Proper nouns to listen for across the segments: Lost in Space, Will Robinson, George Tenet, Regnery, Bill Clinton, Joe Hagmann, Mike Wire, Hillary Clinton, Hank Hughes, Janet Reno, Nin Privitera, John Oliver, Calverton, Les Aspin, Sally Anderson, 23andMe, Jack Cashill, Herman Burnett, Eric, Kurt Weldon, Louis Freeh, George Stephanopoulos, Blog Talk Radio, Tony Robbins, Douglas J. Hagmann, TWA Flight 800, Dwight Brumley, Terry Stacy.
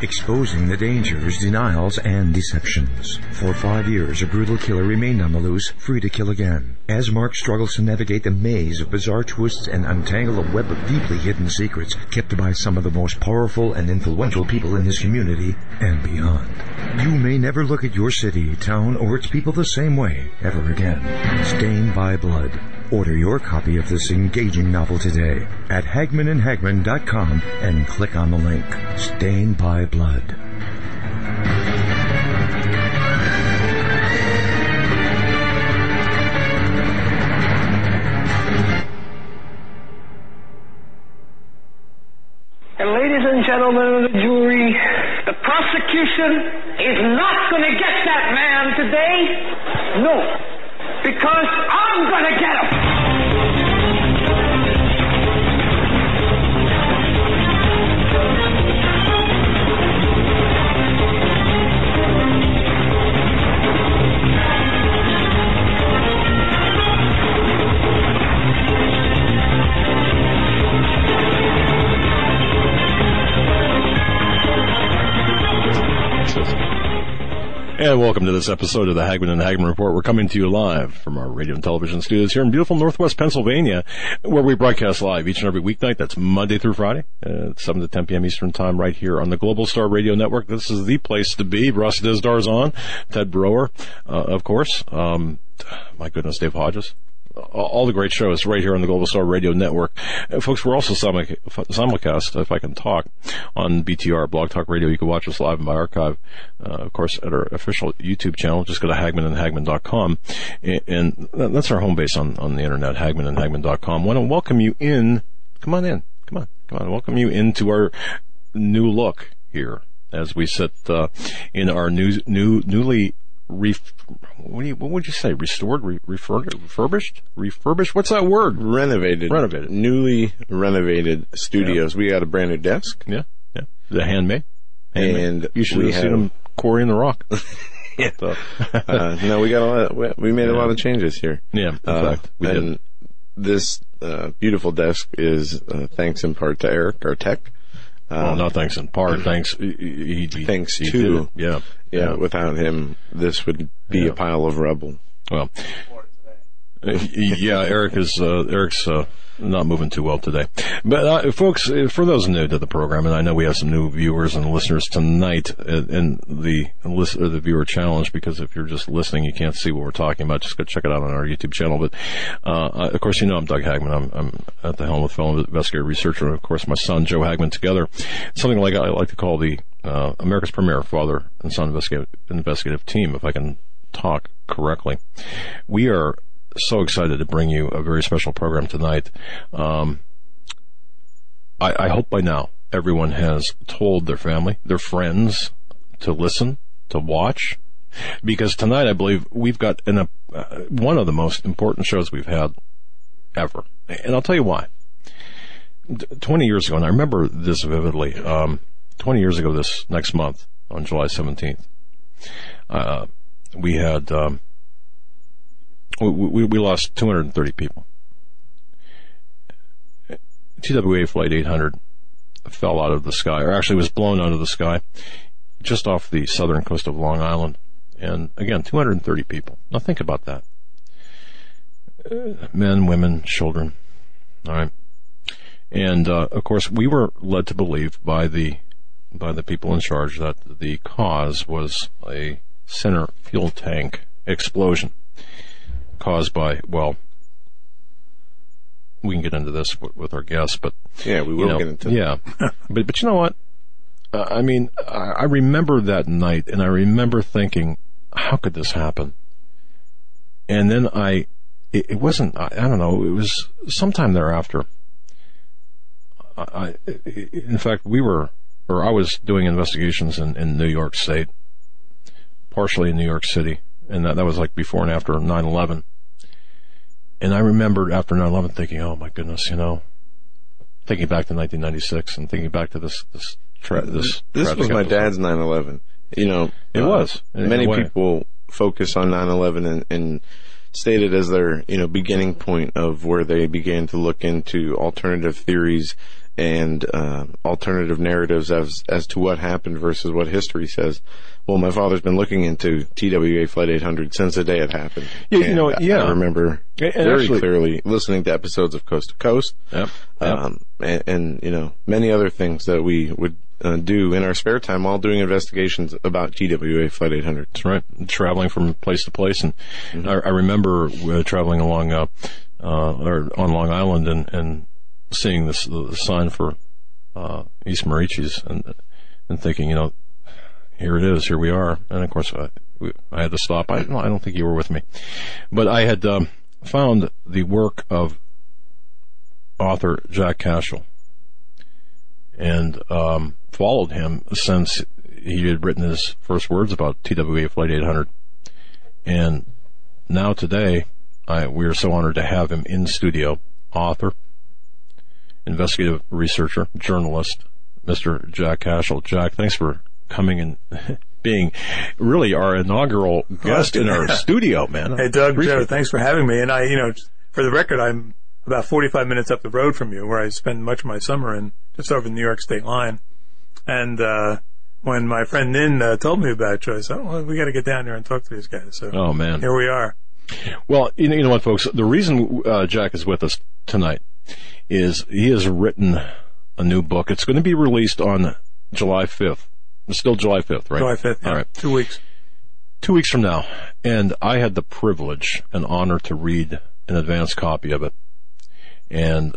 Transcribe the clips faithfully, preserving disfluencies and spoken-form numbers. exposing the dangers, denials, and deceptions. For five years, a brutal killer remained on the loose, free to kill again, as Mark struggles to navigate the maze of bizarre twists and untangle a web of deeply hidden secrets kept by some of the most powerful and influential people in his community and beyond. You may never look at your city, town, or its people the same way ever again. Stained by Blood. Order your copy of this engaging novel today at Hagmann and Hagmann dot com and click on the link. Stained by Blood. And ladies and gentlemen of the jury, the prosecution is not going to get that man today. No. Because I'm going to get him! And welcome to this episode of the Hagmann and Hagmann Report. We're coming to you live from our radio and television studios here in beautiful Northwest Pennsylvania, where we broadcast live each and every weeknight. That's Monday through Friday, uh, seven to ten p.m. Eastern Time, right here on the Global Star Radio Network. This is the place to be. Ross Desdar's on, Ted Broer, uh, of course. Um, my goodness, Dave Hodges. All the great shows right here on the Global Star Radio Network. Uh, folks, we're also simulcast, if I can talk, on B T R, Blog Talk Radio. You can watch us live in my archive, uh, of course, at our official YouTube channel. Just go to Hagmann and Hagmann dot com. And, and that's our home base on, on the internet, Hagmann and Hagmann dot com. I want to welcome you in. Come on in. Come on. Come on. Welcome you into our new look here as we sit uh, in our new, new, newly Ref, what, do you, what would you say? Restored? Re, referred, refurbished? Refurbished? What's that word? Renovated. Renovated. Newly renovated studios. Yeah. We got a brand new desk. Yeah, yeah. The handmade. handmade. And you should have seen them quarrying the rock. Yeah. But, uh, uh, no, we got a lot. Of, we made yeah. a lot of changes here. Yeah. In uh, fact, we and did. This uh, beautiful desk is uh, thanks in part to Eric, our tech. Um, well, no thanks in part. Thanks. He, he, thanks he to. Yeah. Yeah, yeah. Without him, this would be yeah. a pile of rubble. Well, yeah, Eric is, uh, Eric's, uh, not moving too well today. But, uh, folks, for those new to the program, and I know we have some new viewers and listeners tonight in the list or the viewer challenge, because if you're just listening, you can't see what we're talking about. Just go check it out on our YouTube channel. But, uh, of course, you know, I'm Doug Hagmann. I'm, I'm at the helm with fellow investigative researcher and, of course, my son, Joe Hagmann, together. Something like I like to call the, uh, America's premier father and son investigative, investigative team, if I can talk correctly. We are so excited to bring you a very special program tonight. Um, I, I hope by now everyone has told their family, their friends, to listen, to watch, because tonight I believe we've got an, uh, one of the most important shows we've had ever. And I'll tell you why. twenty years ago, and I remember this vividly, um, twenty years ago this next month, on July seventeenth, uh, we had... Um, We, we, we lost two hundred thirty people. T W A Flight eight hundred fell out of the sky, or actually was blown out of the sky, just off the southern coast of Long Island. And again, two hundred thirty people. Now think about that. Uh, men, women, children. All right. And, uh, of course, we were led to believe by the, by the people in charge that the cause was a center fuel tank explosion. Caused by, well, we can get into this w- with our guests, but yeah, we will you know, get into yeah. but but you know what? Uh, I mean, I, I remember that night, and I remember thinking, how could this happen? And then I, it, it wasn't. I, I don't know. It was sometime thereafter. I, I in fact, we were or I was doing investigations in, in New York State, partially in New York City, and that, that was like before and after nine eleven. And I remembered after nine eleven thinking, oh my goodness, you know, thinking back to nineteen ninety-six and thinking back to this this tra- this. This was my dad's nine eleven. You know, it uh, was. Many people focus on nine eleven and, and state it as their, you know, beginning point of where they began to look into alternative theories and uh, alternative narratives as as to what happened versus what history says. Well, my father's been looking into T W A Flight eight hundred since the day it happened. Yeah, and you know, yeah. I remember and very actually, clearly listening to episodes of Coast to Coast, yep, yep. Um, and, and you know, many other things that we would Uh, do in our spare time while doing investigations about T W A Flight eight hundred. That's right. Traveling from place to place. And mm-hmm. I, I remember uh, traveling along, uh, uh, or on Long Island and, and seeing this the sign for, uh, East Marichis and, and thinking, you know, here it is, here we are. And of course, I, we, I had to stop. I, I don't think you were with me, but I had, um, found the work of author Jack Cashill. And um, followed him since he had written his first words about T W A Flight eight hundred. And now today, I, we are so honored to have him in studio, author, investigative researcher, journalist, Mister Jack Cashill. Jack, thanks for coming and being really our inaugural guest in our studio, man. Hey, Doug, Joe, thanks for having me. And I, you know, for the record, I'm about forty-five minutes up the road from you, where I spend much of my summer in, just over the New York state line. And uh, when my friend Nin uh, told me about you, I said, well, we got to get down here and talk to these guys. So oh, man. Here we are. Well, you know, you know what, folks? The reason uh, Jack is with us tonight is he has written a new book. It's going to be released on July fifth. It's still July fifth, right? July fifth, yeah. All right. Two weeks. Two weeks from now. And I had the privilege and honor to read an advance copy of it. And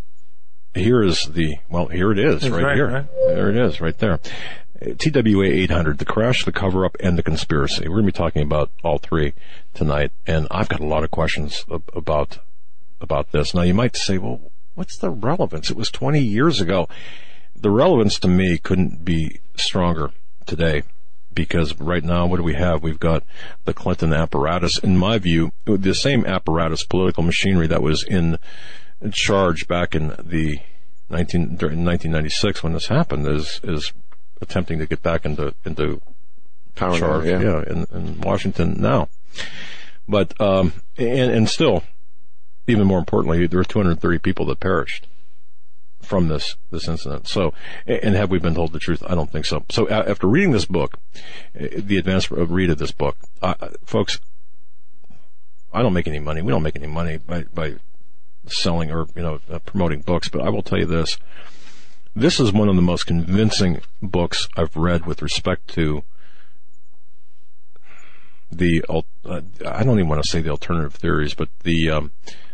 here is the, well, here it is, right, right here. Right. There it is, right there. T W A eight hundred, the crash, the cover-up, and the conspiracy. We're going to be talking about all three tonight, and I've got a lot of questions about about this. Now, you might say, well, what's the relevance? It was twenty years ago. The relevance to me couldn't be stronger today, because right now, what do we have? We've got the Clinton apparatus. In my view, the same apparatus, political machinery that was in charge back in the nineteen, nineteen ninety-six when this happened is is attempting to get back into into power charge, yeah, yeah in, in Washington now. But um, and and still, even more importantly, there were two hundred thirty people that perished from this this incident. So, and have we been told the truth? I don't think so. So after reading this book, the advanced read of this book, I, folks, I don't make any money. We don't make any money by by. selling or, you know, uh, promoting books, but I will tell you this. This is one of the most convincing books I've read with respect to the, uh, I don't even want to say the alternative theories, but the, um,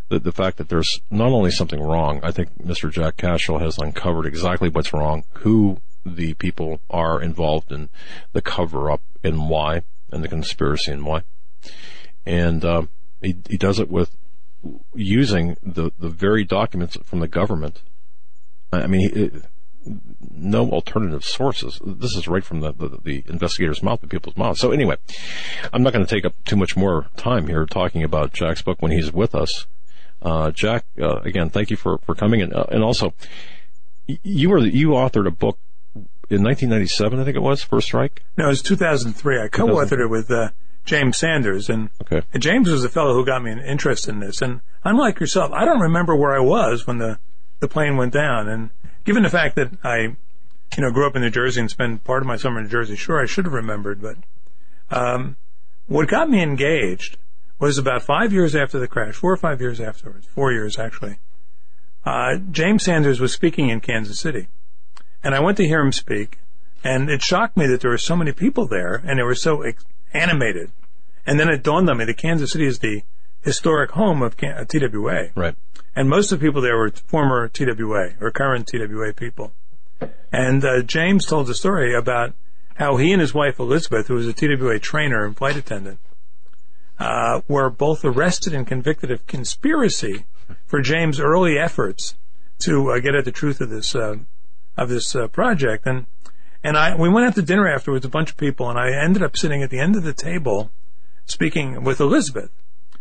the, the fact that there's not only something wrong, I think Mister Jack Cashill has uncovered exactly what's wrong, who the people are involved in the cover-up and why, and the conspiracy and why. And uh, he, he does it with using the, the very documents from the government. I mean, it, no alternative sources. This is right from the, the, the investigator's mouth, the people's mouth. So anyway, I'm not going to take up too much more time here talking about Jack's book when he's with us. Uh, Jack, uh, again, thank you for, for coming. And, uh, and also, you were you authored a book in nineteen ninety-seven, I think it was, First Strike? No, it was two thousand three. I co-authored it with... Uh, James Sanders, and okay. James was the fellow who got me an interest in this. And unlike yourself, I don't remember where I was when the, the plane went down. And given the fact that I, you know, grew up in New Jersey and spent part of my summer in New Jersey, sure, I should have remembered. But um, what got me engaged was about five years after the crash, four or five years afterwards, four years actually. Uh, James Sanders was speaking in Kansas City, and I went to hear him speak, and it shocked me that there were so many people there, and they were so ex- animated. And then it dawned on me that Kansas City is the historic home of T W A. Right. And most of the people there were former T W A or current T W A people. And uh, James told the story about how he and his wife, Elizabeth, who was a T W A trainer and flight attendant, uh, were both arrested and convicted of conspiracy for James' early efforts to uh, get at the truth of this uh, of this uh, project. And And I we went out to dinner afterwards, a bunch of people, and I ended up sitting at the end of the table speaking with Elizabeth,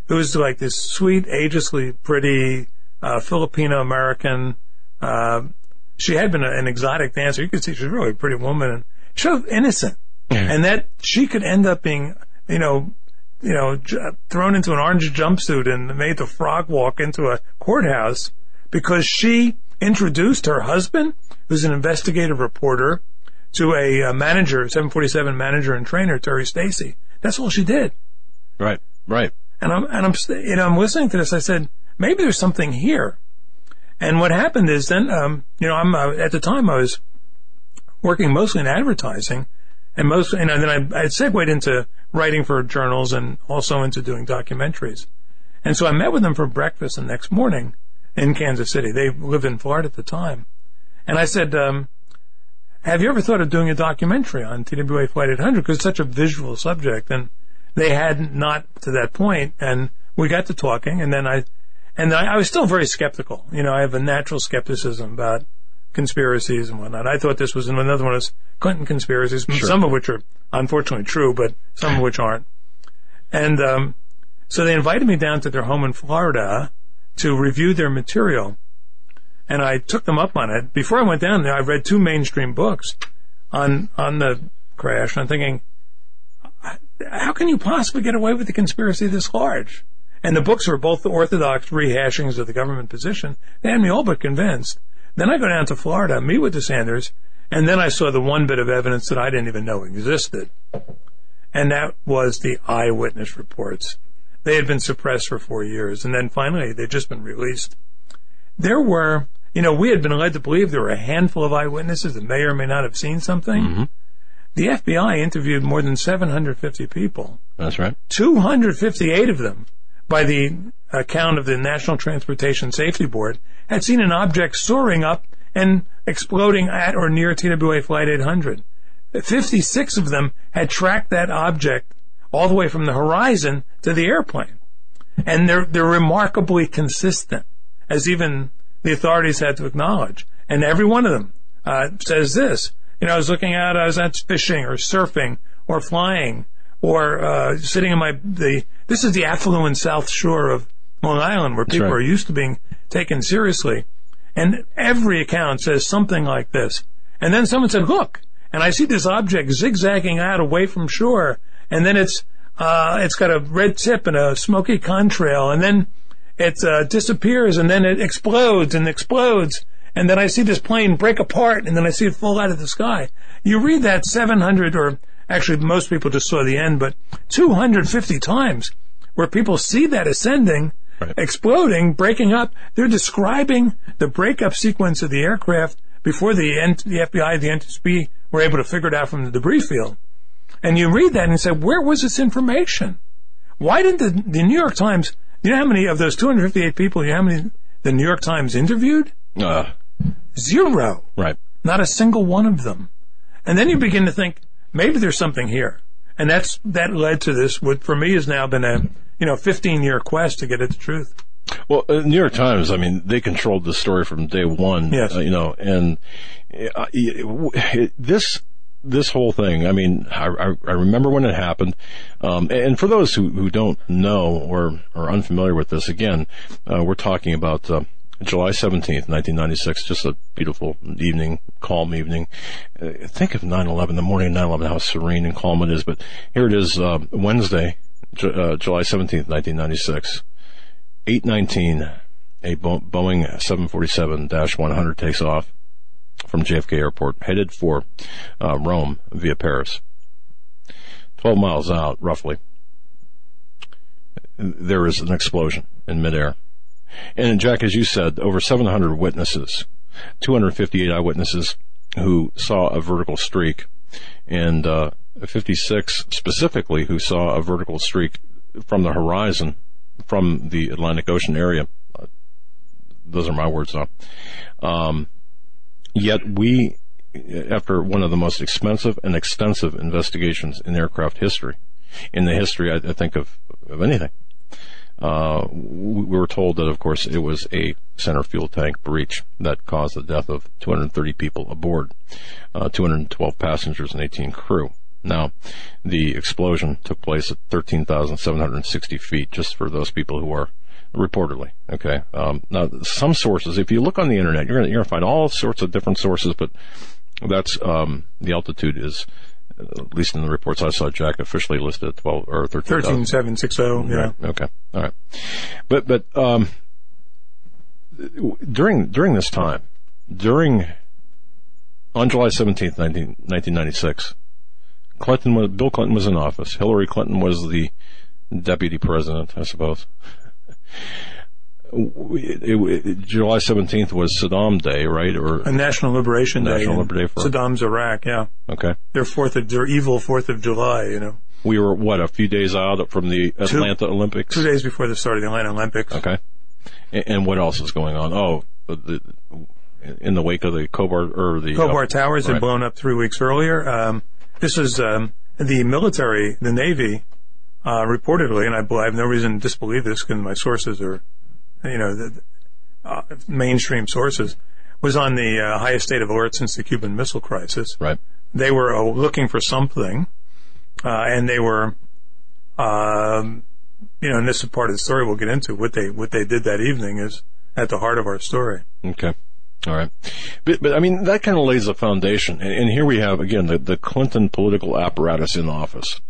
who is like this sweet, agelessly pretty uh, Filipino-American. Uh, she had been a, an exotic dancer. You could see she's really a pretty woman, and she was innocent. Yeah. And that she could end up being, you know, you know, j- thrown into an orange jumpsuit and made the frog walk into a courthouse because she introduced her husband, who's an investigative reporter, to a uh, manager, seven forty-seven manager and trainer, Terry Stacy. That's all she did. Right, right. And I'm and I'm you know I'm listening to this. I said, maybe there's something here. And what happened is then, um, you know, I'm uh, at the time I was working mostly in advertising. And most, and then I, I segued into writing for journals and also into doing documentaries. And so I met with them for breakfast the next morning in Kansas City. They lived in Florida at the time. And I said, um, have you ever thought of doing a documentary on T W A Flight eight hundred? Because it's such a visual subject. And they had not to that point. And we got to talking. And then I, and I, I was still very skeptical. You know, I have a natural skepticism about conspiracies and whatnot. I thought this was another one of those Clinton conspiracies, sure. Some of which are unfortunately true, but some of which aren't. And um, so they invited me down to their home in Florida to review their material, and I took them up on it. Before I went down there, I read two mainstream books on on the crash, and I'm thinking, how can you possibly get away with a conspiracy this large? And the books were both the orthodox rehashings of the government position. They had me all but convinced. Then I go down to Florida, meet with the Sanders, and then I saw the one bit of evidence that I didn't even know existed. And that was the eyewitness reports. They had been suppressed for four years, and then finally they'd just been released. There were, you know, we had been led to believe there were a handful of eyewitnesses that may or may not have seen something. Mm-hmm. The F B I interviewed more than seven hundred fifty people. That's right. two hundred fifty-eight of them, by the account of the National Transportation Safety Board, had seen an object soaring up and exploding at or near T W A Flight eight hundred. fifty-six of them had tracked that object all the way from the horizon to the airplane. And they're, they're remarkably consistent, as even the authorities had to acknowledge. And every one of them uh, says this. You know, I was looking out, I was out fishing or surfing or flying or uh, sitting in my... the. This is the affluent South Shore of Long Island, where people right. are used to being taken seriously. And every account says something like this. And then someone said, look, and I see this object zigzagging out away from shore, and then it's uh, it's got a red tip and a smoky contrail, and then it uh, disappears, and then it explodes and explodes, and then I see this plane break apart, and then I see it fall out of the sky. You read that seven hundred or... Actually, most people just saw the end, but two hundred fifty times where people see that ascending, right. exploding, breaking up. They're describing the breakup sequence of the aircraft before the, N- the F B I, the N T S B were able to figure it out from the debris field. And you read that and say, where was this information? Why didn't the, the New York Times, you know how many of those two hundred fifty-eight people, you know how many the New York Times interviewed? Uh, Zero. Right. Not a single one of them. And then you begin to think, maybe there's something here. And that's that led to this, what for me has now been a you know fifteen-year quest to get at the truth. Well, uh, New York Times, I mean, they controlled the story from day one. Yes. Uh, you know, and uh, it, this this whole thing, I mean, I, I, I remember when it happened. Um, and for those who, who don't know or are unfamiliar with this, again, uh, we're talking about... Uh, July seventeenth, nineteen ninety-six, just a beautiful evening, calm evening. Uh, think of nine eleven, the morning of nine eleven, how serene and calm it is. But here it is, uh, Wednesday, ju- uh, July seventeenth, nineteen ninety-six. eight nineteen, a Bo- Boeing seven forty-seven one hundred takes off from J F K Airport, headed for uh, Rome via Paris. twelve miles out, roughly, there is an explosion in midair. And Jack, as you said, over seven hundred witnesses, two hundred fifty-eight eyewitnesses who saw a vertical streak, and uh, fifty-six specifically who saw a vertical streak from the horizon, from the Atlantic Ocean area. Those are my words now. Um, yet we, after one of the most expensive and extensive investigations in aircraft history, in the history, I, I think, of, of anything, Uh, we were told that, of course, it was a center fuel tank breach that caused the death of two hundred thirty people aboard, uh, two hundred twelve passengers and eighteen crew. Now, the explosion took place at thirteen thousand seven hundred sixty feet, just for those people who are reportedly, okay? Um, now, some sources, if you look on the internet, you're going you're to find all sorts of different sources, but that's, um, the altitude is, at least in the reports I saw, Jack officially listed at twelve or thirteen. Thirteen seven six zero. Yeah. Okay. All right. But but um, during during this time, during on July seventeenth, nineteen nineteen ninety six, Clinton was Bill Clinton was in office. Hillary Clinton was the deputy president, I suppose. It, it, it, July seventeenth was Saddam Day, right? Or a National Liberation Day. National Liberation Day for Saddam's Iraq. Yeah. Okay. Their fourth, of, their evil Fourth of July. You know. We were what a few days out from the Atlanta two, Olympics. Two days before the start of the Atlanta Olympics. Okay. And, and what else is going on? Oh, the, in the wake of the Khobar or the Khobar uh, Towers right. had blown up three weeks earlier. Um, this is um, the military, the Navy, uh, reportedly, and I, I have no reason to disbelieve this because my sources are. You know, the uh, mainstream sources was on the uh, highest state of alert since the Cuban Missile Crisis. Right. They were uh, looking for something, uh, and they were, um, you know, and this is part of the story we'll get into. What they what they did that evening is at the heart of our story. Okay. All right. But, but I mean, that kind of lays the foundation. And, and here we have, again, the, the Clinton political apparatus in office.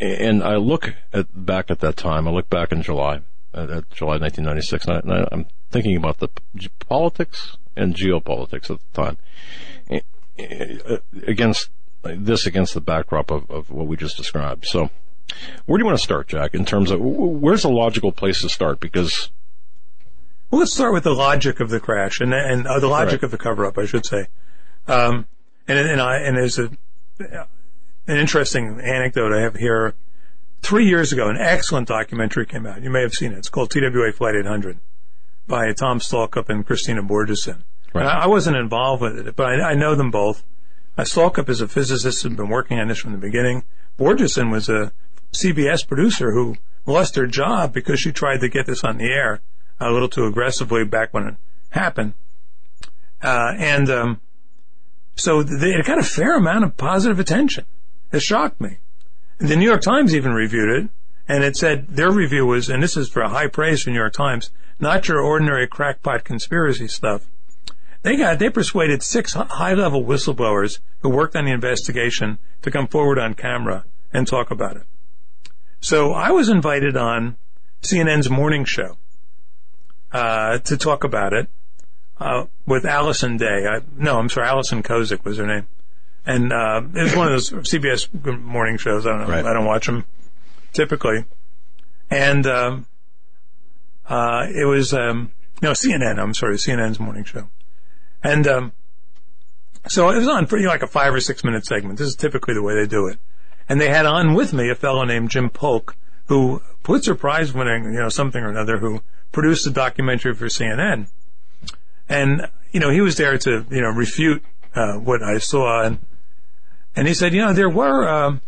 And I look at, back at that time. I look back in July. At July nineteen ninety-six, and I, I'm thinking about the politics and geopolitics at the time, against this against the backdrop of, of what we just described. So, where do you want to start, Jack? In terms of where's the logical place to start? Because well, let's start with the logic of the crash and and uh, the logic right. of the cover-up, I should say. Um, and and I and there's a an interesting anecdote I have here. Three years ago, an excellent documentary came out. You may have seen it. It's called T W A Flight eight hundred by Tom Stalcup and Christina Borgeson. Right. I wasn't involved with it, but I, I know them both. Uh, Stalcup is a physicist who's been working on this from the beginning. Borgeson was a C B S producer who lost her job because she tried to get this on the air a little too aggressively back when it happened. Uh, and um, so they, it got a fair amount of positive attention. It shocked me. The New York Times even reviewed it, and it said their review was, and this is for high praise from New York Times, not your ordinary crackpot conspiracy stuff. They got, they persuaded six high-level whistleblowers who worked on the investigation to come forward on camera and talk about it. So I was invited on C N N's morning show uh, to talk about it uh, with Allison Day. I, no, I'm sorry, Allison Kosik was her name. And uh, it was one of those C B S morning shows. I don't know. Right. I don't watch them typically. And um, uh, it was um, no C N N. I'm sorry, C N N's morning show. And um, so it was on for you know, like a five or six minute segment. This is typically the way they do it. And they had on with me a fellow named Jim Polk, who Pulitzer Prize winning, you know, something or another, who produced a documentary for C N N. And you know, he was there to you know refute uh, what I saw and. And he said, you know, there were, um,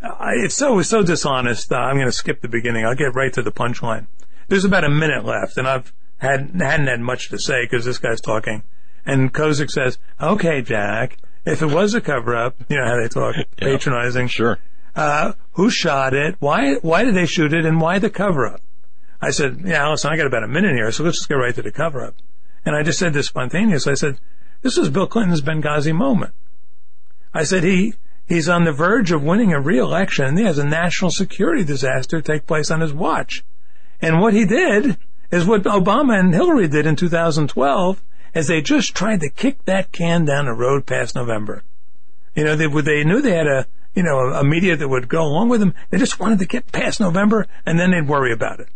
it's so, it's so dishonest. Uh, I'm going to skip the beginning. I'll get right to the punchline. There's about a minute left, and I've had, hadn't had much to say because this guy's talking. And Kosik says, okay, Jack, if it was a cover-up, you know how they talk, yeah, patronizing. Sure. Uh, who shot it? Why, why did they shoot it? And why the cover-up? I said, yeah, Allison, I got about a minute here, so let's just get right to the cover-up. And I just said this spontaneously. I said, this was Bill Clinton's Benghazi moment. I said he he's on the verge of winning a re-election, and he has a national security disaster take place on his watch. And what he did is what Obama and Hillary did in two thousand twelve, is they just tried to kick that can down the road past November. You know, they they knew they had a you know a media that would go along with them. They just wanted to get past November, and then they'd worry about it.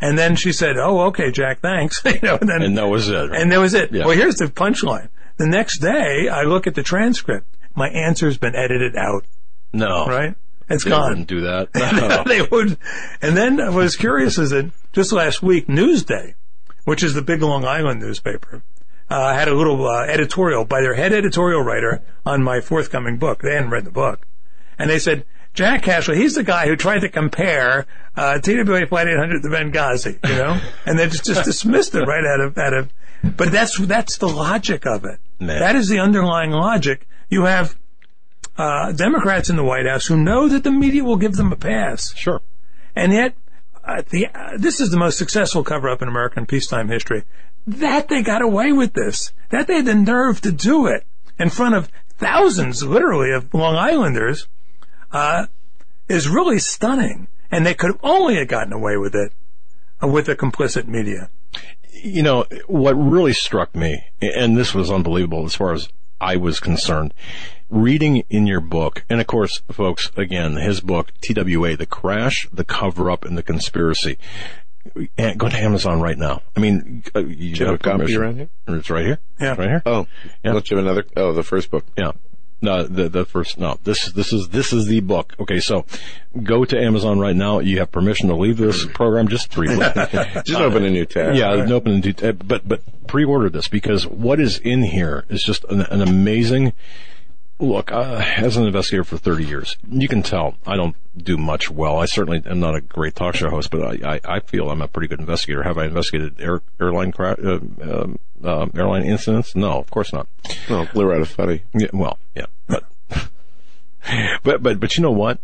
And then she said, "Oh, okay, Jack, thanks." you know, and, then, and that was it. Right? And that was it. Yeah. Well, here's the punchline. The next day, I look at the transcript. My answer's been edited out. No. Right? It's they gone. They wouldn't do that. No. They would. And then what was curious is that just last week, Newsday, which is the big Long Island newspaper, uh, had a little uh, editorial by their head editorial writer on my forthcoming book. They hadn't read the book. And they said, Jack Cashill, he's the guy who tried to compare uh, T W A Flight eight hundred to Benghazi, you know, and they just, just dismissed it right out of out of. But that's that's the logic of it. Man. That is the underlying logic. You have uh, Democrats in the White House who know that the media will give them a pass. Sure, and yet uh, the uh, this is the most successful cover-up in American peacetime history. That they got away with this. That they had the nerve to do it in front of thousands, literally, of Long Islanders. Uh, is really stunning, and they could only have gotten away with it uh, with the complicit media. You know, what really struck me, and this was unbelievable as far as I was concerned, reading in your book, and of course, folks, again, his book, T W A, The Crash, The Cover-Up, and The Conspiracy. And go to Amazon right now. I mean, uh, you do have a copy around here? It's right here. Yeah. Right here. Oh, yeah. Let's have another. Oh, the first book. Yeah. No, the, the first, no, this, this is, this is the book. Okay, so go to Amazon right now. You have permission to leave this program just briefly. Just uh, open a new tab. Yeah, right. Open a new tab. But, but pre-order this because what is in here is just an, an amazing look. Uh, as an investigator for thirty years, you can tell I don't do much well. I certainly am not a great talk show host, but I, I, I feel I'm a pretty good investigator. Have I investigated air, airline crash, uh, um, Uh, airline incidents? No, of course not. No, blew out of funny. Yeah, well, yeah, but, but but but you know what?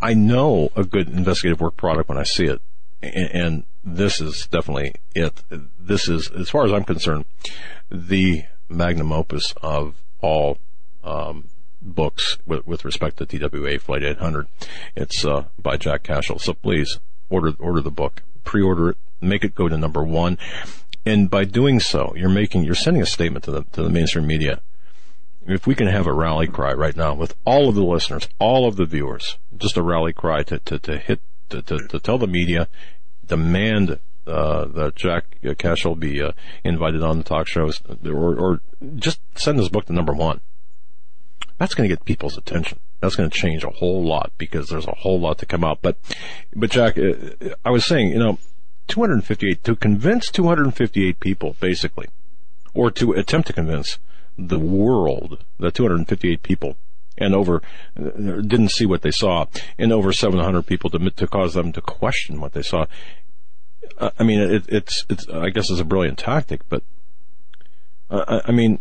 I know a good investigative work product when I see it, and, and this is definitely it. This is, as far as I'm concerned, the magnum opus of all um, books with, with respect to T W A Flight eight hundred. It's uh, by Jack Cashill. So please order order the book, pre-order it, make it go to number one. And by doing so, you're making, you're sending a statement to the to the mainstream media. If we can have a rally cry right now with all of the listeners, all of the viewers, just a rally cry to to, to hit to, to to tell the media, demand uh, that Jack Cashill be uh, invited on the talk shows, or or just send this book to number one. That's going to get people's attention. That's going to change a whole lot because there's a whole lot to come out. But but Jack, I was saying, you know. two hundred fifty-eight, to convince two hundred fifty-eight people, basically, or to attempt to convince the world that two hundred fifty-eight people and over didn't see what they saw, and over seven hundred people to, to cause them to question what they saw. I mean, it, it's, it's, I guess it's a brilliant tactic, but uh, I mean,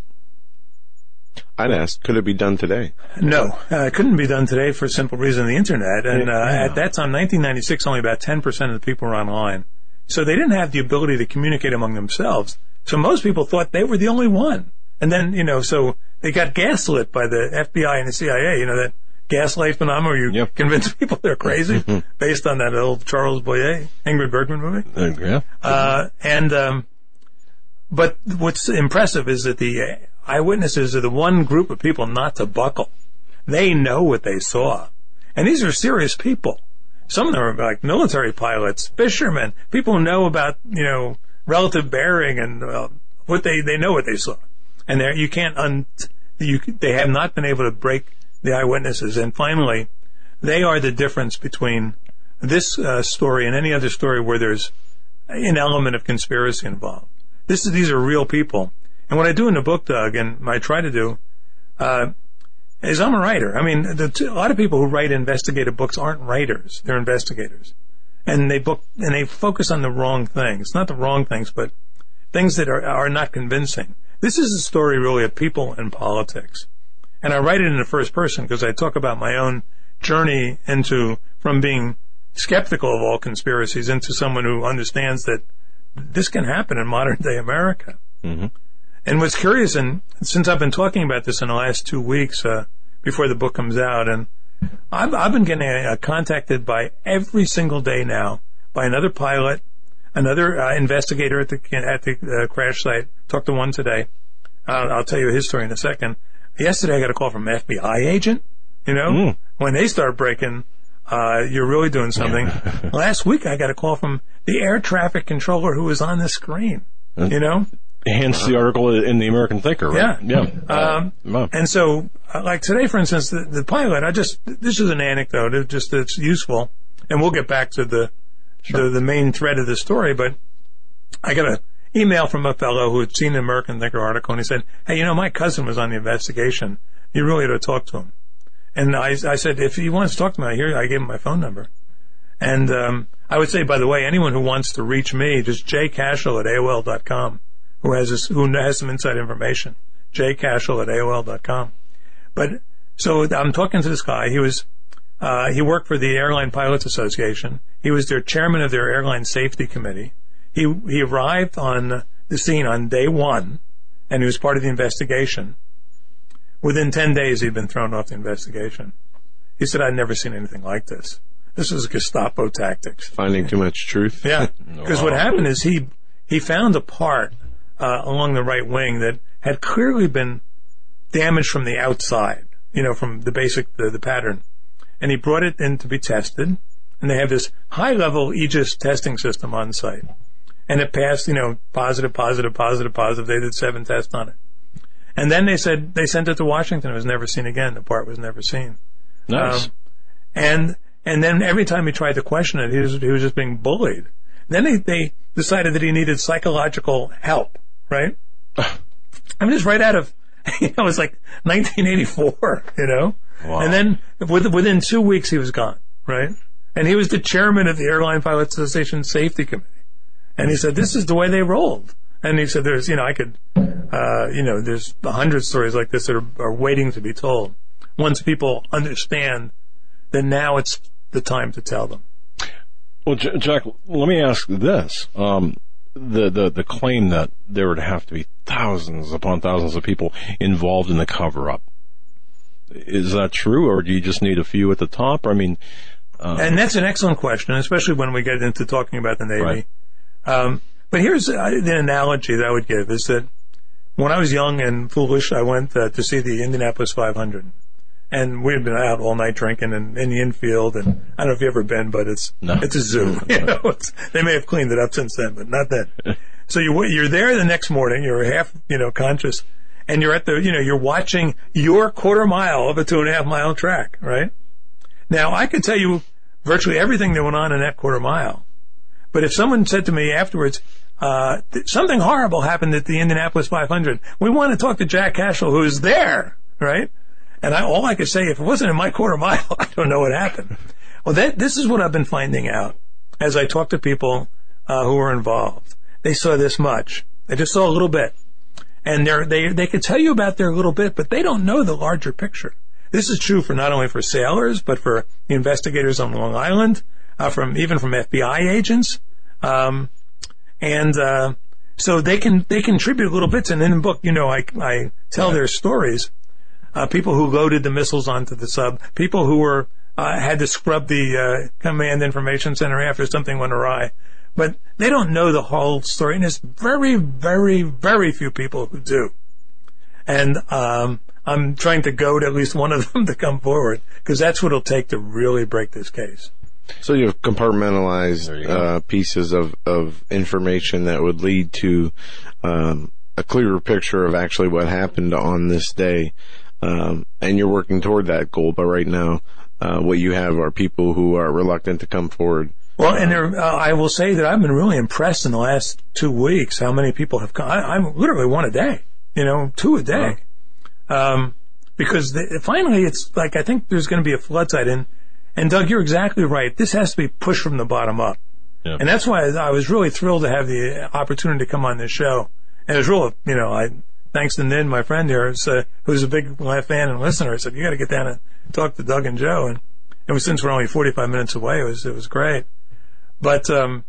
I'd ask, could it be done today? No, uh, it couldn't be done today for a simple reason, the internet. And uh, yeah. At that time, nineteen ninety-six, only about ten percent of the people were online. So they didn't have the ability to communicate among themselves. So most people thought they were the only one. And then, you know, so they got gaslit by the F B I and the C I A, you know, that gaslight phenomenon where you yep. convince people they're crazy based on that old Charles Boyer, Ingrid Bergman movie. Yeah. Uh, and, um, but what's impressive is that the eyewitnesses are the one group of people not to buckle. They know what they saw. And these are serious people. Some of them are like military pilots, fishermen, people who know about, you know, relative bearing and uh, what they, they know what they saw. And there, you can't, un, you, they have not been able to break the eyewitnesses. And finally, they are the difference between this uh, story and any other story where there's an element of conspiracy involved. This is, these are real people. And what I do in the book, Doug, and I try to do, uh, is I'm a writer. I mean, the t- a lot of people who write investigative books aren't writers. They're investigators. And they book, and they focus on the wrong things. Not the wrong things, but things that are, are not convincing. This is a story really of people and politics. And I write it in the first person because I talk about my own journey into, from being skeptical of all conspiracies into someone who understands that this can happen in modern day America. Mm-hmm. And what's curious, and since I've been talking about this in the last two weeks uh, before the book comes out, and I've, I've been getting uh, contacted by every single day now by another pilot, another uh, investigator at the at the uh, crash site. Talked to one today. I'll, I'll tell you his story in a second. Yesterday, I got a call from an F B I agent. You know, mm. when they start breaking, uh, you're really doing something. Last week, I got a call from the air traffic controller who was on the screen. You know. Hence the article in the American Thinker, right? Yeah. Yeah. Um, wow. And so, like today, for instance, the, the pilot, I just, this is an anecdote, it just, it's useful. And we'll get back to the, sure. the, the main thread of the story, but I got an email from a fellow who had seen the American Thinker article and he said, hey, you know, my cousin was on the investigation. You really ought to talk to him. And I, I said, if he wants to talk to me, here, I gave him my phone number. And um, I would say, by the way, anyone who wants to reach me, just j cashill at a o l dot com, who has this, who has some inside information, j cashill at a o l dot com. But so I'm talking to this guy. He was uh, he worked for the Airline Pilots Association. He was their chairman of their airline safety committee. He he arrived on the scene on day one, and he was part of the investigation. Within ten days, he'd been thrown off the investigation. He said, I'd never seen anything like this. This is Gestapo tactics. Finding too much truth? Yeah. Because wow. What happened is he he found a part uh, along the right wing that had clearly been damaged from the outside, you know, from the basic, the, the pattern. And he brought it in to be tested. And they have this high-level Aegis testing system on site. And it passed, you know, positive, positive, positive, positive. They did seven tests on it. And then they said they sent it to Washington. It was never seen again. The part was never seen. Nice. Um, and... And then every time he tried to question it, he was, he was just being bullied. Then they, they decided that he needed psychological help, right? I mean, it's right out of, you know, it's like nineteen eighty-four, you know? Wow. And then within two weeks, he was gone, right? And he was the chairman of the Airline Pilots Association Safety Committee. And he said, this is the way they rolled. And he said, there's, you know, I could, uh, you know, there's a hundred stories like this that are, are waiting to be told. Once people understand that now it's the time to tell them. Well, Jack, let me ask this. Um, the, the, the claim that there would have to be thousands upon thousands of people involved in the cover-up. Is that true, or do you just need a few at the top? I mean... Uh, and that's an excellent question, especially when we get into talking about the Navy. Right. Um, but here's the analogy that I would give, is that when I was young and foolish, I went uh, to see the Indianapolis five hundred. And we had been out all night drinking and in the infield, and I don't know if you've ever been, but it's no. It's a zoo. You know, it's, they may have cleaned it up since then, but not then. So you, you're there the next morning. You're half, you know, conscious, and you're at the, you know, you're watching your quarter mile of a two and a half mile track, right? Now I could tell you virtually everything that went on in that quarter mile, but if someone said to me afterwards, uh, th- something horrible happened at the Indianapolis five hundred, we want to talk to Jack Cashill, who is there, right? And I, all I could say, if it wasn't in my quarter mile, I don't know what happened. Well, that, this is what I've been finding out as I talk to people uh, who were involved. They saw this much. They just saw a little bit. And they're, they they could tell you about their little bit, but they don't know the larger picture. This is true for not only for sailors, but for the investigators on Long Island, uh, from even from F B I agents. Um, and uh, so they can they contribute little bits. And in the book, you know, I, I tell their stories. Uh, people who loaded the missiles onto the sub, people who were uh, had to scrub the uh, command information center after something went awry. But they don't know the whole story, and there's very, very, very few people who do. And um, I'm trying to goad at least one of them to come forward, because that's what it'll take to really break this case. So you've compartmentalized you uh, pieces of, of information that would lead to um, a clearer picture of actually what happened on this day. Um, and you're working toward that goal, but right now, uh, what you have are people who are reluctant to come forward. Well, and there, uh, I will say that I've been really impressed in the last two weeks how many people have come. I, I'm literally one a day, you know, two a day. Wow. Um, because the, finally it's like, I think there's going to be a flood tide in. And Doug, you're exactly right. This has to be pushed from the bottom up. Yeah. And that's why I was really thrilled to have the opportunity to come on this show. And it was real, you know, I, thanks to Nin, my friend here, uh, who's a big fan and listener. I said, you got to get down and talk to Doug and Joe. And it was, since we're only forty-five minutes away, it was, it was great. But, um,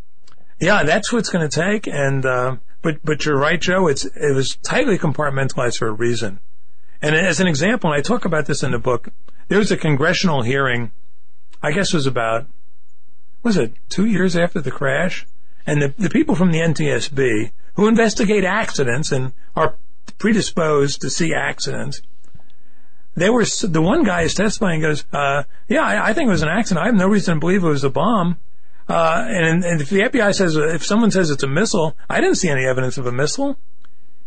yeah, that's what it's going to take. And, uh, but, but you're right, Joe. It's, it was tightly compartmentalized for a reason. And as an example, and I talk about this in the book, there was a congressional hearing, I guess it was about, was it two years after the crash? And the, the people from the N T S B who investigate accidents and are predisposed to see accidents. They were, the one guy is testifying goes, uh, yeah, I, I think it was an accident. I have no reason to believe it was a bomb. Uh, and, and if the F B I says, if someone says it's a missile, I didn't see any evidence of a missile.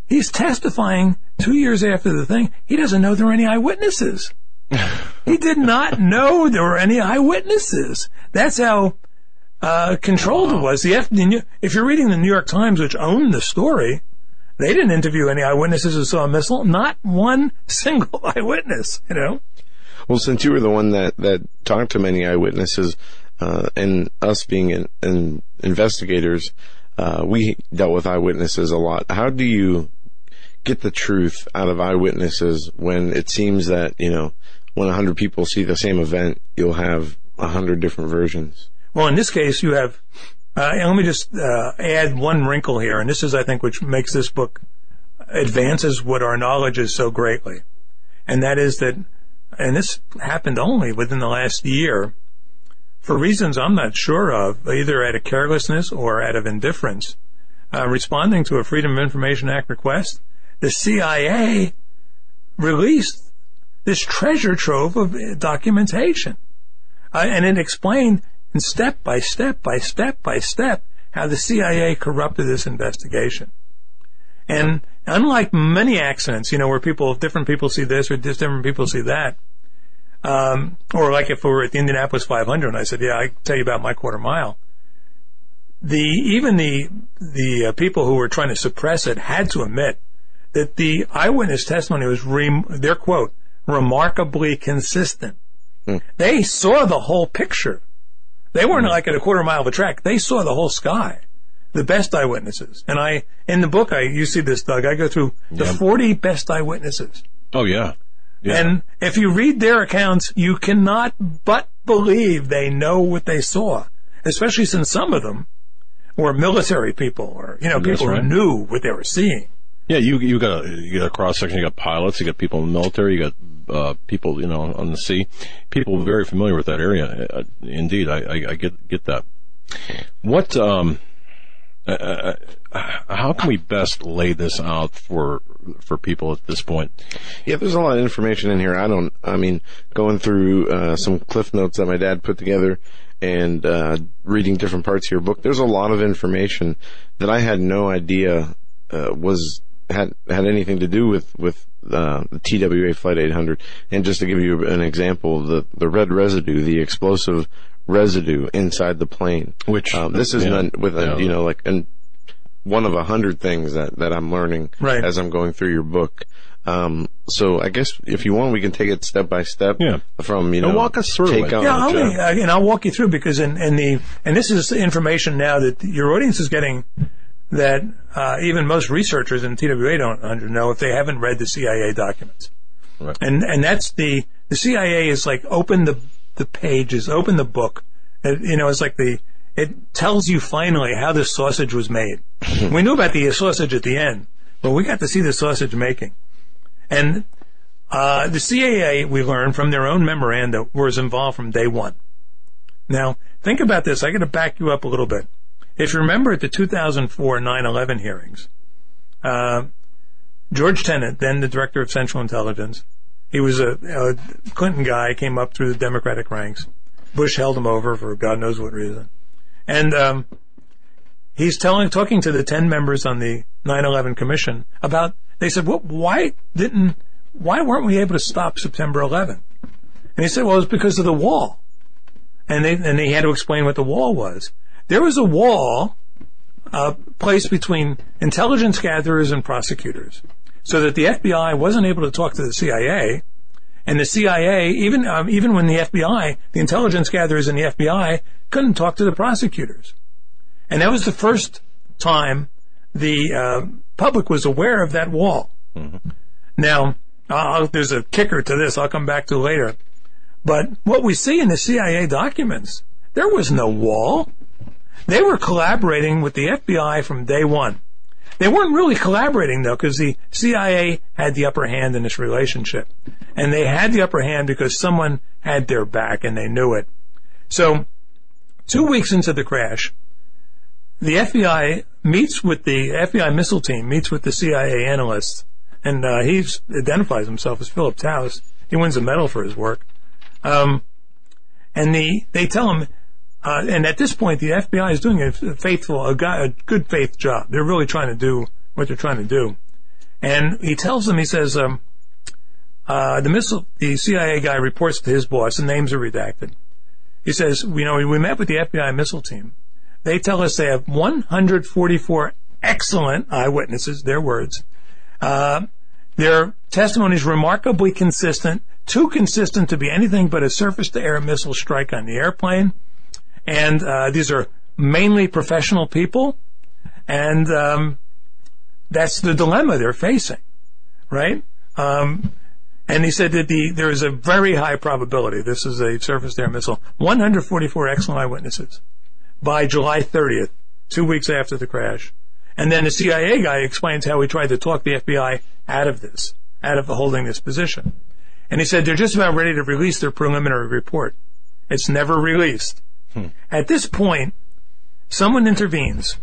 He's testifying two years after the thing. He doesn't know there are any eyewitnesses. He did not know there were any eyewitnesses. That's how, uh, controlled it was. The F B I, if you're reading the New York Times, which owned the story, they didn't interview any eyewitnesses who saw a missile. Not one single eyewitness, you know. Well, since you were the one that, that talked to many eyewitnesses, uh, and us being in, in investigators, uh, we dealt with eyewitnesses a lot. How do you get the truth out of eyewitnesses when it seems that, you know, when one hundred people see the same event, you'll have one hundred different versions? Well, in this case, you have... Uh, and let me just uh, add one wrinkle here, and this is, I think, which makes this book advances what our knowledge is so greatly. And that is that, and this happened only within the last year, for reasons I'm not sure of, either out of carelessness or out of indifference, uh, responding to a Freedom of Information Act request, the C I A released this treasure trove of documentation. Uh, and it explained... And step by step by step by step, how the C I A corrupted this investigation. And unlike many accidents, you know, where people, different people see this or different people see that, um, or like if we were at the Indianapolis five hundred and I said, yeah, I tell you about my quarter mile. The, even the, the uh, people who were trying to suppress it had to admit that the eyewitness testimony was, re- their quote, remarkably consistent. Mm. They saw the whole picture. They weren't like at a quarter mile of a track. They saw the whole sky, the best eyewitnesses. And I, in the book, I you see this, Doug, I go through the yeah. forty best eyewitnesses. Oh, yeah. yeah. And if you read their accounts, you cannot but believe they know what they saw, especially since some of them were military people or, you know, people right. who knew what they were seeing. Yeah, you you got a, you got a cross section. You got pilots. You got people in the military. You got uh, people, you know, on the sea. People very familiar with that area. Uh, indeed, I, I, I get get that. What? Um, uh, how can we best lay this out for for people at this point? Yeah, there's a lot of information in here. I don't. I mean, going through uh, some cliff notes that my dad put together. And uh, reading different parts of your book, there's a lot of information that I had no idea uh, was. had had anything to do with with uh, the T W A Flight eight hundred. And just to give you an example, the the red residue, the explosive residue inside the plane, which um, this is yeah, none, with yeah. a, you know like an, one of a hundred things that that I'm learning right. as I'm going through your book. Um, so I guess if you want, we can take it step by step. Yeah. From you know, and walk us through. Take it. On yeah, I'll be, uh, and I'll walk you through because in, in the and this is information now that your audience is getting. That uh, even most researchers in T W A don't know if they haven't read the C I A documents, right. and and that's the the C I A is like open the the pages, open the book, it, you know it's like the it tells you finally how this sausage was made. We knew about the sausage at the end, but we got to see the sausage making, and uh, the C I A we learned from their own memoranda was involved from day one. Now think about this. I got to back you up a little bit. If you remember at the two thousand four nine eleven hearings, uh, George Tenet, then the director of Central Intelligence, he was a, a Clinton guy, came up through the Democratic ranks. Bush held him over for God knows what reason. And um, he's telling, talking to the ten members on the nine eleven commission about, they said, well, why didn't, why weren't we able to stop September eleventh? And he said, well, it's because of the wall. And they, and they had to explain what the wall was. There was a wall uh, placed between intelligence gatherers and prosecutors so that the F B I wasn't able to talk to the C I A, and the C I A, even um, even when the F B I, the intelligence gatherers and the F B I, couldn't talk to the prosecutors. And that was the first time the uh, public was aware of that wall. Mm-hmm. Now, I'll, there's a kicker to this I'll come back to later. But what we see in the C I A documents, there was no wall. They were collaborating with the F B I from day one. They weren't really collaborating, though, because the C I A had the upper hand in this relationship. And they had the upper hand because someone had their back, and they knew it. So, two weeks into the crash, the F B I meets with the F B I missile team, meets with the C I A analyst, and uh, he identifies himself as Philip Taus. He wins a medal for his work. Um, and the, they tell him, Uh, and at this point, the F B I is doing a faithful, a, guy, a good faith job. They're really trying to do what they're trying to do. And he tells them, he says, um, uh, the missile, the C I A guy reports to his boss, and names are redacted. He says, you know, we met with the F B I missile team. They tell us they have one hundred forty-four excellent eyewitnesses, their words. Uh, Their testimony is remarkably consistent, too consistent to be anything but a surface-to-air missile strike on the airplane. And uh, these are mainly professional people, and um, that's the dilemma they're facing, right? Um, and he said that the there is a very high probability this is a surface-to-air missile. one hundred forty-four excellent eyewitnesses by July thirtieth, two weeks after the crash. And then the C I A guy explains how he tried to talk the F B I out of this, out of holding this position. And he said they're just about ready to release their preliminary report. It's never released. Hmm. At this point, someone intervenes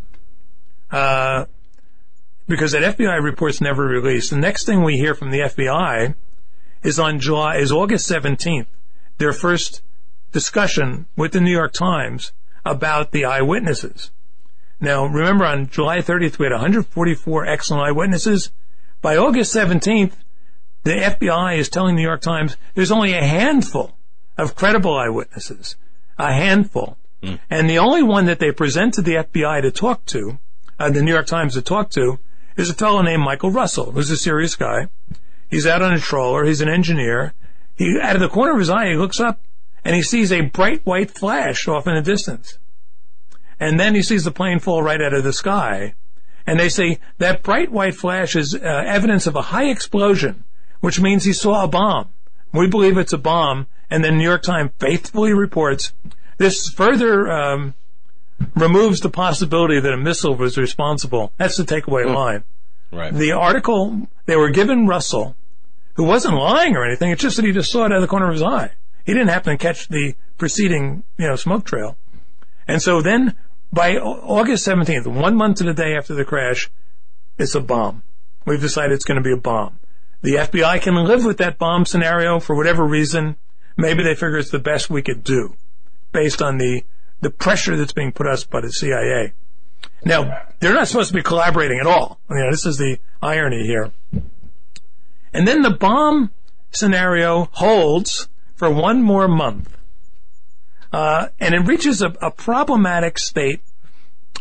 uh, because that F B I report's never released. The next thing we hear from the F B I is on July is August seventeenth, their first discussion with the New York Times about the eyewitnesses. Now, remember, on July thirtieth, we had one hundred forty-four excellent eyewitnesses. By August seventeenth, the F B I is telling the New York Times there's only a handful of credible eyewitnesses, a handful. Mm. And the only one that they present to the F B I to talk to, uh, the New York Times to talk to, is a fellow named Michael Russell, who's a serious guy. He's out on a trawler. He's an engineer. He, out of the corner of his eye, he looks up, and he sees a bright white flash off in the distance. And then he sees the plane fall right out of the sky. And they say that bright white flash is uh, evidence of a high explosion, which means he saw a bomb. We believe it's a bomb. And the New York Times faithfully reports this further um, removes the possibility that a missile was responsible. That's the takeaway mm. line. Right. The article they were given Russell, who wasn't lying or anything, it's just that he just saw it out of the corner of his eye. He didn't happen to catch the preceding, you know, smoke trail. And so then, by August seventeenth, one month to the day after the crash, it's a bomb. We've decided it's going to be a bomb. The F B I can live with that bomb scenario for whatever reason. Maybe they figure it's the best we could do based on the, the pressure that's being put us by the C I A. Now, they're not supposed to be collaborating at all. You know, this is the irony here. And then the bomb scenario holds for one more month. Uh, and it reaches a, a problematic state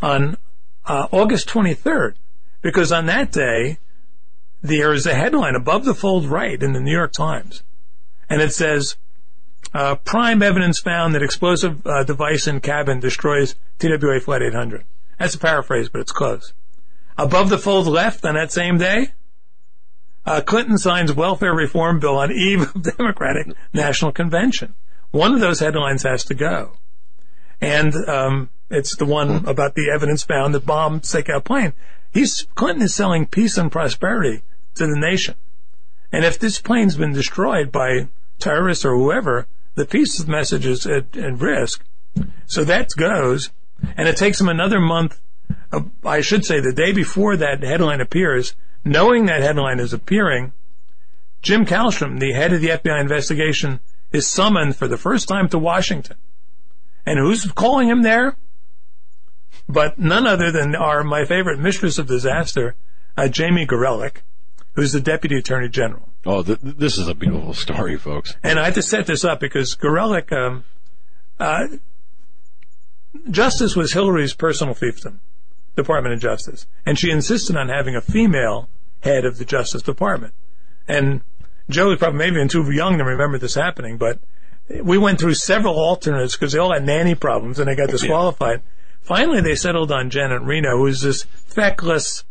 on uh, August twenty-third, because on that day, there is a headline above the fold right in the New York Times. And it says, uh, prime evidence found that explosive uh, device in cabin destroys T W A Flight eight hundred. That's a paraphrase, but it's close. Above the fold left on that same day, uh, Clinton signs welfare reform bill on eve of Democratic National Convention. One of those headlines has to go. And um, it's the one about the evidence found that bombs take out a plane. He's, Clinton is selling peace and prosperity to the nation. And if this plane's been destroyed by terrorists or whoever, the peace message is at, at risk. So that goes. And it takes him another month. Uh, I should say the day before that headline appears, knowing that headline is appearing, Jim Kallstrom, the head of the F B I investigation, is summoned for the first time to Washington. And who's calling him there? But none other than our my favorite mistress of disaster, uh, Jamie Gorelick, who's the Deputy Attorney General. Oh, th- this is a beautiful story, folks. And I have to set this up because Gorelick, um, uh, Justice was Hillary's personal fiefdom, Department of Justice. And she insisted on having a female head of the Justice Department. And Joe is probably maybe even too young to remember this happening, but we went through several alternates because they all had nanny problems and they got disqualified. Yeah. Finally, they settled on Janet Reno, who's this feckless,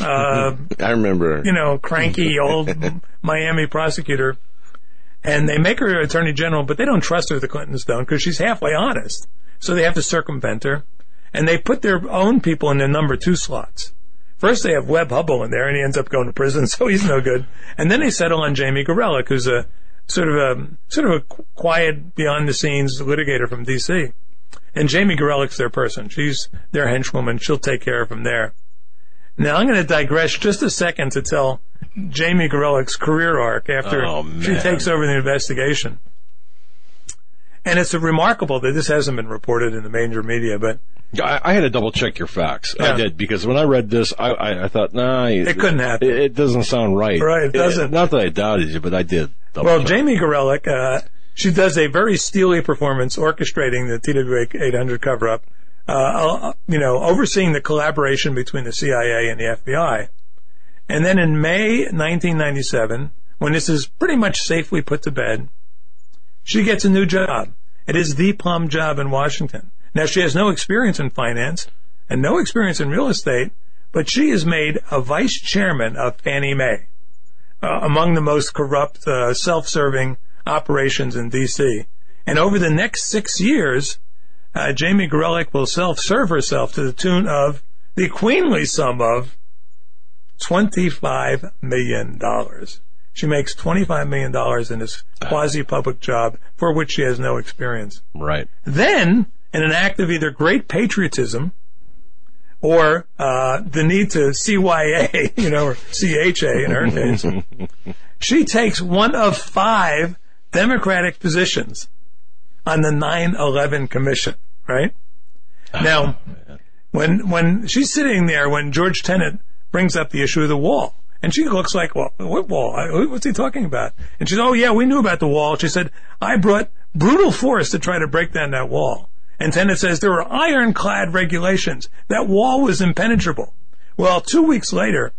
uh, I remember, you know, cranky old Miami prosecutor. And they make her attorney general, but they don't trust her, the Clintons don't, because she's halfway honest. So they have to circumvent her. And they put their own people in their number two slots. First, they have Webb Hubble in there, and he ends up going to prison, so he's no good. And then they settle on Jamie Gorelick, who's a sort of a sort of a quiet, behind-the-scenes litigator from D C And Jamie Gorelick's their person; she's their henchwoman. She'll take care of them there. Now, I'm going to digress just a second to tell Jamie Gorelick's career arc after oh, she takes over the investigation. And it's remarkable that this hasn't been reported in the major media, but. I, I had to double check your facts. Yeah. I did, because when I read this, I, I, I thought, nah, it, it couldn't happen. It, it doesn't sound right. Right, it doesn't. It, not that I doubted you, but I did. Well, check. Jamie Gorelick, uh, she does a very steely performance orchestrating the T W A eight hundred cover-up, uh, you know, overseeing the collaboration between the C I A and the F B I, And then in May nineteen ninety-seven, when this is pretty much safely put to bed, she gets a new job. It is the plum job in Washington. Now, she has no experience in finance and no experience in real estate, but she is made a vice chairman of Fannie Mae, uh, among the most corrupt, uh, self-serving operations in D C. And over the next six years, uh, Jamie Gorelick will self-serve herself to the tune of the queenly sum of twenty-five million dollars. She makes twenty-five million dollars in this quasi-public job for which she has no experience. Right. Then, in an act of either great patriotism or uh the need to C Y A, you know, or C H A in her case, she takes one of five Democratic positions on the nine eleven Commission, right? Oh, now, man. when when she's sitting there, when George Tenet brings up the issue of the wall. And she looks like, well, what wall? What's he talking about? And she's, oh, yeah, we knew about the wall. She said, I brought brutal force to try to break down that wall. And Tenet says, there were ironclad regulations. That wall was impenetrable. Well, two weeks later,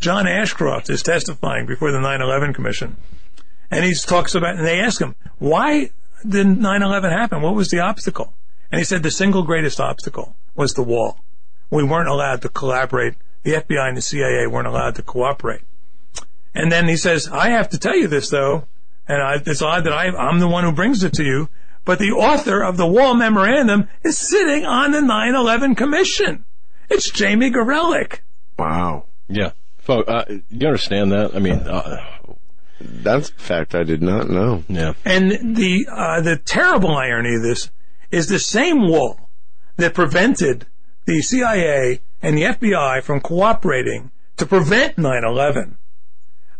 John Ashcroft is testifying before the nine eleven Commission. And he talks about, and they ask him, why did nine eleven happen? What was the obstacle? And he said, the single greatest obstacle was the wall. We weren't allowed to collaborate. The F B I and the C I A weren't allowed to cooperate. And then he says, I have to tell you this, though, and I, it's odd that I, I'm the one who brings it to you, but the author of the Wall Memorandum is sitting on the nine eleven Commission. It's Jamie Gorelick. Wow. Yeah. So, uh, you understand that? I mean... Uh, that's a fact I did not know. Yeah. And the uh, the terrible irony of this is the same wall that prevented the C I A and the F B I from cooperating to prevent nine eleven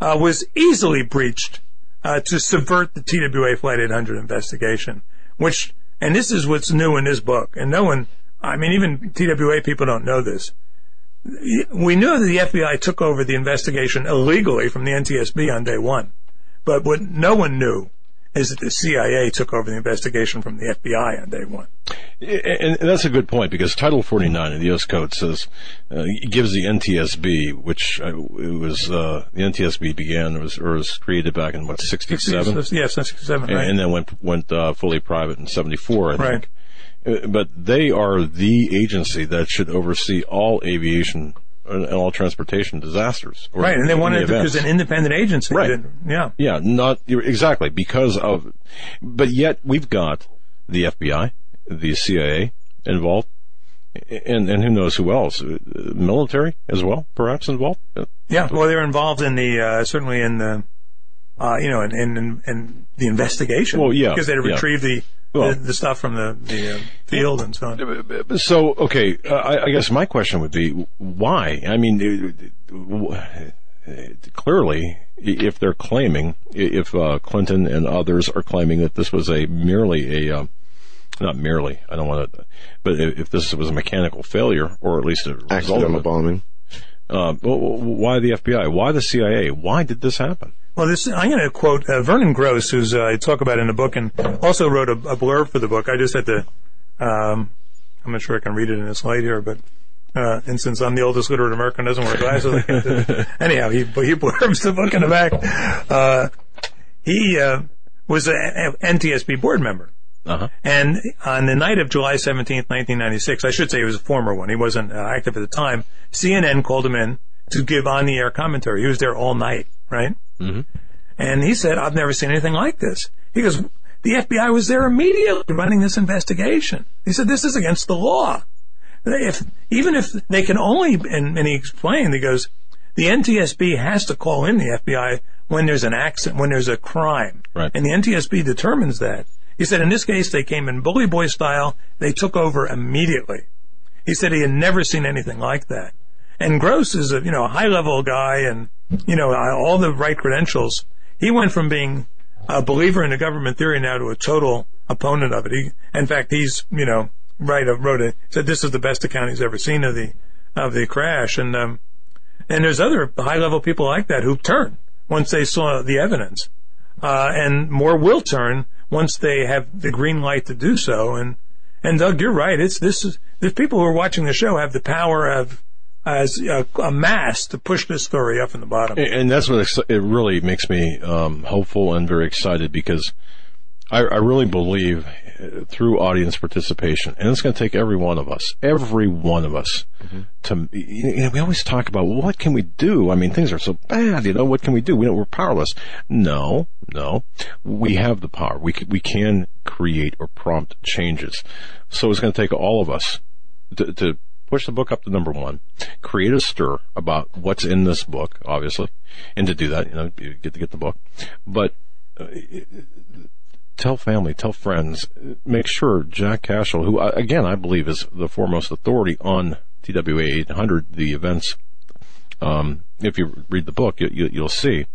uh, was easily breached uh, to subvert the T W A Flight eight hundred investigation, which, and this is what's new in this book, and no one, I mean, even T W A people don't know this. We knew that the F B I took over the investigation illegally from the N T S B on day one, but what no one knew is that the C I A took over the investigation from the F B I on day one. And that's a good point, because Title forty-nine of the U S Code says, uh, gives the N T S B, which uh, it was, uh, the N T S B began, it was, or was created back in, what, sixty-seven? Yes, sixty-seven, right. And then went, went, uh, fully private in seventy-four, I think. Right. But they are the agency that should oversee all aviation and all transportation disasters. Right, and they wanted it because an independent agency. Right. Yeah. Yeah, not, exactly, because of, but yet we've got the F B I, the C I A involved, and, and who knows who else? Military as well, perhaps involved? Yeah, well, they're involved in the, uh, certainly in the, uh, you know, in, in, in the investigation. Well, yeah. Because they retrieved yeah. the, Well, the, the stuff from the, the uh, field and so on. So, okay, uh, I, I guess my question would be, why? I mean, it, it, it, clearly, if they're claiming, if uh, Clinton and others are claiming that this was a merely a, uh, not merely, I don't want to, but if this was a mechanical failure, or at least a accidental bombing, uh, why the F B I? Why the C I A? Why did this happen? Well, this, I'm going to quote uh, Vernon Gross, who's uh, I talk about in the book and also wrote a, a blurb for the book. I just had to, um, I'm not sure I can read it in this light here, but uh, and since I'm the oldest literate American, doesn't wear glasses. I can't do it. Anyhow, he, he blurbs the book in the back. Uh, he uh, was an N T S B board member. Uh-huh. And on the night of July seventeenth, nineteen ninety-six, I should say he was a former one. He wasn't uh, active at the time. C N N called him in to give on-the-air commentary. He was there all night, right? Mm-hmm. And he said, I've never seen anything like this. He goes, the F B I was there immediately running this investigation. He said, this is against the law. If, even if they can only, and, and he explained, he goes, the N T S B has to call in the F B I when there's an accident, when there's a crime. Right. And the N T S B determines that. He said, in this case, they came in bully boy style. They took over immediately. He said he had never seen anything like that. And Gross is a, you know, a high-level guy and, you know, all the right credentials. He went from being a believer in the government theory now to a total opponent of it. He, in fact, he's, you know, right, wrote it, said this is the best account he's ever seen of the, of the crash. And, um, and there's other high-level people like that who turn once they saw the evidence. Uh, and more will turn once they have the green light to do so. And, and Doug, you're right. It's, this is, the people who are watching the show have the power of, as a, a mass to push this story up in the bottom. And that's what it really makes me um, hopeful and very excited, because I, I really believe through audience participation, and it's going to take every one of us, every one of us, mm-hmm. to, you know, we always talk about, well, what can we do? I mean, things are so bad, you know, what can we do? We don't, we're powerless. No, no, we have the power. We can, we can create or prompt changes. So it's going to take all of us to, to push the book up to number one, create a stir about what's in this book, obviously, and to do that, you know, you get to get the book, but uh, it, tell family, tell friends, make sure Jack Cashill, who, again, I believe is the foremost authority on T W A eight hundred, the events. Um, if you read the book, you, you, you'll see.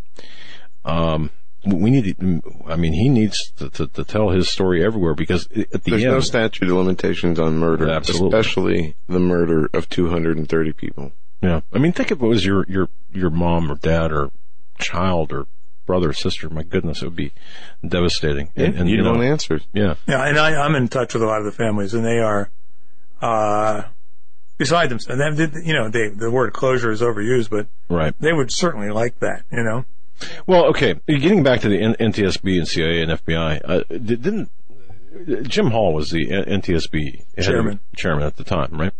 Um, we need to, I mean, he needs to, to, to tell his story everywhere, because at the There's end... There's no statute of limitations on murder, absolutely. Especially the murder of two hundred thirty people. Yeah. I mean, think if it was your, your, your mom or dad or child or brother or sister, my goodness, it would be devastating. And, and you, you know, don't answer. Yeah. Yeah, and I, I'm in touch with a lot of the families, and they are uh, beside themselves. And they, you know, they, the word closure is overused, but right. they would certainly like that, you know? Well, okay, getting back to the N T S B and C I A and F B I, uh, didn't Jim Hall was the N T S B chairman chairman at the time, right?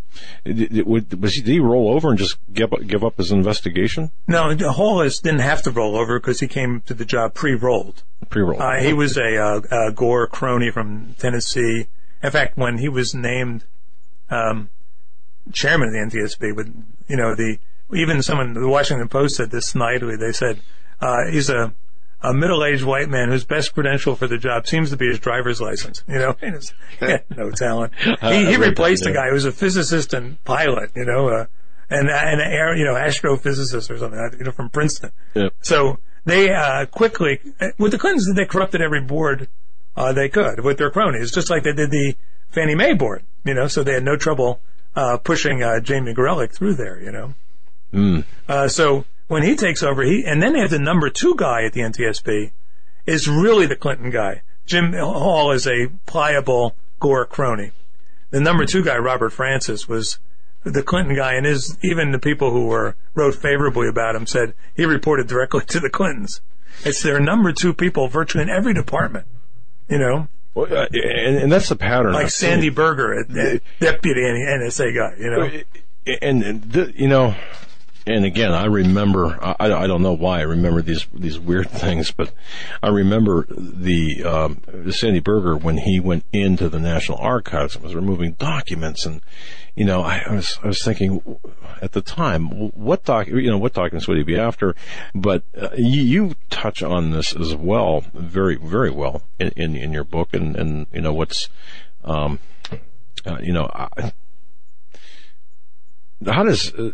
Was he, did he roll over and just give up, give up his investigation? No, Hall didn't have to roll over because he came to the job pre-rolled. Pre-rolled. Uh, he was a, uh, a Gore crony from Tennessee. In fact, when he was named um, chairman of the N T S B, with you know the even someone, the Washington Post said this nightly. They said uh, he's a A middle-aged white man whose best credential for the job seems to be his driver's license. You know, he had no talent. He, he replaced a guy who was a physicist and pilot. You know, uh, and and air, you know, astrophysicist or something. You know, from Princeton. Yep. So they uh, quickly, with the Clintons, they corrupted every board uh, they could with their cronies, just like they did the Fannie Mae board. You know, so they had no trouble uh, pushing uh, Jamie Gorelick through there. You know, mm. uh, so. When he takes over, he and then they have the number two guy at the N T S B is really the Clinton guy. Jim Hall is a pliable Gore crony. The number two guy, Robert Francis, was the Clinton guy, and his, even the people who were wrote favorably about him said he reported directly to the Clintons. It's their number two people virtually in every department, you know. Well, uh, and, and that's the pattern. Like Sandy Berger, the deputy N S A guy, you know. And, and the, you know... And again, I remember, I, I don't know why I remember these, these weird things, but I remember the, um, Sandy Berger, when he went into the National Archives and was removing documents. And, you know, I, I was, I was thinking at the time, what doc, you know, what documents would he be after? But uh, you, you touch on this as well, very, very well in, in, in your book and, and, you know, what's, um, uh, you know, I, How does, uh,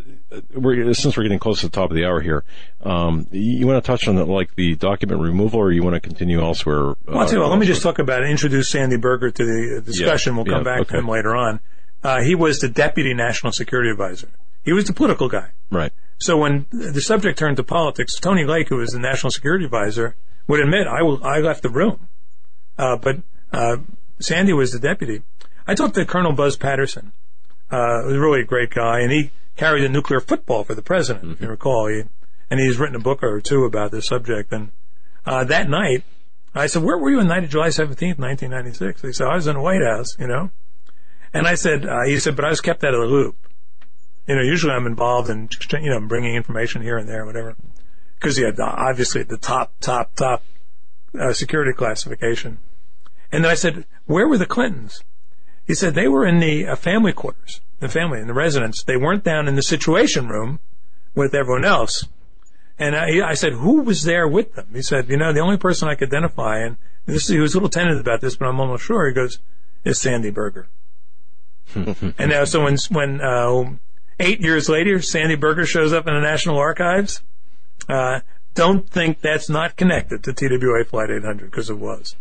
we're, since we're getting close to the top of the hour here, um, you want to touch on like the document removal, or you want to continue elsewhere? Well, I'll tell you what, let me just talk about it. Introduce Sandy Berger to the discussion. Yeah, we'll come yeah, back okay. to him later on. Uh, he was the deputy national security advisor. He was the political guy. Right. So when the subject turned to politics, Tony Lake, who was the national security advisor, would admit, I will, I left the room. Uh, but, uh, Sandy was the deputy. I talked to Colonel Buzz Patterson. Uh, was really a great guy, and he carried a nuclear football for the president, mm-hmm. if you recall. He, and he's written a book or two about this subject. And uh, that night, I said, where were you on the night of July seventeenth, nineteen ninety-six? He said, I was in the White House, you know. And I said, uh, he said, but I was kept out of the loop. You know, usually I'm involved in, you know, bringing information here and there, whatever. Because he had, obviously, the top, top, top uh, security classification. And then I said, where were the Clintons? He said they were in the uh, family quarters, the family, in the residence. They weren't down in the Situation Room with everyone else. And I, I said, who was there with them? He said, you know, the only person I could identify, and this, he was a little tentative about this, but I'm almost sure, he goes, is Sandy Berger. And now, so when, when uh, eight years later, Sandy Berger shows up in the National Archives, uh, don't think that's not connected to T W A Flight eight hundred, because it was.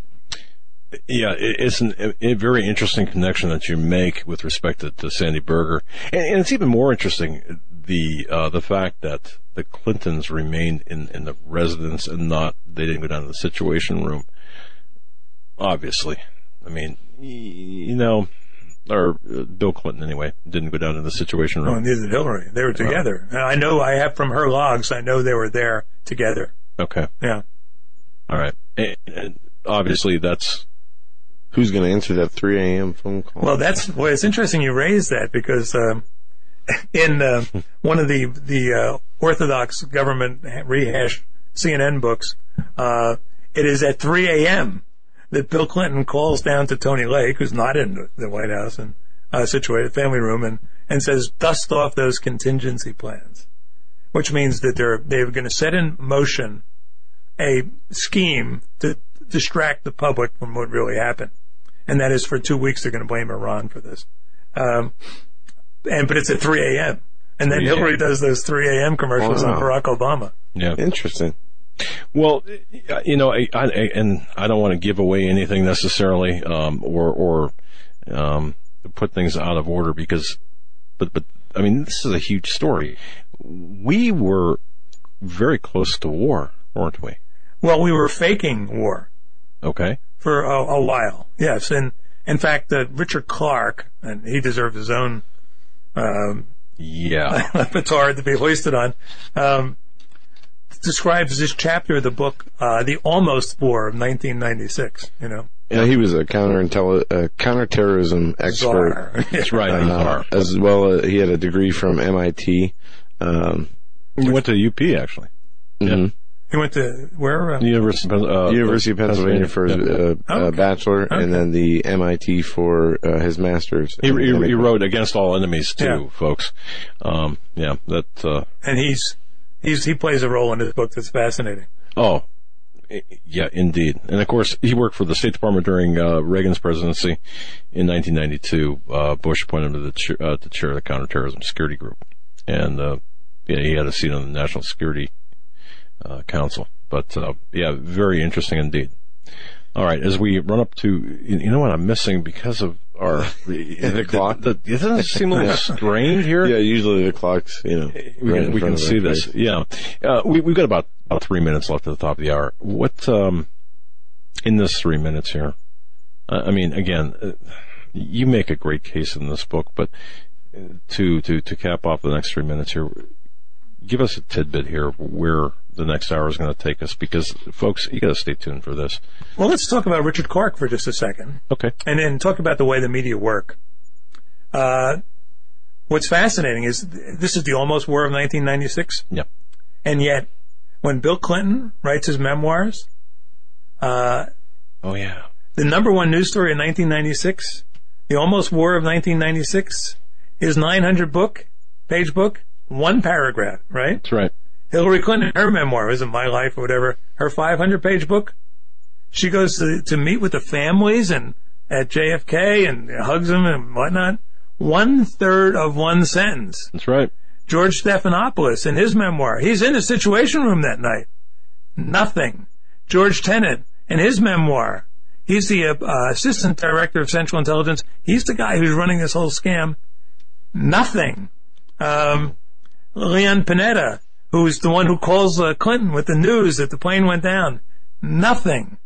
Yeah, it's an, a very interesting connection that you make with respect to, to Sandy Berger, and, and it's even more interesting the uh, the fact that the Clintons remained in, in the residence and not they didn't go down to the Situation Room. Obviously, I mean, you know, or uh, Bill Clinton anyway, didn't go down in the Situation Room. No, neither did Hillary. They were together. Uh, I know. I have from her logs. I know they were there together. Okay. Yeah. All right. And, and obviously, that's who's going to answer that three a.m. phone call. Well, that's well. It's interesting you raised that because um, in uh, one of the the uh, Orthodox government rehash C N N books, uh, it is at three a.m. that Bill Clinton calls down to Tony Lake, who's not in the White House and uh, situated family room, and, and says, dust off those contingency plans, which means that they're they're going to set in motion a scheme to distract the public from what really happened, and that is for two weeks they're going to blame Iran for this. Um, and but it's at three a m and then Hillary does those three a.m. commercials wow. on Barack Obama. Yeah, interesting. Well, you know, I, I, and I don't want to give away anything necessarily, um, or, or, um, put things out of order because, but, but, I mean, this is a huge story. We were very close to war, weren't we? Well, we were faking war. Okay. For a, a while. Yes. And in fact, uh, Richard Clarke, and he deserved his own, um, yeah, petard to be hoisted on, um, describes this chapter of the book, uh, The Almost War of nineteen ninety-six, you know. Yeah, he was a counterintelli- uh, counterterrorism expert. Czar. That's right, uh, as well, uh, he had a degree from M I T. Um, he went to U P, actually. Mm-hmm. Yeah. He went to where? Uh, University, uh, University of Pennsylvania, Pennsylvania for his uh, oh, okay. uh, bachelor, okay. and then the M I T for uh, his master's. He, he, he wrote Against All Enemies, too, yeah. folks. Um, yeah, that. Uh, and he's... He's, he plays a role in his book that's fascinating. Oh, yeah, indeed. And, of course, he worked for the State Department during uh, Reagan's presidency in nineteen ninety-two. Uh, Bush appointed him to the, ch- uh, to chair of the Counterterrorism Security Group. And, uh, yeah, he had a seat on the National Security uh, Council. But, uh, yeah, very interesting indeed. All right, as we run up to, you know what I'm missing because of our the, the clock. The, the, doesn't it seem a little strained here? Yeah, usually the clocks, you know. We right can, we can see this. Face. Yeah, uh, we, we've got about, about three minutes left at the top of the hour. What um, in this three minutes here? Uh, I mean, again, uh, you make a great case in this book, but to to to cap off the next three minutes here, give us a tidbit here where the next hour is going to take us, because, folks, you got to stay tuned for this. Well, let's talk about Richard Clarke for just a second. Okay. And then talk about the way the media work. Uh, what's fascinating is th- this is the almost war of nineteen ninety-six. Yeah. And yet, when Bill Clinton writes his memoirs, uh, oh, yeah. The number one news story in nineteen ninety-six, the almost war of nineteen ninety-six, his nine hundred book, page book, one paragraph, right? That's right. Hillary Clinton, her memoir, isn't My Life or whatever, her five hundred page book, she goes to, to meet with the families and at J F K and hugs them and whatnot. One-third of one sentence. That's right. George Stephanopoulos in his memoir, he's in the Situation Room that night. Nothing. George Tenet in his memoir, he's the uh, Assistant Director of Central Intelligence. He's the guy who's running this whole scam. Nothing. Um, Leon Panetta, who's the one who calls uh, Clinton with the news that the plane went down. Nothing.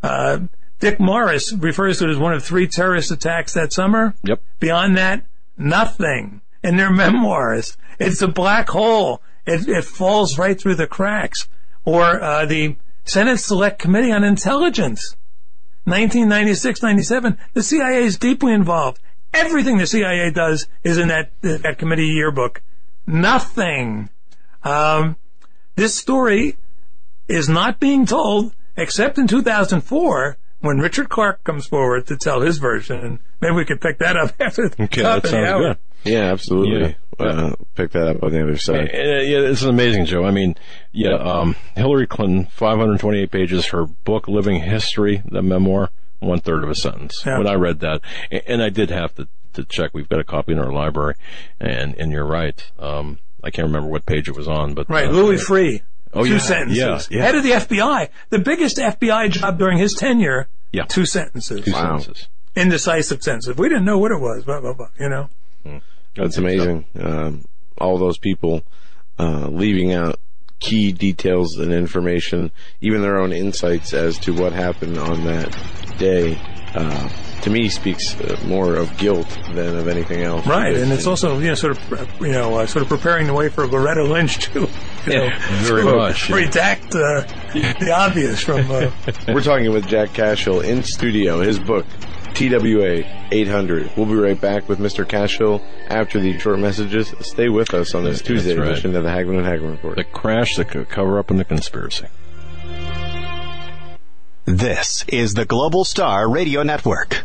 Uh, Dick Morris refers to it as one of three terrorist attacks that summer. Yep. Beyond that, nothing in their memoirs. It's a black hole. It, it falls right through the cracks. Or uh, the Senate Select Committee on Intelligence, nineteen ninety-six ninety-seven. The C I A is deeply involved. Everything the C I A does is in that, that committee yearbook. Nothing. Um, this story is not being told except in two thousand four when Richard Clarke comes forward to tell his version. And maybe we could pick that up after the okay, top that sounds of the hour. Good. Yeah, absolutely. Yeah. Uh, pick that up on the other side. Yeah, yeah, it's amazing, Joe. I mean, yeah, um, Hillary Clinton, five hundred twenty-eight pages, her book, Living History, the memoir, one third of a sentence. Yeah. When I read that, and I did have to, to check, we've got a copy in our library, and, and you're right. Um, I can't remember what page it was on, but right, uh, Louis Free. Oh, two yeah, sentences. Yeah, yeah. Head of the F B I, the biggest F B I job during his tenure. Yeah, two sentences. Two wow. sentences. Indecisive sentences. We didn't know what it was. Blah blah blah. You know, hmm. that's amazing. Um, all those people uh, leaving out key details and information, even their own insights as to what happened on that day. Uh, to me, speaks uh, more of guilt than of anything else. Right, and it's also, you know, sort of, you know, uh, sort of preparing the way for Loretta Lynch to, you know, yeah, very to much, yeah. redact uh, the obvious from... Uh, We're talking with Jack Cashill in studio, his book, T W A eight hundred. We'll be right back with Mister Cashill after the short messages. Stay with us on this Tuesday right. edition of the Hagmann and Hagmann Report. The crash, the cover-up, and the conspiracy. This is the Global Star Radio Network.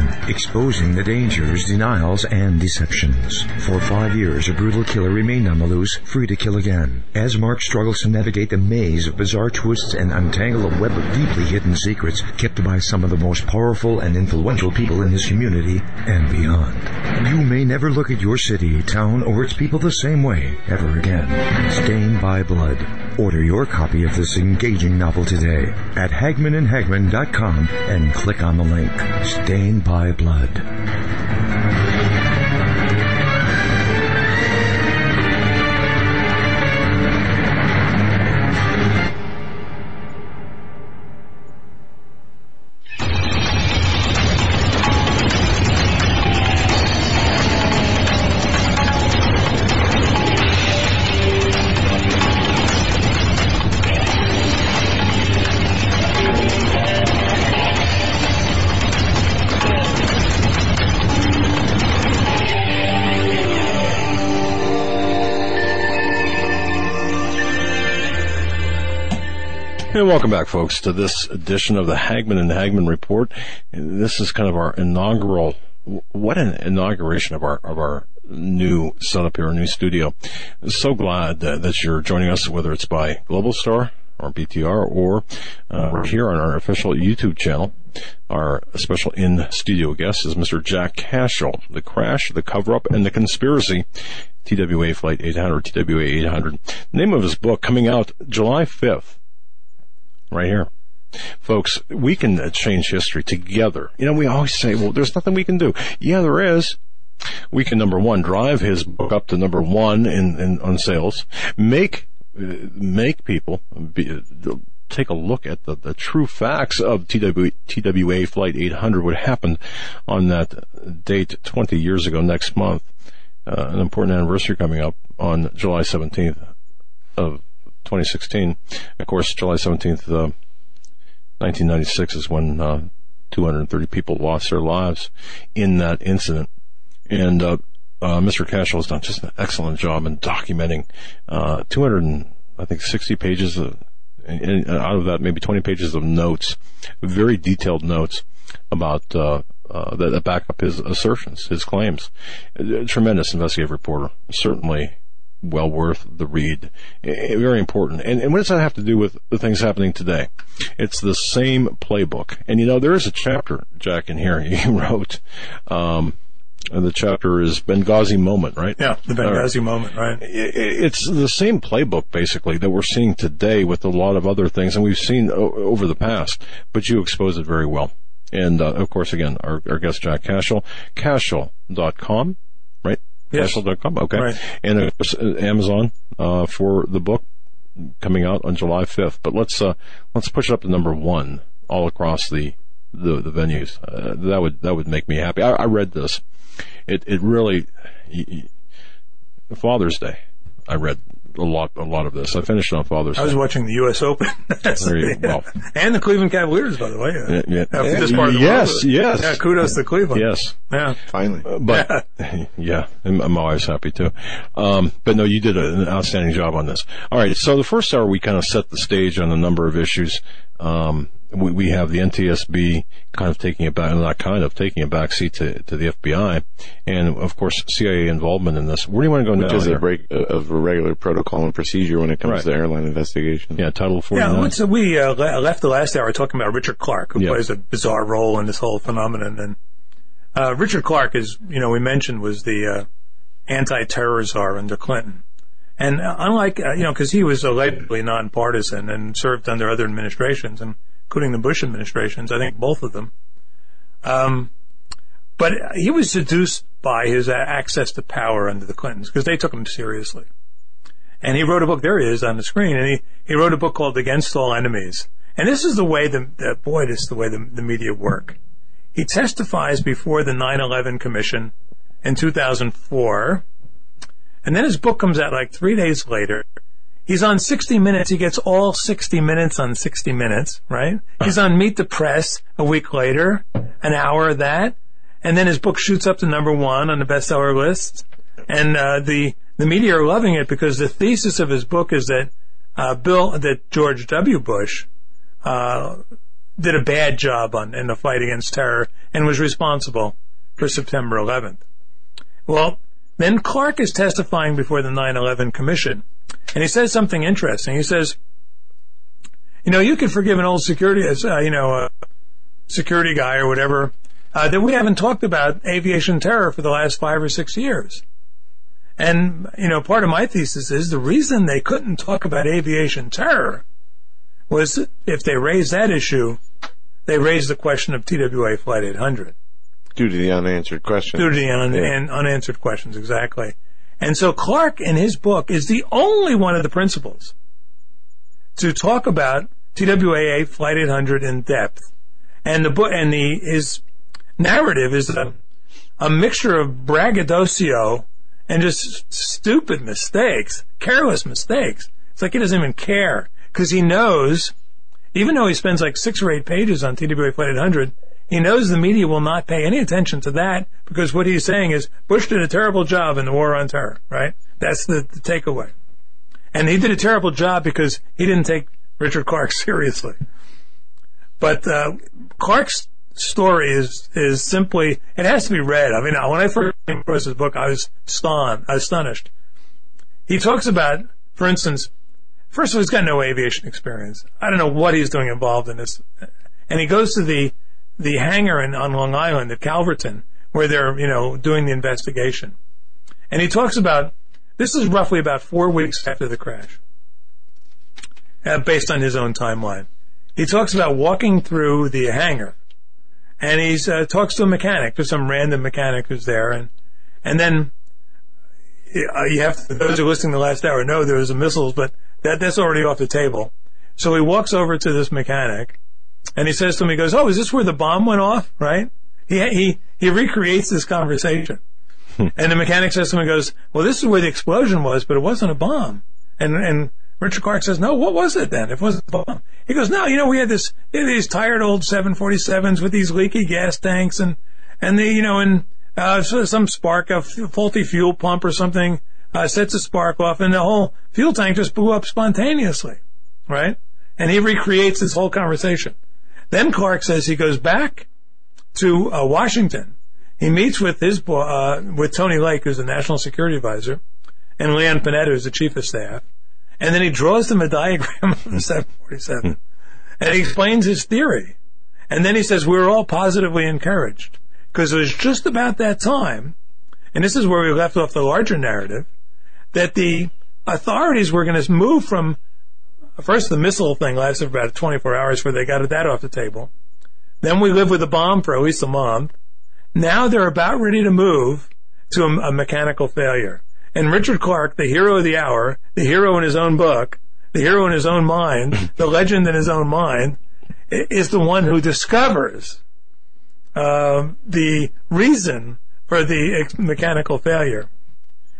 exposing the dangers, denials, and deceptions. For five years, a brutal killer remained on the loose, free to kill again. As Mark struggles to navigate the maze of bizarre twists and untangle a web of deeply hidden secrets kept by some of the most powerful and influential people in his community and beyond. You may never look at your city, town, or its people the same way ever again. Stained by Blood. Order your copy of this engaging novel today at Hagmann and Hagmann dot com and click on the link. Stained by Blood. And welcome back, folks, to this edition of the Hagmann and Hagmann Report. This is kind of our inaugural, what an inauguration of our of our new setup here, our new studio. So glad that, that you're joining us, whether it's by Global Star or B T R or uh, here on our official YouTube channel. Our special in-studio guest is Mister Jack Cashill, The Crash, The Cover-Up, and The Conspiracy, T W A Flight eight hundred, T W A eight hundred. The name of his book, coming out July fifth. Right here. Folks, we can change history together. You know, we always say, well, there's nothing we can do. Yeah, there is. We can, number one, drive his book up to number one in, in on sales. Make, make people be, take a look at the, the true facts of T W, T W A Flight eight hundred, what happened on that date twenty years ago next month. Uh, an important anniversary coming up on July seventeenth of twenty sixteen. Of course, July seventeenth, uh, nineteen ninety-six is when uh, two hundred thirty people lost their lives in that incident. And uh, uh, Mister Cashill has done just an excellent job in documenting uh, two hundred, I think, sixty pages of, and out of that, maybe twenty pages of notes, very detailed notes about uh, uh, that, that back up his assertions, his claims. A tremendous investigative reporter, certainly. Well worth the read. Very important. And, and what does that have to do with the things happening today? It's the same playbook. And, you know, there is a chapter, Jack, in here you wrote. Um, and the chapter is Benghazi Moment, right? Yeah, the Benghazi uh, Moment, right. It's the same playbook, basically, that we're seeing today with a lot of other things, and we've seen o- over the past. But you expose it very well. And, uh, of course, again, our, our guest, Jack Cashill, cashill dot com, right? Yes. Okay. Right. And it was Amazon uh, for the book coming out on July fifth. But let's uh, let's push it up to number one all across the the, the venues. Uh, that would that would make me happy. I, I read this. It it really Father's Day. I read a lot a lot of this. I finished on Father's Day. I was Day. watching the U S Open. That's very, well. And the Cleveland Cavaliers, by the way. Yeah, yeah. Yeah. This part of the yes, world. yes. Yeah, kudos yeah. to Cleveland. Yes. Yeah. Finally. Uh, but, yeah. yeah, I'm always happy, too. Um, but, no, you did an outstanding job on this. All right, so the first hour we kind of set the stage on a number of issues. Um, we, we have the N T S B kind of taking it back, not kind of taking a back seat to, to the F B I, and of course C I A involvement in this. Where do you want to go now? Which is a break of a regular protocol and procedure when it comes right. to airline investigation. Yeah, Title forty-nine. Yeah, so we uh, left the last hour talking about Richard Clarke, who yep. plays a bizarre role in this whole phenomenon. And uh, Richard Clarke is, you know, we mentioned was the uh, anti-terror czar under Clinton. And unlike, uh, you know, because he was allegedly nonpartisan and served under other administrations, and including the Bush administrations, I think both of them. Um, but he was seduced by his access to power under the Clintons because they took him seriously. And he wrote a book, there he is on the screen, and he, he wrote a book called Against All Enemies. And this is the way, the uh, boy, this is the way the, the media work. He testifies before the nine eleven Commission in two thousand four, and then his book comes out like three days later. He's on sixty minutes. He gets all sixty minutes on sixty minutes, right? He's on Meet the Press a week later, an hour of that. And then his book shoots up to number one on the bestseller list. And uh, the, the media are loving it because the thesis of his book is that uh, Bill, that George W. Bush uh, did a bad job on in the fight against terror and was responsible for September eleventh. Well, then Clarke is testifying before the nine eleven Commission, and he says something interesting. He says, you know, you can forgive an old security, uh, you know, uh, security guy or whatever, uh, that we haven't talked about aviation terror for the last five or six years. And, you know, part of my thesis is the reason they couldn't talk about aviation terror was if they raised that issue, they raised the question of T W A Flight eight hundred. Due to the unanswered questions. Due to the un- yeah. un- unanswered questions, exactly. And so Clarke, in his book, is the only one of the principals to talk about T W A Flight eight hundred in depth. And the book, and the his narrative is a, a mixture of braggadocio and just stupid mistakes, careless mistakes. It's like he doesn't even care because he knows, even though he spends like six or eight pages on T W A Flight eight hundred. He knows the media will not pay any attention to that because what he's saying is Bush did a terrible job in the war on terror, right? That's the, the takeaway. And he did a terrible job because he didn't take Richard Clarke seriously. But uh, Clarke's story is is simply, it has to be read. I mean, when I first came across his book, I was stunned, astonished. He talks about, for instance, first of all, he's got no aviation experience. I don't know what he's doing involved in this. And he goes to the the hangar in, on Long Island at Calverton, where they're, you know, doing the investigation. And he talks about, this is roughly about four weeks after the crash, uh, based on his own timeline. He talks about walking through the hangar, and he uh, talks to a mechanic, to some random mechanic who's there, and and then uh, you have to, those who are listening the last hour know there was a missiles, but that that's already off the table. So he walks over to this mechanic, and he says to me, he goes, oh, is this where the bomb went off, right? He he he recreates this conversation. And the mechanic says to him, he goes, well, this is where the explosion was, but it wasn't a bomb. And and Richard Clarke says, no, what was it then? It wasn't a bomb. He goes, no, you know, we had this these tired old seven forty-sevens with these leaky gas tanks and, and the, you know, and uh, some spark, a faulty fuel pump or something uh, sets a spark off, and the whole fuel tank just blew up spontaneously, right? And he recreates this whole conversation. Then Clarke says he goes back to uh, Washington. He meets with his uh, with Tony Lake, who's the national security advisor, and Leon Panetta, who's the chief of staff. And then he draws them a diagram of the seven forty-seven, and he explains his theory. And then he says we were all positively encouraged because it was just about that time, and this is where we left off the larger narrative, that the authorities were going to move from. First, the missile thing lasted for about twenty-four hours where they got that off the table. Then we lived with a bomb for at least a month. Now they're about ready to move to a, a mechanical failure. And Richard Clarke, the hero of the hour, the hero in his own book, the hero in his own mind, the legend in his own mind, is the one who discovers uh, the reason for the ex- mechanical failure.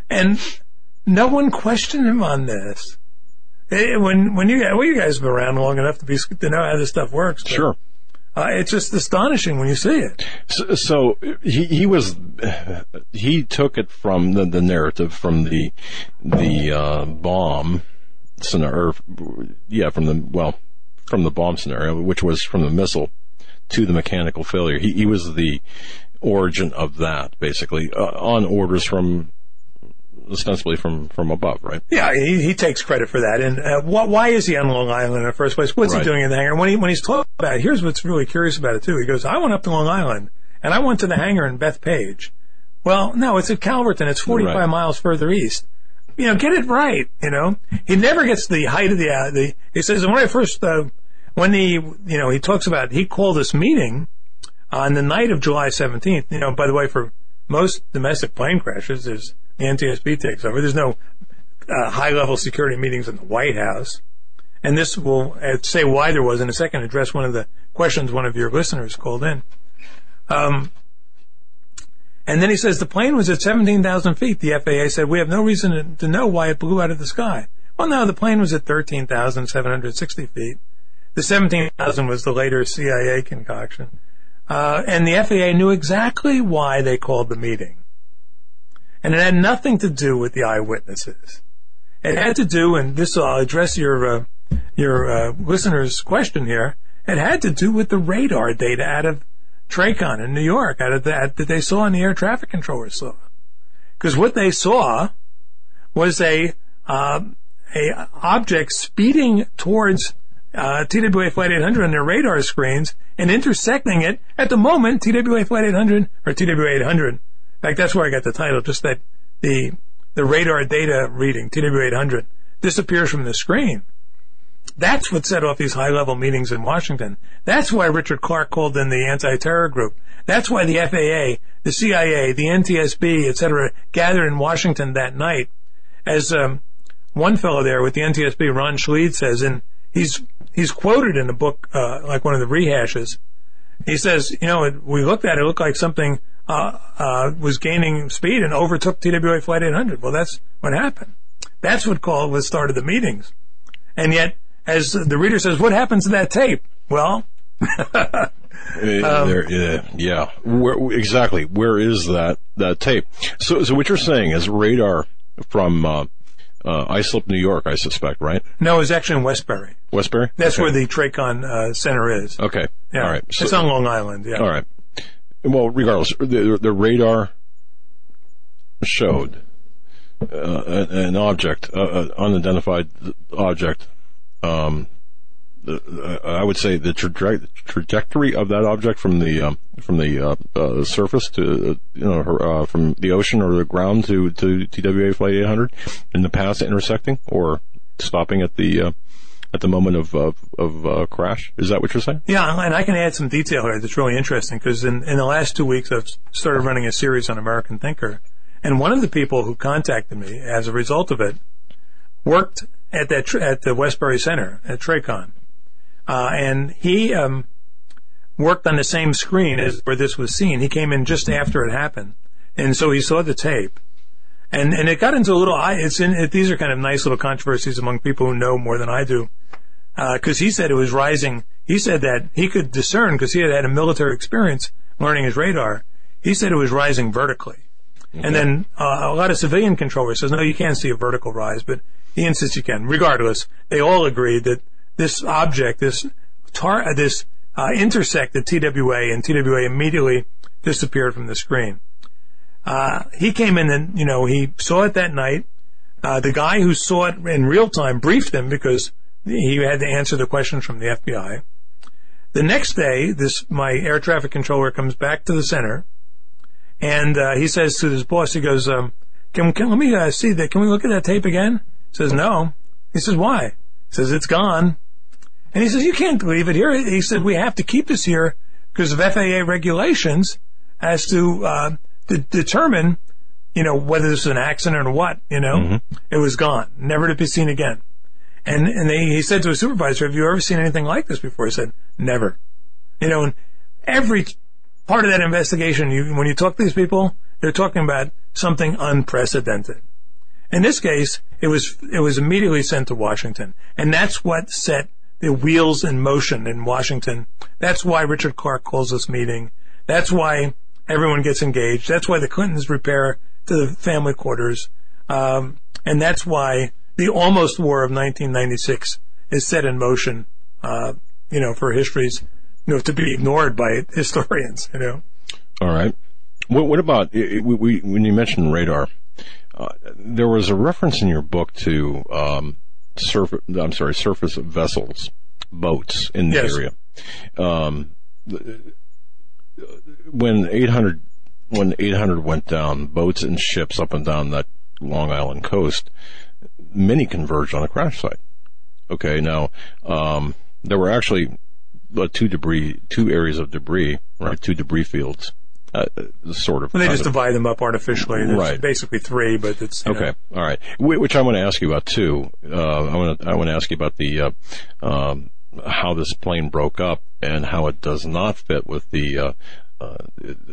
And no one questioned him on this. It, when when you well, you guys have been around long enough to be to know how this stuff works. But, sure, uh, it's just astonishing when you see it. So, so he he was he took it from the, the narrative from the the uh, bomb, or yeah, from the well from the bomb scenario, which was from the missile to the mechanical failure. He, he was the origin of that, basically, uh, on orders from, ostensibly from, from above, right? Yeah, he, he takes credit for that. And uh, wh- why is he on Long Island in the first place? What's right. he doing in the hangar? When he when he's told about it, here's what's really curious about it, too. He goes, I went up to Long Island, and I went to the hangar in Bethpage. Well, no, it's at Calverton. It's forty-five right. miles further east. You know, get it right, you know. He never gets the height of the... Uh, the he says, when I first... Uh, when the... You know, he talks about... He called this meeting on the night of July seventeenth. You know, by the way, for most domestic plane crashes, there's... The N T S B takes over. There's no uh, high-level security meetings in the White House. And this will uh, say why there was in a second, address one of the questions one of your listeners called in. Um, and then he says the plane was at seventeen thousand feet. The F A A said, we have no reason to, to know why it blew out of the sky. Well, no, the plane was at thirteen thousand seven hundred sixty feet. The seventeen thousand was the later C I A concoction. Uh, and the F A A knew exactly why they called the meeting. And it had nothing to do with the eyewitnesses. It had to do, and this I'll address your uh, your uh, listener's question here, it had to do with the radar data out of TRACON in New York, out of that that they saw and the air traffic controllers saw. Because what they saw was a uh, a object speeding towards uh, T W A Flight eight hundred on their radar screens and intersecting it at the moment T W A Flight eight hundred, or T W A eight hundred, in fact, that's where I got the title, just that the the radar data reading, T W A eight hundred, disappears from the screen. That's what set off these high-level meetings in Washington. That's why Richard Clarke called in the anti-terror group. That's why the F A A, the C I A, the N T S B, et cetera, gathered in Washington that night. As um, one fellow there with the N T S B, Ron Schleid, says, and he's he's quoted in a book, uh, like one of the rehashes, he says, you know, it, we looked at it, it looked like something... Uh, uh, was gaining speed and overtook T W A Flight eight hundred. Well, that's what happened. That's what called was started the meetings. And yet, as the reader says, what happens to that tape? Well, um, there, yeah, yeah. Where, exactly. Where is that that tape? So, so what you're saying is radar from uh, uh, Islip, New York, I suspect, right? No, it was actually in Westbury. Westbury. That's okay. Where the TRACON uh, Center is. Okay. Yeah. All right. So, it's on Long Island. Yeah. All right. Well, regardless, the, the radar showed uh, an object, an unidentified object. Um, the, uh, I would say the tra- trajectory of that object from the um, from the uh, uh, surface to you know uh, from the ocean or the ground to, to T W A Flight eight hundred in the past intersecting or stopping at the. Uh, At the moment of of, of uh, crash, is that what you're saying? Yeah, and I can add some detail here that's really interesting because in, in the last two weeks I've started running a series on American Thinker, and one of the people who contacted me as a result of it worked at that at the Westbury Center at TRACON, uh, and he um, worked on the same screen as where this was seen. He came in just after it happened, and so he saw the tape. And and it got into a little. It's in. It, these are kind of nice little controversies among people who know more than I do, because uh, he said it was rising. He said that he could discern because he had had a military experience learning his radar. He said it was rising vertically, okay. And then uh, a lot of civilian controllers says no, you can't see a vertical rise, but he insists you can. Regardless, they all agreed that this object, this tar, this uh, intersected T W A, and T W A immediately disappeared from the screen. Uh, he came in and, you know, he saw it that night. Uh, the guy who saw it in real time briefed him because he had to answer the questions from the F B I. The next day, this, my air traffic controller comes back to the center and, uh, he says to his boss, he goes, um, can, can, let me, uh, see that. Can we look at that tape again? He says, no. He says, why? He says, it's gone. And he says, you can't leave it here. He said, we have to keep this here because of F A A regulations as to, uh, to determine, you know, whether this was an accident or what, you know, mm-hmm. It was gone, never to be seen again. And and they, he said to his supervisor, have you ever seen anything like this before? He said, never. You know, and every part of that investigation, you, when you talk to these people, they're talking about something unprecedented. In this case, it was it was immediately sent to Washington. And that's what set the wheels in motion in Washington. That's why Richard Clarke calls this meeting. That's why everyone gets engaged. That's why the Clintons repair to the family quarters. Um, and that's why the almost war of nineteen ninety-six is set in motion uh, you know, for histories, you know, to be ignored by historians, you know. All right. What, what about, it, we, we, when you mentioned radar, uh, there was a reference in your book to, um, surf, I'm sorry, surface vessels, boats in the yes. area. Um, when eight hundred, when eight hundred went down, boats and ships up and down that Long Island coast, many converged on a crash site. Okay, now, um, there were actually uh, two debris, two areas of debris, right? Two debris fields, uh, sort of. And they just of, divide them up artificially. There's right. basically three, but it's you okay. know. All right, which I want to ask you about too. Uh, I want to I want to ask you about the uh, um, how this plane broke up and how it does not fit with the. Uh, Uh,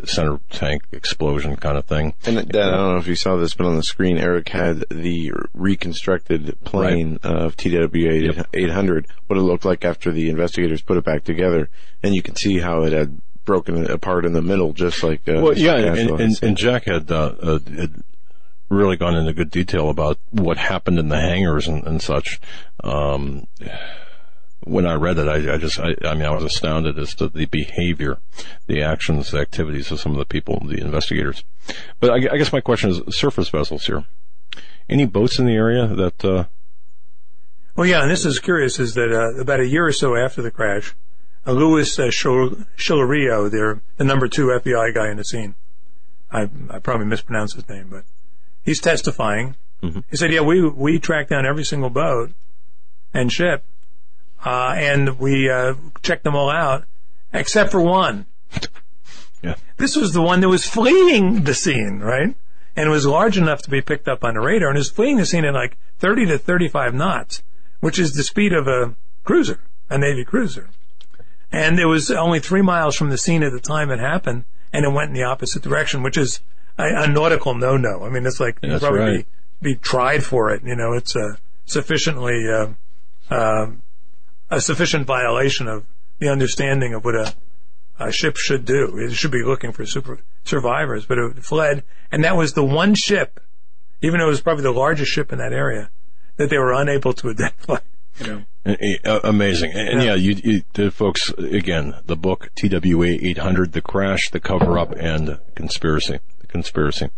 center tank explosion kind of thing. And Dan, I don't know if you saw this, but on the screen, Eric had the reconstructed plane right. of T W A eight hundred, yep. what it looked like after the investigators put it back together. And you can see how it had broken apart in the middle, just like... Uh, well, yeah, and, and, and Jack had, uh, uh, had really gone into good detail about what happened in the hangars and, and such. Um, when I read it, I, I just, I, I mean, I was astounded as to the behavior, the actions, the activities of some of the people, the investigators. But I, I guess my question is surface vessels here. Any boats in the area that, uh... Well, yeah, and this is curious is that, uh, about a year or so after the crash, uh, Luis uh, Chilario, there, the number two F B I guy in the scene. I, I probably mispronounced his name, but he's testifying. Mm-hmm. He said, yeah, we, we tracked down every single boat and ship. Uh, and we, uh, checked them all out, except for one. Yeah. This was the one that was fleeing the scene, right? And it was large enough to be picked up on the radar, and it was fleeing the scene at like thirty to thirty-five knots, which is the speed of a cruiser, a Navy cruiser. And it was only three miles from the scene at the time it happened, and it went in the opposite direction, which is a, a nautical no-no. I mean, it's like, yeah, you'd probably right. be, be tried for it, you know, it's a sufficiently, uh, uh, a sufficient violation of the understanding of what a, a ship should do. It should be looking for super survivors, but it fled. And that was the one ship, even though it was probably the largest ship in that area, that they were unable to identify. You know. Amazing. And yeah, yeah you, you the folks, again, the book, T W A eight hundred, The Crash, The Cover-Up, and Conspiracy. Conspiracy.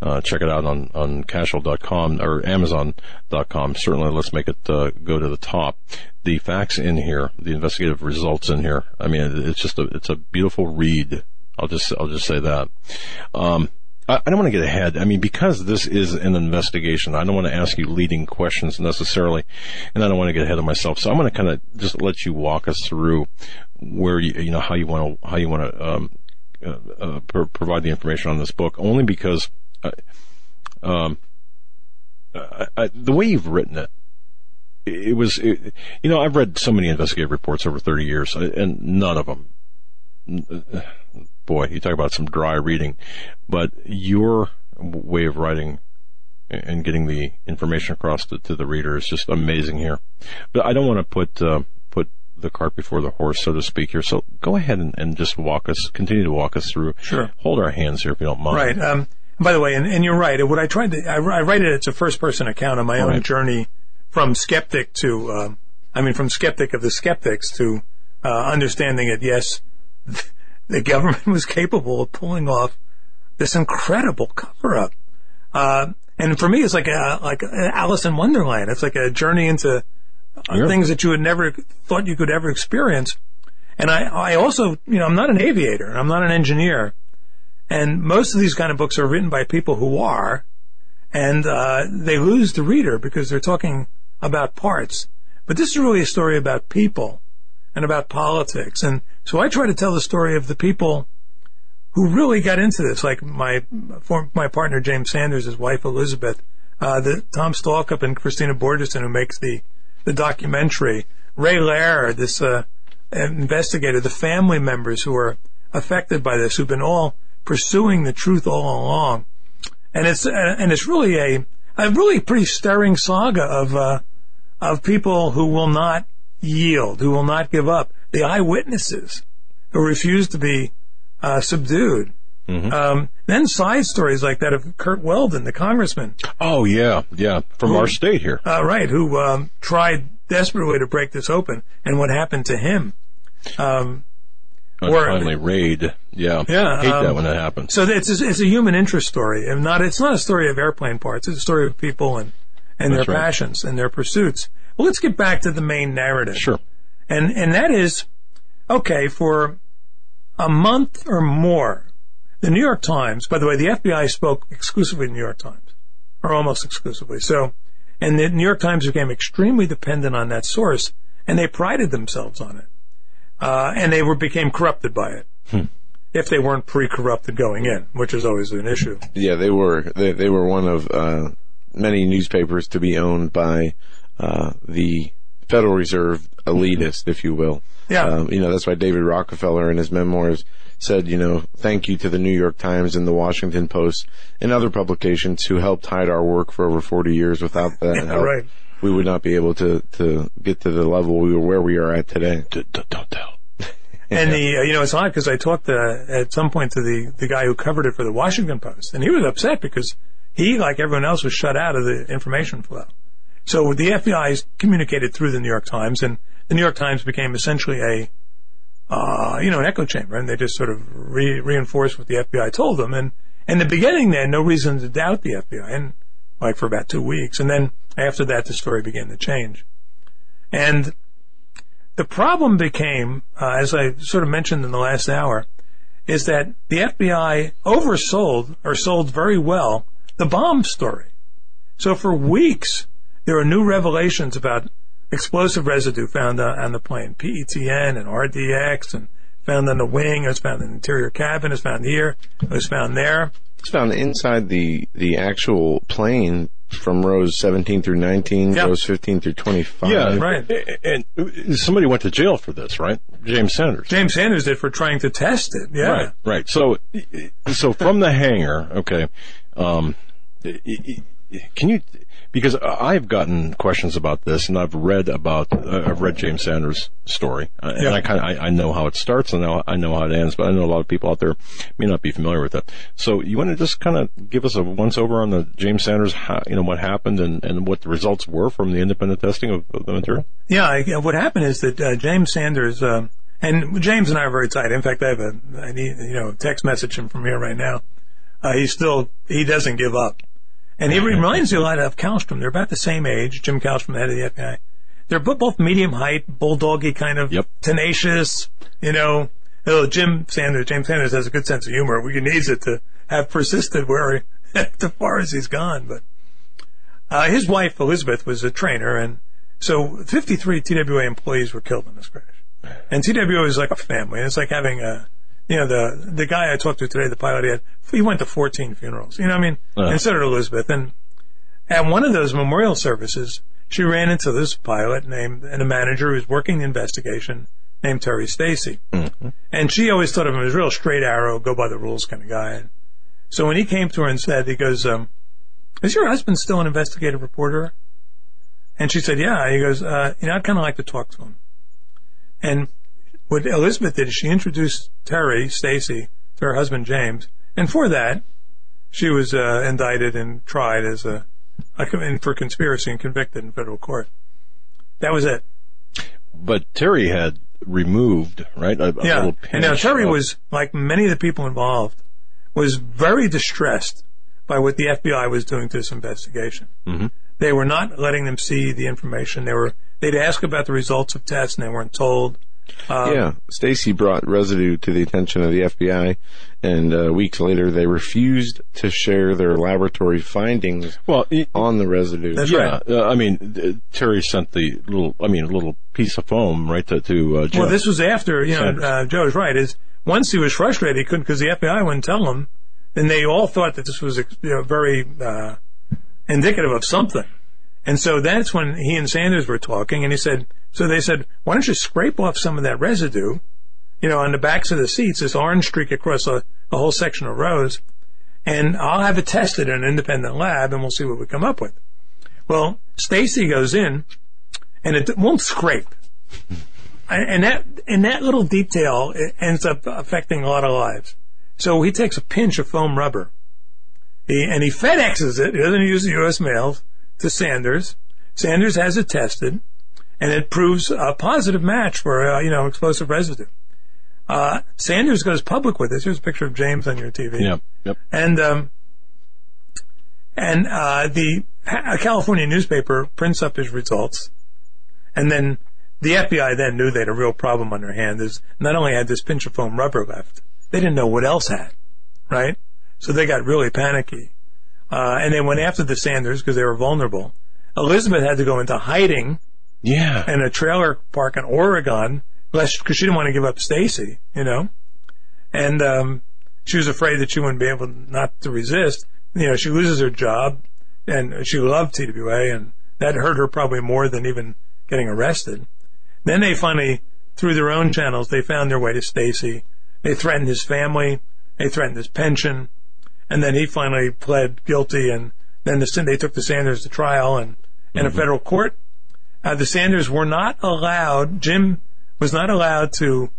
Uh, check it out on, on Cashill dot com or Amazon dot com. Certainly, let's make it uh, go to the top. The facts in here, the investigative results in here. I mean, it's just a, it's a beautiful read. I'll just, I'll just say that. Um, I, I don't want to get ahead. I mean, because this is an investigation, I don't want to ask you leading questions necessarily, and I don't want to get ahead of myself. So I'm going to kind of just let you walk us through where you, you know, how you want to, how you want to, um, Uh, uh, pr- provide the information on this book, only because I, um, I, I, the way you've written it, it, it was, it, you know, I've read so many investigative reports over thirty years, and none of them, boy, you talk about some dry reading, but your way of writing and getting the information across to, to the reader is just amazing here. But I don't want to put... Uh, the cart before the horse, so to speak, here. So go ahead and, and just walk us, continue to walk us through. Sure. Hold our hands here if you don't mind. Right. Um, by the way, and, and you're right. What I tried to, I, I write it, it's a first person account of my All own right. journey from skeptic to, um, I mean, from skeptic of the skeptics to, uh, understanding that, yes, the government was capable of pulling off this incredible cover up. Uh, and for me, it's like a, like Alice in Wonderland. It's like a journey into, Sure. things that you had never thought you could ever experience. And I, I also, you know, I'm not an aviator. I'm not an engineer. And most of these kind of books are written by people who are, and uh, they lose the reader because they're talking about parts. But this is really a story about people and about politics. And so I try to tell the story of the people who really got into this, like my my partner James Sanders, his wife Elizabeth, uh, the Tom Stalcup and Christina Borgeson, who makes the the documentary, Ray Lehrer, this uh, investigator, the family members who are affected by this, who've been all pursuing the truth all along, and it's uh, and it's really a a really pretty stirring saga of uh, of people who will not yield, who will not give up, the eyewitnesses who refuse to be uh, subdued. Mm-hmm. Um, then side stories like that of Kurt Weldon, the congressman. Oh yeah, yeah, from who, our state here. Uh, right, who um, tried desperate way to break this open, and what happened to him. Um, and or, finally, raid. Yeah, yeah. I hate um, that when that happens. So it's a, it's a human interest story, and not it's not a story of airplane parts. It's a story of people and and That's their right. passions and their pursuits. Well, let's get back to the main narrative. Sure. And and that is, okay, for a month or more, the New York Times. By the way, the F B I spoke exclusively to New York Times, or almost exclusively. So, and the New York Times became extremely dependent on that source, and they prided themselves on it. Uh, and they were became corrupted by it, hmm. if they weren't pre-corrupted going in, which is always an issue. Yeah, they were. They, they were one of uh, many newspapers to be owned by uh, the Federal Reserve elitist, if you will. Yeah. Um, you know, that's why David Rockefeller in his memoirs said, you know, thank you to the New York Times and the Washington Post and other publications who helped hide our work for over forty years. Without that yeah, help, right. we would not be able to, to get to the level we were where we are at today. Don't tell. And the, uh, you know, it's odd because I talked to, at some point to the, the guy who covered it for the Washington Post, and he was upset because he, like everyone else, was shut out of the information flow. So the F B I communicated through the New York Times, and the New York Times became essentially a, uh, you know, an echo chamber, and they just sort of re- reinforced what the F B I told them. And in the beginning, they had no reason to doubt the F B I, and like for about two weeks. And then after that, the story began to change. And the problem became, uh, as I sort of mentioned in the last hour, is that the F B I oversold or sold very well the bomb story. So for weeks, there are new revelations about explosive residue found on, on the plane, P E T N and R D X, and found on the wing, it's found in the interior cabin, it's found here, it was found there. It's found inside the, the actual plane from rows seventeen through nineteen, yep. rows fifteen through twenty-five. Yeah, right. And, and somebody went to jail for this, right? James Sanders. James Sanders did for trying to test it, yeah. Right, right. So, so from the hangar, okay, um, can you... Because I've gotten questions about this, and I've read about uh, I've read James Sanders' story, uh, yeah. and I kind of I, I know how it starts, and now I know how it ends. But I know a lot of people out there may not be familiar with it. So you want to just kind of give us a once over on the James Sanders, how, you know, what happened and, and what the results were from the independent testing of, of the material. Yeah, I, what happened is that uh, James Sanders um, and James and I are very tight. In fact, I have a I need, you know text message him from here right now. Uh, he's still he doesn't give up. And he reminds me a lot of Kallstrom. They're about the same age, Jim Kallstrom, the head of the F B I. They're both medium height, bulldoggy kind of, yep. tenacious, you know. Oh, Jim Sanders, James Sanders has a good sense of humor. We can use it to have persisted where he, as far as he's gone. But uh, his wife, Elizabeth, was a trainer, and so fifty-three T W A employees were killed in this crash. And T W A is like a family. It's like having a... You know, the the guy I talked to today, the pilot, he, had, he went to fourteen funerals. You know what I mean? Uh-huh. And so did Elizabeth. And at one of those memorial services, she ran into this pilot named and a manager who was working the investigation named Terry Stacy. Mm-hmm. And she always thought of him as a real straight arrow, go by the rules kind of guy. And so when he came to her and said, he goes, um, is your husband still an investigative reporter? And she said, yeah. He goes, uh, you know, I'd kind of like to talk to him. And what Elizabeth did is she introduced Terry Stacy to her husband James, and for that, she was uh, indicted and tried as a, a and for conspiracy and convicted in federal court. That was it. But Terry had removed right. A, yeah, a little pinch and now Terry of... was like many of the people involved, was very distressed by what the F B I was doing to this investigation. Mm-hmm. They were not letting them see the information. They were they'd ask about the results of tests, and they weren't told. Um, yeah, Stacy brought residue to the attention of the F B I, and uh, weeks later they refused to share their laboratory findings well, it, on the residue. That's yeah, right. uh, I mean, uh, Terry sent the little, I mean, a little piece of foam right to, to uh, Joe. Well, this was after, you know, uh, Joe's right, is once he was frustrated, he couldn't, because the F B I wouldn't tell him, and they all thought that this was you know, very uh, indicative of something. And so that's when he and Sanders were talking, and he said, so they said, why don't you scrape off some of that residue, you know, on the backs of the seats, this orange streak across a, a whole section of rows, and I'll have it tested in an independent lab, and we'll see what we come up with. Well, Stacy goes in, and it won't scrape. And that and that little detail it ends up affecting a lot of lives. So he takes a pinch of foam rubber, he, and he FedExes it, he doesn't use the U S mail, to Sanders. Sanders has it tested, and it proves a positive match for, uh, you know, explosive residue. Uh, Sanders goes public with this. Here's a picture of James on your T V. Yep, yep. And, um, and, uh, the, a California newspaper prints up his results, and then the F B I then knew they had a real problem on their hands. There's not only had this pinch of foam rubber left, they didn't know what else had, right? So they got really panicky. Uh, and they went after the Sanders because they were vulnerable. Elizabeth had to go into hiding. Yeah. In a trailer park in Oregon, lest, because she didn't want to give up Stacy, you know? And, um, she was afraid that she wouldn't be able not to resist. You know, she loses her job, and she loved T W A, and that hurt her probably more than even getting arrested. Then they finally, through their own channels, they found their way to Stacy. They threatened his family. They threatened his pension. And then he finally pled guilty, and then the, they took the Sanders to trial and in mm-hmm. a federal court. Uh, the Sanders were not allowed, Jim was not allowed to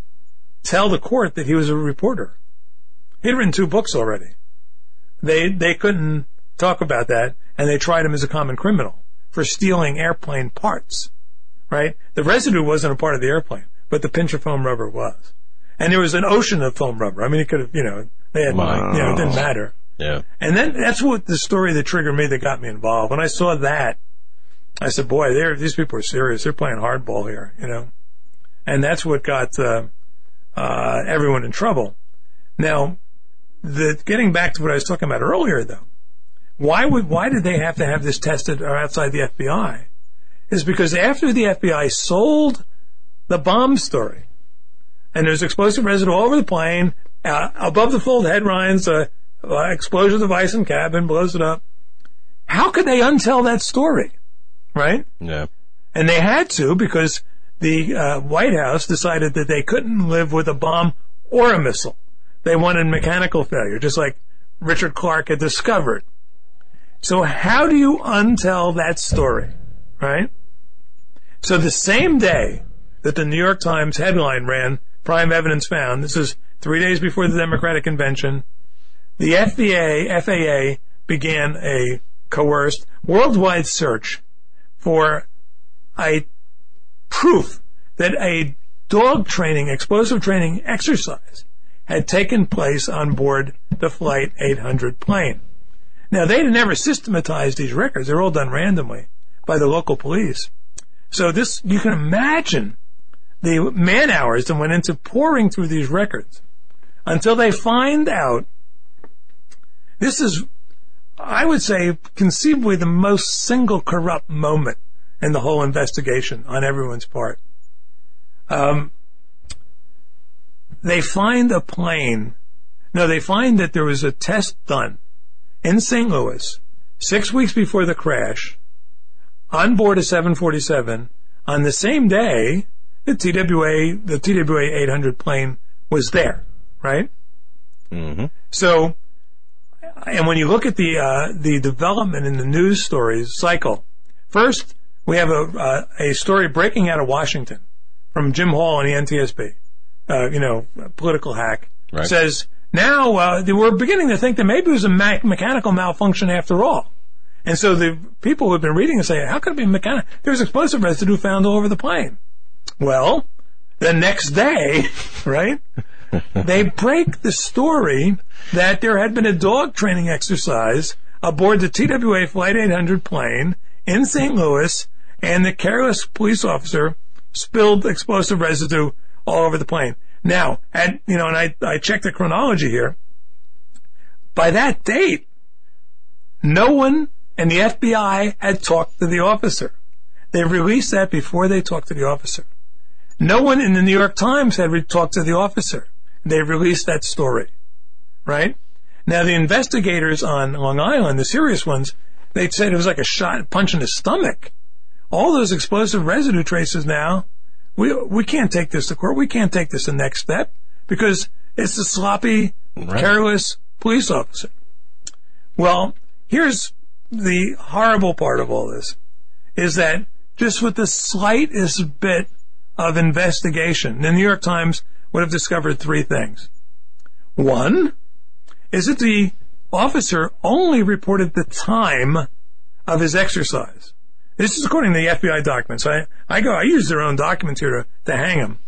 tell the court that he was a reporter. He'd written two books already. They they couldn't talk about that, and they tried him as a common criminal for stealing airplane parts, right? The residue wasn't a part of the airplane, but the pinch of foam rubber was. And there was an ocean of foam rubber. I mean, it could have, you know, they had, wow. you know, it didn't matter. Yeah. And then that's what the story that triggered me, that got me involved. When I saw that, I said, boy, they're, these people are serious. They're playing hardball here, you know. And that's what got uh, uh, everyone in trouble. Now, the, getting back to what I was talking about earlier, though, why would why did they have to have this tested or outside the F B I? Is because after the F B I sold the bomb story, and there's explosive residue all over the plane, uh, above the fold headlines, uh, uh, explosion device in cabin, blows it up. How could they untell that story? Right? Yeah. And they had to, because the uh, White House decided that they couldn't live with a bomb or a missile. They wanted mechanical failure, just like Richard Clarke had discovered. So how do you untell that story? Right? So the same day that the New York Times headline ran, "Prime Evidence Found," this is three days before the Democratic Convention, the F B A, F A A began a coerced worldwide search for a proof that a dog training, explosive training exercise had taken place on board the Flight eight hundred plane. Now, they had never systematized these records. They're all done randomly by the local police. So this, you can imagine the man hours that went into pouring through these records until they find out. This is, I would say, conceivably the most single corrupt moment in the whole investigation on everyone's part. Um, they find a plane. No, they find that there was a test done in Saint Louis six weeks before the crash on board a seven forty-seven on the same day the T W A, the T W A eight hundred plane was there, right? Mm-hmm. So, and when you look at the uh, the development in the news stories cycle, first we have a uh, a story breaking out of Washington from Jim Hall and the N T S B, uh, you know, political hack, right. Says now uh, we're beginning to think that maybe it was a ma- mechanical malfunction after all, and so the people who have been reading and say, how could it be mechanical? There's explosive residue found all over the plane. Well, the next day, right? They break the story that there had been a dog training exercise aboard the T W A Flight eight hundred plane in Saint Louis, and the careless police officer spilled explosive residue all over the plane. Now, and you know, and I, I checked the chronology here. By that date, no one in the F B I had talked to the officer. They released that before they talked to the officer. No one in the New York Times had re- talked to the officer. They released that story, right? Now, the investigators on Long Island, the serious ones, they said it was like a shot, punch in the stomach. All those explosive residue traces now, we we can't take this to court. We can't take this the next step because it's a sloppy, right. careless police officer. Well, here's the horrible part of all this, is that just with the slightest bit of investigation, the New York Times would have discovered three things. One is that the officer only reported the time of his exercise. This is according to the F B I documents. I, I go, I use their own documents here to, to hang them.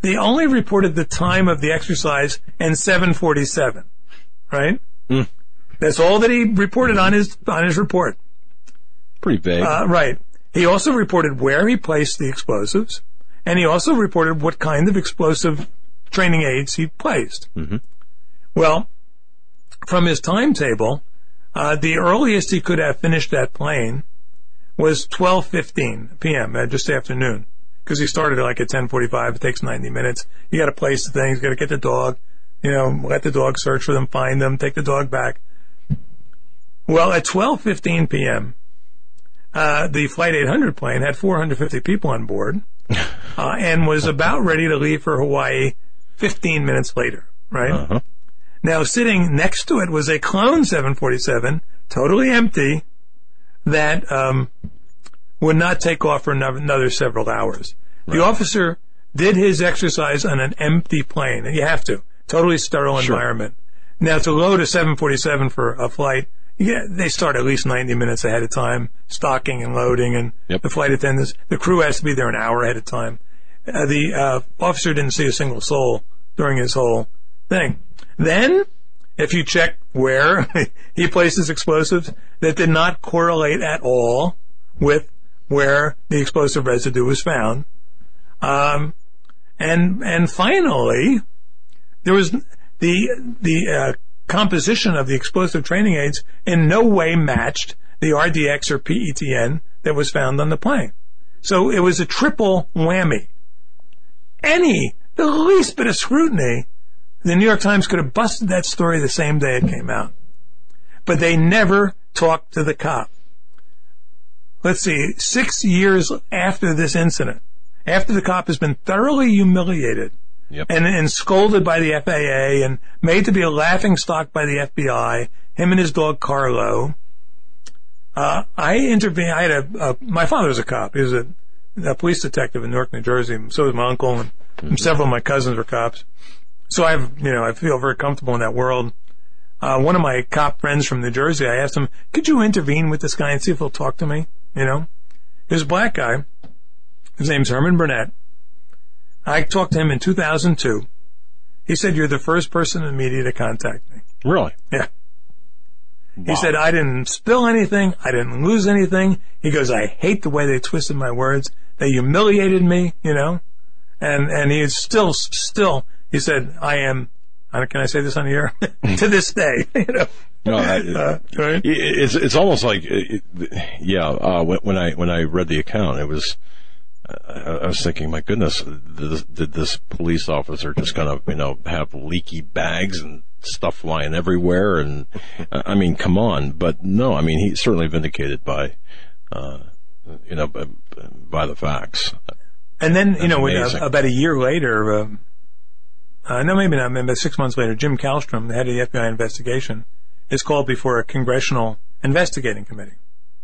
They only reported the time of the exercise and seven forty-seven, right? Mm. That's all that he reported on his on his report. Pretty vague. Uh, right. He also reported where he placed the explosives, and he also reported what kind of explosive training aids he placed. Mm-hmm. Well, from his timetable, uh, the earliest he could have finished that plane was twelve fifteen p.m., uh, just after noon, because he started like at ten forty-five. It takes ninety minutes. You got to place the things, got to get the dog, you know, let the dog search for them, find them, take the dog back. Well, at twelve fifteen p.m., uh, the Flight eight hundred plane had four hundred fifty people on board uh, and was about ready to leave for Hawaii fifteen minutes later, right? Uh-huh. Now, sitting next to it was a clone seven forty-seven, totally empty, that um, would not take off for another several hours. Right. The officer did his exercise on an empty plane, and you have to. Totally sterile sure. environment. Now, to load a seven forty-seven for a flight, yeah, they start at least ninety minutes ahead of time, stocking and loading, and yep. the flight attendants, the crew has to be there an hour ahead of time. Uh, the uh, officer didn't see a single soul during his whole thing. Then, if you check where he places explosives, that did not correlate at all with where the explosive residue was found. Um, and and finally, there was the the uh, composition of the explosive training aids in no way matched the R D X or P E T N that was found on the plane. So it was a triple whammy. Any, the least bit of scrutiny, the New York Times could have busted that story the same day it came out. But they never talked to the cop. Let's see, six years after this incident, after the cop has been thoroughly humiliated yep. and, and scolded by the F A A and made to be a laughingstock by the F B I, him and his dog Carlo, uh, I intervened. I had a, a, my father was a cop. He was a, a police detective in Newark, New Jersey. And so was my uncle, and mm-hmm. several of my cousins were cops. So I've, you know, I feel very comfortable in that world. Uh, one of my cop friends from New Jersey, I asked him, could you intervene with this guy and see if he'll talk to me? You know, he was a black guy. His name's Herman Burnett. I talked to him in two thousand two. He said, you're the first person in the media to contact me. Really? Yeah. Wow. He said, I didn't spill anything. I didn't lose anything. He goes, I hate the way they twisted my words. They humiliated me, you know, and, and he is still, still, he said, I am, can I say this on the air? To this day, you know. No, I, uh, right? It's it's almost like, it, yeah, uh, when I when I read the account, it was, uh, I was thinking, my goodness, this, did this police officer just kind of, you know, have leaky bags and stuff flying everywhere? And, I mean, come on. But no, I mean, he's certainly vindicated by, uh, you know, by, by the facts. And then, That's you know, when, uh, about a year later, uh, Uh, no, maybe not. Maybe six months later, Jim Kallstrom, the head of the F B I investigation, is called before a congressional investigating committee.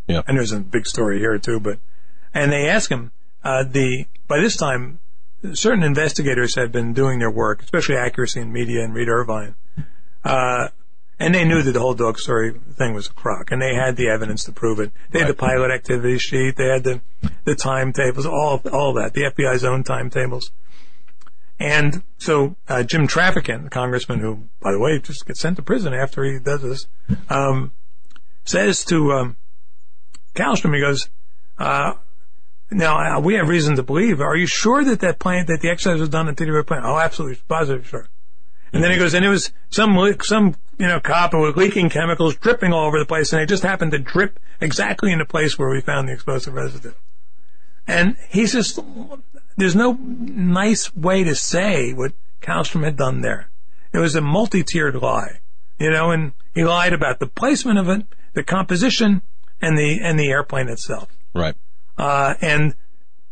Yeah. And there's a big story here too, but, and they ask him, uh, the, by this time, certain investigators had been doing their work, especially Accuracy in Media and Reed Irvine. Uh, and they knew that the whole dog story thing was a crock, and they had the evidence to prove it. They had right. the pilot activity sheet, they had the, the timetables, all, all that, the F B I's own timetables. And so uh, Jim Trafficant, the congressman who, by the way, just gets sent to prison after he does this, um, says to um, Kallstrom, he goes, uh, now uh, we have reason to believe, are you sure that that plane, that the exercise was done in T W A plane? Oh, absolutely, positive, sure. And then he goes, and it was some, some you know, cop with leaking chemicals dripping all over the place, and it just happened to drip exactly in the place where we found the explosive residue. And he's just... There's no nice way to say what Kallstrom had done there. It was a multi-tiered lie, you know, and he lied about the placement of it, the composition, and the and the airplane itself. Right. Uh, and,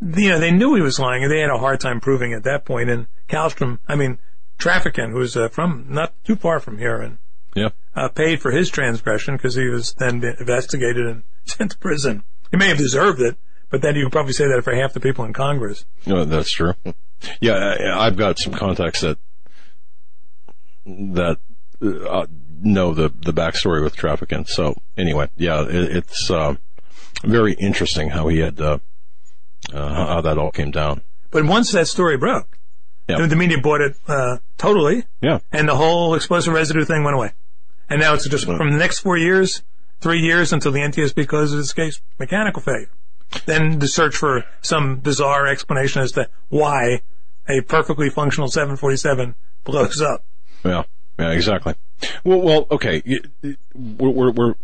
you know, they knew he was lying, and they had a hard time proving it at that point. And Kallstrom, I mean, Trafficant, who's uh, from not too far from here, and yeah. uh, paid for his transgression because he was then investigated and sent to prison. He may have deserved it. But then you could probably say that for half the people in Congress. No, that's true. Yeah, I, I've got some contacts that that uh, know the the backstory with Trafficant. So anyway, yeah, it, it's uh, very interesting how he had uh, uh, how that all came down. But once that story broke, yeah. the media bought it uh, totally, yeah. and the whole explosive residue thing went away. And now it's just from the next four years, three years until the N T S B closes its case, mechanical failure. Then the search for some bizarre explanation as to why a perfectly functional seven forty-seven blows up. Yeah, yeah, exactly. Well, well, okay. We're, we're, we're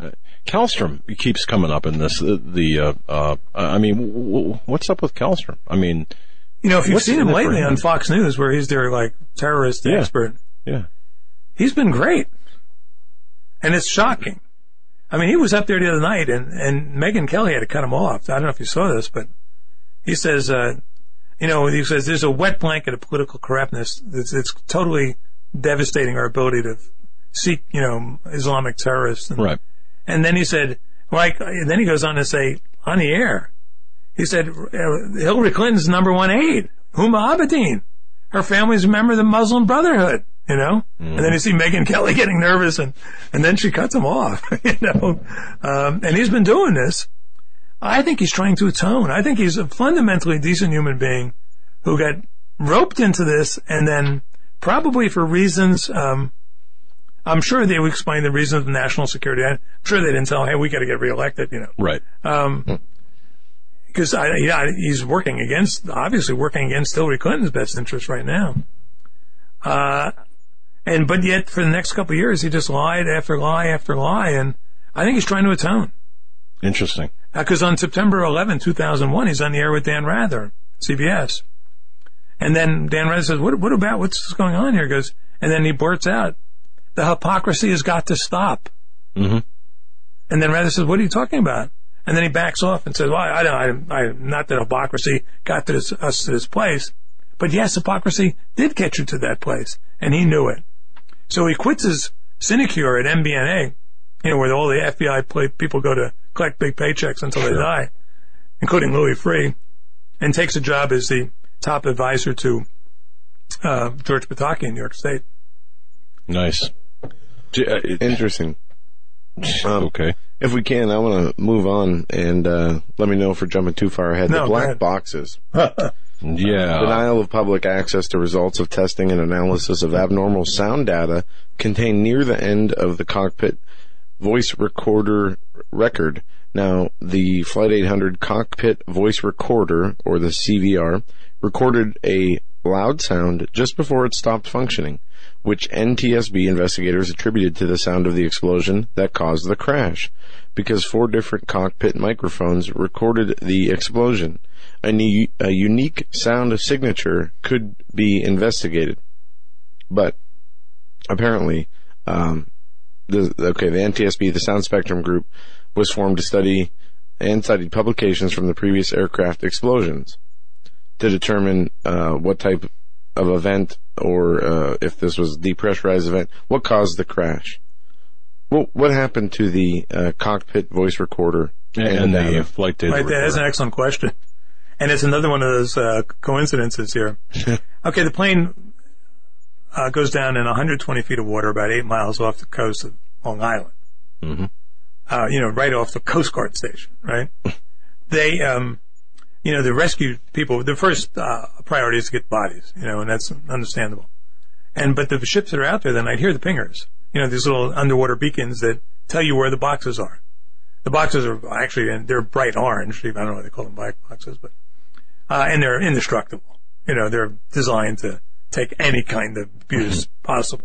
uh, Kallstrom keeps coming up in this. The, the uh, uh, I mean, w- w- what's up with Kallstrom? I mean, you know, if you've seen him lately him? on Fox News, where he's their like terrorist yeah. expert, yeah, he's been great. And it's shocking. I mean, he was up there the other night, and, and Megyn Kelly had to cut him off. I don't know if you saw this, but he says, uh, you know, he says there's a wet blanket of political correctness that's it's totally devastating our ability to seek, you know, Islamic terrorists. And, right. And then he said, like, and then he goes on to say, on the air, he said, Hillary Clinton's number one aide, Huma Abedin. Her family's a member of the Muslim Brotherhood. You know, mm. and then you see Megyn Kelly getting nervous, and, and then she cuts him off. You know, um, and he's been doing this. I think he's trying to atone. I think he's a fundamentally decent human being who got roped into this, and then probably for reasons. Um, I'm sure they would explain the reasons of national security. I'm sure they didn't tell, hey, we got to get reelected. You know, right? Because um, mm. yeah, he's working against, obviously working against Hillary Clinton's best interest right now. Uh. And, but yet, for the next couple of years, he just lied after lie after lie, and I think he's trying to atone. Interesting. Because uh, on September eleventh, two thousand one, he's on the air with Dan Rather, C B S. And then Dan Rather says, what, what about, what's going on here? He goes, and then he blurts out, the hypocrisy has got to stop. Mm-hmm. And then Rather says, what are you talking about? And then he backs off and says, well, I don't, I, I, not that hypocrisy got to this, us to this place, but yes, hypocrisy did get you to that place, and he knew it. So he quits his sinecure at M B N A, you know, where all the F B I play, people go to collect big paychecks until sure. they die, including Louis Freeh, and takes a job as the top advisor to uh, George Pataki in New York State. Nice. Interesting. Um, okay. If we can, I want to move on, and uh, let me know if we're jumping too far ahead. No, the black boxes. Yeah. Denial of public access to results of testing and analysis of abnormal sound data contained near the end of the cockpit voice recorder record. Now, the Flight eight hundred cockpit voice recorder, or the C V R, recorded a loud sound just before it stopped functioning, which N T S B investigators attributed to the sound of the explosion that caused the crash, because four different cockpit microphones recorded the explosion. A, new, a unique sound signature could be investigated. But apparently, um, the, okay, the N T S B, the Sound Spectrum Group, was formed to study and studied publications from the previous aircraft explosions to determine uh, what type of event, or uh, if this was a depressurized event, what caused the crash. Well, what happened to the uh, cockpit voice recorder and, and the uh, flight data? Right, that is an excellent question, and it's another one of those uh, coincidences here. Okay, the plane uh, goes down in one hundred twenty feet of water, about eight miles off the coast of Long Island. Mm-hmm. Uh, you know, right off the Coast Guard station. Right, they, um, you know, the rescue people. The first uh, priority is to get bodies. You know, and that's understandable. And but the ships that are out there, then I hear the pingers. You know, these little underwater beacons that tell you where the boxes are. The boxes are actually, and they're bright orange. I don't know why they call them black boxes, but, uh, and they're indestructible. You know, they're designed to take any kind of abuse possible.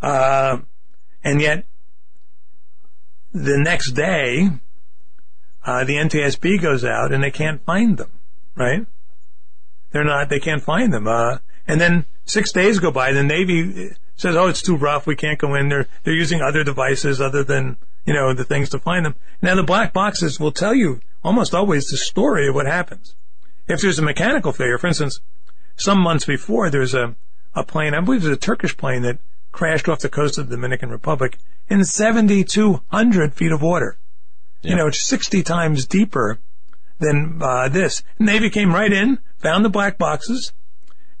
Uh, and yet, the next day, uh, the N T S B goes out and they can't find them, right? They're not, they can't find them. Uh, and then six days go by, the Navy says, oh, it's too rough, we can't go in. They're, they're using other devices other than, you know, the things to find them. Now, the black boxes will tell you almost always the story of what happens. If there's a mechanical failure, for instance, some months before, there's a, a plane, I believe it was a Turkish plane, that crashed off the coast of the Dominican Republic in seven thousand two hundred feet of water. Yeah. You know, it's sixty times deeper than uh, this. Navy came right in, found the black boxes,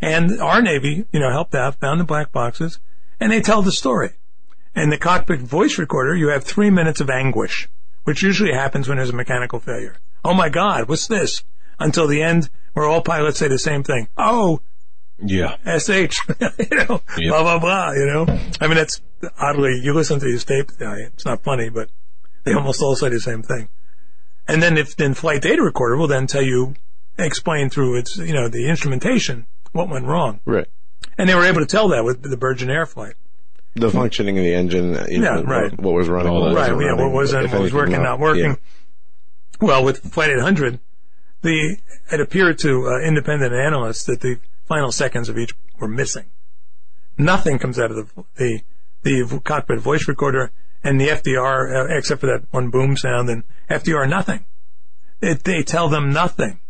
and our Navy, you know, helped out, found the black boxes, and they tell the story. In the cockpit voice recorder, you have three minutes of anguish which usually happens when there's a mechanical failure. Oh, my God, what's this? Until the end, where all pilots say the same thing. Oh, yeah, S H, you know, yep. blah, blah, blah, you know. I mean, that's oddly, you listen to these tapes, it's not funny, but they almost all say the same thing. And then if then Flight Data Recorder will then tell you, explain through its, you know, the instrumentation, what went wrong. Right. And they were able to tell that with the Virgin Air flight. The functioning of the engine, you know, yeah, right. what, what was running. All right, was yeah, running, what wasn't, what was working, not working. Yeah. Well, with Flight eight hundred, the it appeared to uh, independent analysts that the final seconds of each were missing. Nothing comes out of the the, the cockpit voice recorder and the F D R, uh, except for that one boom sound, and F D R, nothing. It, they tell them nothing.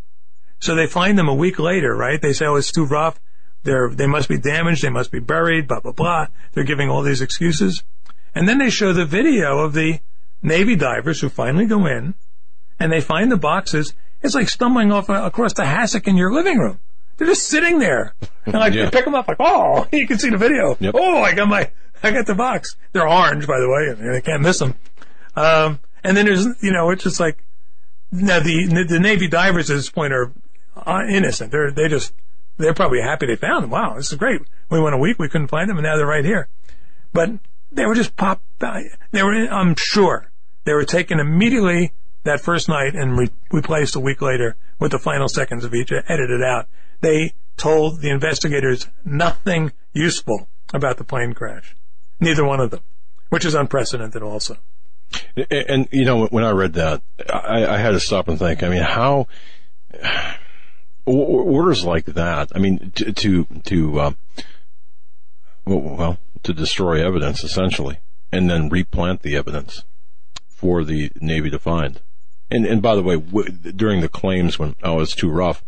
So they find them a week later, right? They say, oh, it's too rough. They're, they must be damaged. They must be buried, blah, blah, blah. They're giving all these excuses. And then they show the video of the Navy divers who finally go in, and they find the boxes. It's like stumbling off uh, across the hassock in your living room. They're just sitting there. And like, yeah. you pick them up, like, oh, you can see the video. Yep. Oh, I got my, I got the box. They're orange, by the way. And I can't miss them. Um, and then there's, you know, it's just like, now the, the Navy divers at this point are innocent. They're, they just, they're probably happy they found them. Wow, this is great. We went a week, we couldn't find them, and now they're right here. But they were just popped. They were, I'm sure, they were taken immediately that first night and re- replaced a week later with the final seconds of each edited out. They told the investigators nothing useful about the plane crash. Neither one of them, which is unprecedented also. And, and you know, when I read that, I, I had to stop and think, I mean, how... orders like that, I mean, to, to, to um, well, to destroy evidence, essentially, and then replant the evidence for the Navy to find. And, and by the way, w- during the claims when, oh, it's too rough,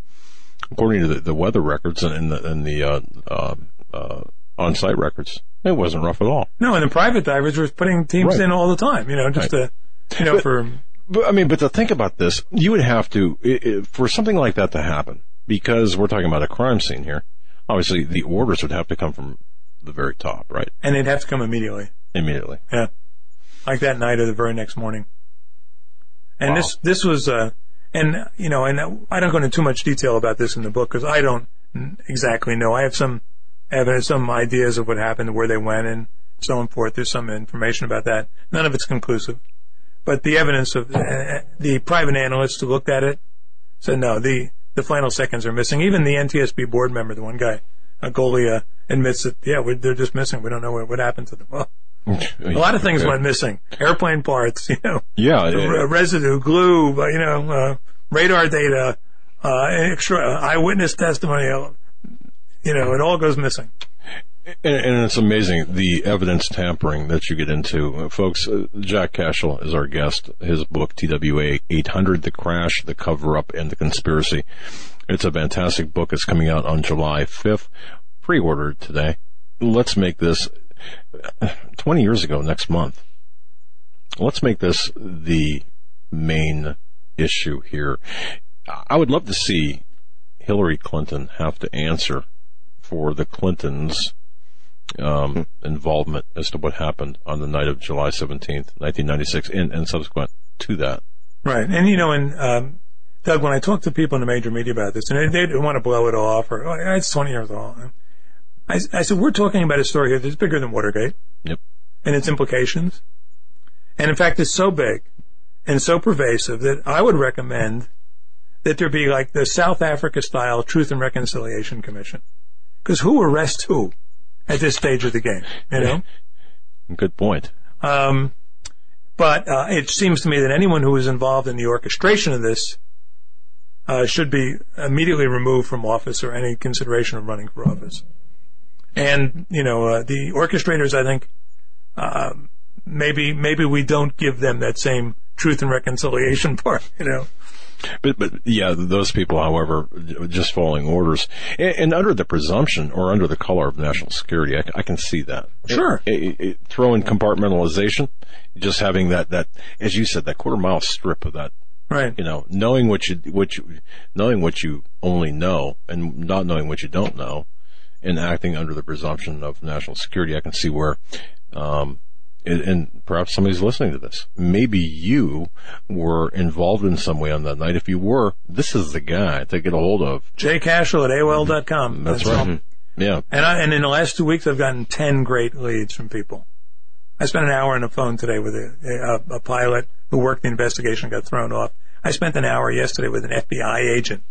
according to the, the weather records and the, and the uh, uh, uh, on-site records, it wasn't rough at all. No, and the private divers were putting teams right. in all the time, you know, just right. to, you know, but, for... But, I mean, but to think about this, you would have to, it, it, for something like that to happen, because we're talking about a crime scene here, obviously the orders would have to come from the very top, right? And they'd have to come immediately. Immediately. Yeah. Like that night or the very next morning. And wow. this this was, uh, and, you know, and I don't go into too much detail about this in the book because I don't exactly know. I have some evidence, some ideas of what happened, where they went, and so on forth. There's some information about that. None of it's conclusive. But the evidence of uh, the private analysts who looked at it said, no, the... the final seconds are missing. Even the N T S B board member, the one guy, Golia, admits that, yeah, we're, they're just missing. We don't know what, what happened to them. Well, a lot of things went missing. Airplane parts, you know. Yeah. yeah. Residue, glue, you know, uh, radar data, uh, extra, uh, eyewitness testimony, you know, it all goes missing. And, and it's amazing the evidence tampering that you get into. Uh, folks, uh, Jack Cashill is our guest. His book, T W A eight hundred, The Crash, The Cover-Up, and The Conspiracy. It's a fantastic book. It's coming out on July fifth. Pre-ordered today. Let's make this twenty years ago next month. Let's make this the main issue here. I would love to see Hillary Clinton have to answer for the Clintons' Um, involvement as to what happened on the night of July seventeenth, nineteen ninety-six, and, and subsequent to that. Right. And, you know, and um, Doug, when I talk to people in the major media about this, and they, they want to blow it off, or oh, it's twenty years old, I, I said, we're talking about a story here that's bigger than Watergate. Yep. And its implications. And, in fact, it's so big and so pervasive that I would recommend that there be, like, the South Africa-style Truth and Reconciliation Commission. Because who arrests who? At this stage of the game, you know? Good point. Um, but uh, it seems to me that anyone who is involved in the orchestration of this uh, should be immediately removed from office or any consideration of running for office. And, you know, uh, the orchestrators, I think, uh, maybe maybe we don't give them that same truth and reconciliation part, you know? But, but yeah, those people, however, just following orders. And, and under the presumption or under the color of national security, I, I can see that. Sure. It, it, it, throw in compartmentalization, just having that, that, as you said, that quarter-mile strip of that. Right. You know, knowing what you, what you, knowing what you only know and not knowing what you don't know and acting under the presumption of national security, I can see where um, and perhaps somebody's listening to this. Maybe you were involved in some way on that night. If you were, this is the guy to get a hold of. Jay Cashill at A O L dot com. That's, That's right. Mm-hmm. Yeah. And I, and in the last two weeks, I've gotten ten great leads from people. I spent an hour on the phone today with a, a, a pilot who worked the investigation and got thrown off. I spent an hour yesterday with an F B I agent.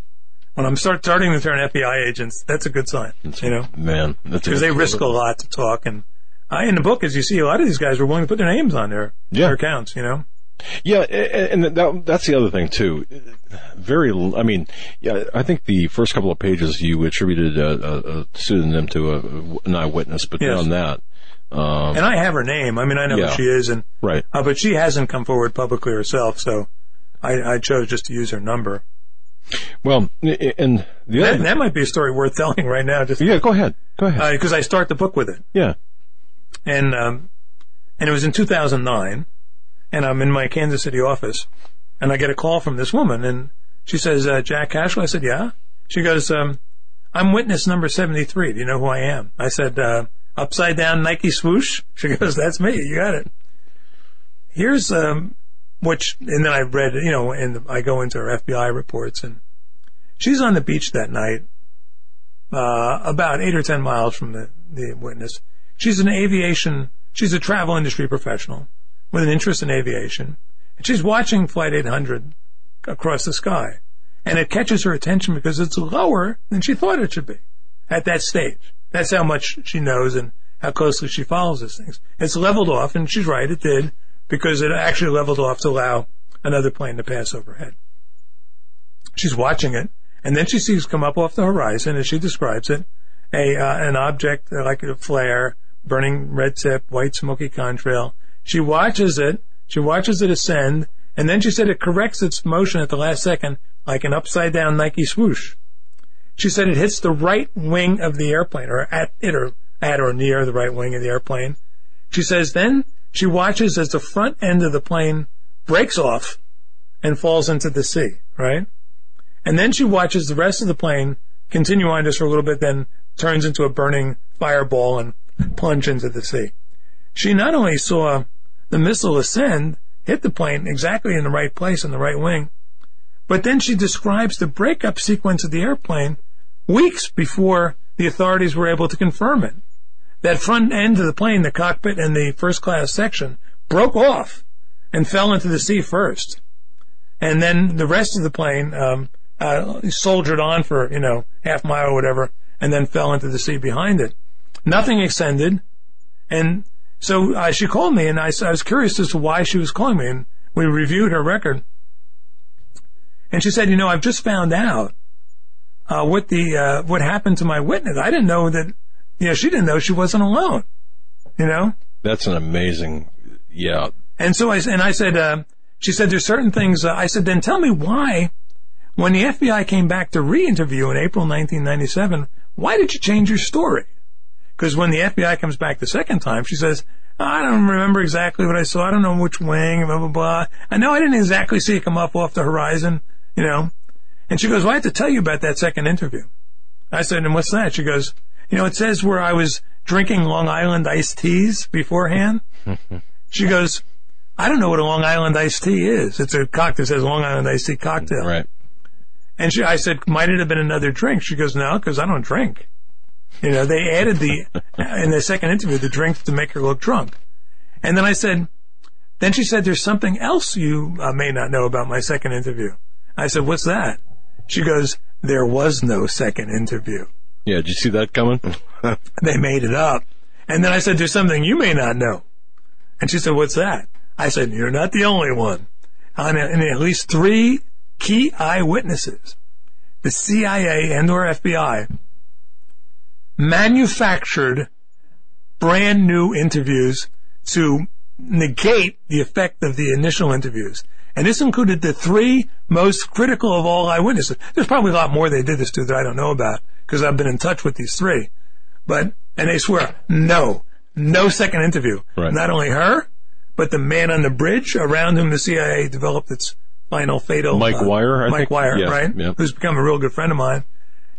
When I'm start, starting to turn F B I agents, that's a good sign, that's, you know? Man. Because they risk a lot to talk. And I, in the book, as you see, a lot of these guys were willing to put their names on their, yeah. their accounts, you know? Yeah, and that, that's the other thing, too. Very, I mean, yeah, I think the first couple of pages you attributed a, a pseudonym to a, an eyewitness, but yes. beyond that. Um, and I have her name. I mean, I know yeah, who she is. And, right. Uh, but she hasn't come forward publicly herself, so I, I chose just to use her number. Well, and the other that, that might be a story worth telling right now. Just yeah, go ahead, go ahead. Because uh, I start the book with it. Yeah, and um, and it was in two thousand nine, and I'm in my Kansas City office, and I get a call from this woman, and she says, uh, "Jack Cashill." I said, "Yeah." She goes, um, "I'm witness number seventy-three. Do you know who I am?" I said, uh, "Upside down Nike swoosh." She goes, "That's me. You got it." Here's um. Which, and then I read, you know, and I go into her F B I reports, and she's on the beach that night, uh, about eight or ten miles from the, the witness. She's an aviation, she's a travel industry professional with an interest in aviation, and she's watching Flight eight hundred across the sky, and it catches her attention because it's lower than she thought it should be at that stage. That's how much she knows and how closely she follows these things. It's leveled off, and she's right, it did. Because it actually leveled off to allow another plane to pass overhead. She's watching it, and then she sees come up off the horizon, as she describes it, a uh, an object like a flare, burning red tip, white smoky contrail. She watches it, she watches it ascend, and then she said it corrects its motion at the last second like an upside-down Nike swoosh. She said it hits the right wing of the airplane, or at it or at or near the right wing of the airplane. She says then she watches as the front end of the plane breaks off and falls into the sea, right? And then she watches the rest of the plane continue on just for a little bit, then turns into a burning fireball and plunge into the sea. She not only saw the missile ascend, hit the plane exactly in the right place on the right wing, but then she describes the breakup sequence of the airplane weeks before the authorities were able to confirm it. That front end of the plane, the cockpit and the first-class section, broke off and fell into the sea first. And then the rest of the plane um, uh, soldiered on for, you know, half mile or whatever, and then fell into the sea behind it. Nothing ascended. And so uh, she called me, and I, I was curious as to why she was calling me. And we reviewed her record. And she said, you know, I've just found out uh, what the uh, what happened to my witness. I didn't know that... Yeah, she didn't know she wasn't alone, you know? That's an amazing, yeah. And so I, and I said, uh, she said, there's certain things, uh, I said, then tell me why, when the F B I came back to re-interview in April nineteen ninety-seven, why did you change your story? Because when the F B I comes back the second time, she says, I don't remember exactly what I saw, I don't know which wing, blah, blah, blah. I know I didn't exactly see it come up off the horizon, you know? And she goes, well, I have to tell you about that second interview. I said, and what's that? She goes, you know, it says where I was drinking Long Island iced teas beforehand. She goes, I don't know what a Long Island iced tea is. It's a cocktail. It says Long Island iced tea cocktail. Right. And she, I said, might it have been another drink? She goes, no, because I don't drink. You know, they added the, in the second interview, the drink to make her look drunk. And then I said, then she said, there's something else you uh, may not know about my second interview. I said, what's that? She goes, there was no second interview. Yeah, did you see that coming? They made it up. And then I said, there's something you may not know. And she said, what's that? I said, you're not the only one. And at least three key eyewitnesses, the C I A and or F B I, manufactured brand new interviews to negate the effect of the initial interviews. And this included the three most critical of all eyewitnesses. There's probably a lot more they did this to that I don't know about, because I've been in touch with these three. But, and they swear, no, no second interview. Right. Not only her, but the man on the bridge around whom the C I A developed its final fatal... Mike uh, Wire, I Mike think. Mike Wire, yeah, right? Yeah. Who's become a real good friend of mine.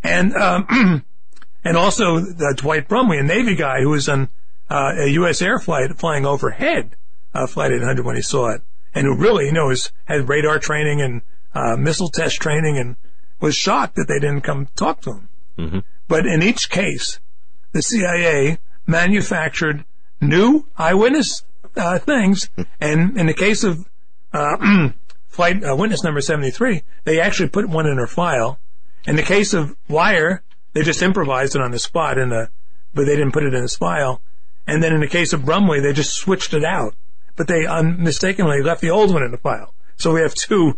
And um, and also uh, Dwight Brumley, a Navy guy who was on uh, a U S air flight flying overhead, uh, Flight eight hundred when he saw it, and who really, you know, has had radar training and uh, missile test training, and was shocked that they didn't come talk to him. Mm-hmm. But in each case, the C I A manufactured new eyewitness uh, things, and in the case of uh, flight uh, witness number seventy-three, they actually put one in her file. In the case of Wire, they just improvised it on the spot, in the, but they didn't put it in his file. And then in the case of Brumway, they just switched it out, but they unmistakably left the old one in the file. So we have two,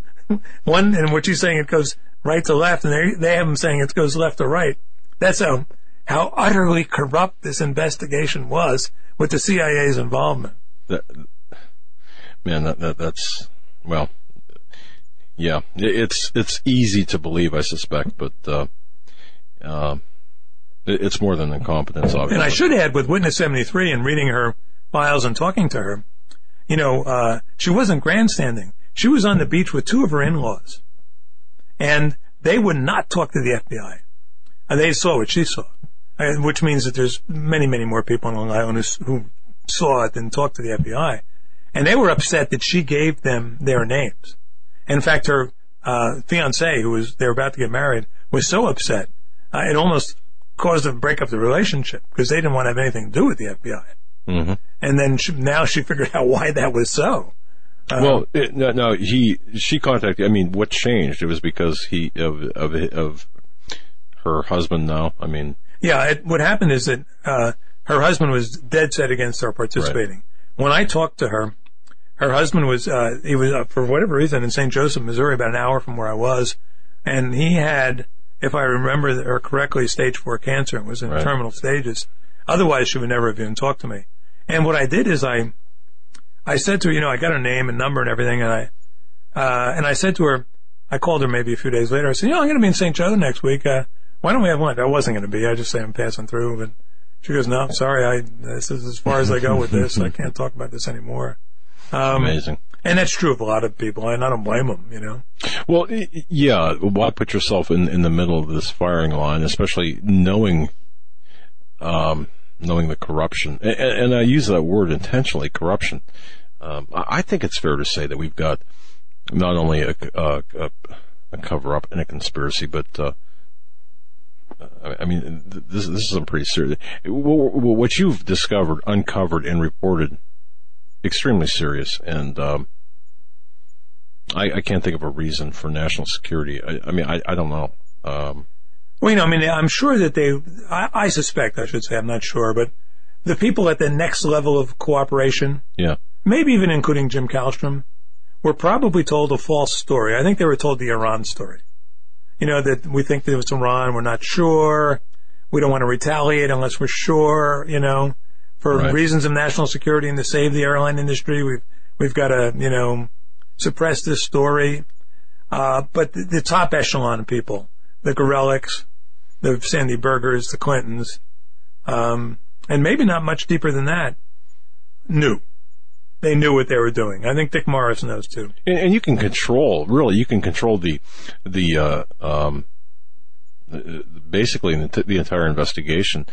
one in which he's saying it goes right to left, and they they have him saying it goes left to right. That's how how utterly corrupt this investigation was with the C I A's involvement. That, man, that, that that's well, yeah, it's it's easy to believe, I suspect, but uh, uh, it's more than incompetence, obviously. And I should add, with Witness seventy-three and reading her files and talking to her, you know, uh, she wasn't grandstanding. She was on the beach with two of her in-laws, and they would not talk to the F B I. And they saw what she saw, which means that there's many, many more people on Long Island who, who saw it than talked to the F B I. And they were upset that she gave them their names. In fact, her uh, fiancé, who was they were about to get married, was so upset, uh, it almost caused them to break up the relationship, because they didn't want to have anything to do with the F B I. Mm-hmm. And then she, now she figured out why that was so. Um, well, it, no, no, he she contacted, I mean, what changed? It was because he of of of her husband now, I mean. Yeah, it, what happened is that uh, her husband was dead set against her participating. Right. When I talked to her, her husband was, uh, he was uh, for whatever reason, in Saint Joseph, Missouri, about an hour from where I was, and he had, if I remember her correctly, stage four cancer, and was in right. terminal stages. Otherwise, she would never have even talked to me. And what I did is I, I said to her, you know, I got her name and number and everything, and I, uh, and I said to her, I called her maybe a few days later. I said, you know, I'm going to be in Saint Joe next week. Uh, why don't we have lunch? I wasn't going to be. I just say I'm passing through. But she goes, no, I'm sorry. I, this is as far as I go with this. I can't talk about this anymore. Um, Amazing. And that's true of a lot of people, and I don't blame them, you know. Well, yeah, why put yourself in, in the middle of this firing line, especially knowing um, knowing the corruption. And, and I use that word intentionally, corruption. Um, I think it's fair to say that we've got not only a, a, a cover-up and a conspiracy, but, uh, I mean, this, this is some pretty serious. What you've discovered, uncovered, and reported, extremely serious, and um, I, I can't think of a reason for national security. I, I mean, I, I don't know. Um, well, you know, I mean, I'm sure that they, I, I suspect, I should say, I'm not sure, but the people at the next level of cooperation, yeah, maybe even including Jim Kallstrom, were probably told a false story. I think they were told the Iran story. You know, that we think that it's Iran, we're not sure, we don't want to retaliate unless we're sure, you know. For right. reasons of national security and to save the airline industry, we've we've got to, you know, suppress this story. Uh, but the, the top echelon of people, the Gorelicks, the Sandy Bergers, the Clintons, um, and maybe not much deeper than that, knew. They knew what they were doing. I think Dick Morris knows too. And, and you can control, really, you can control the the uh, um, basically the, the entire investigation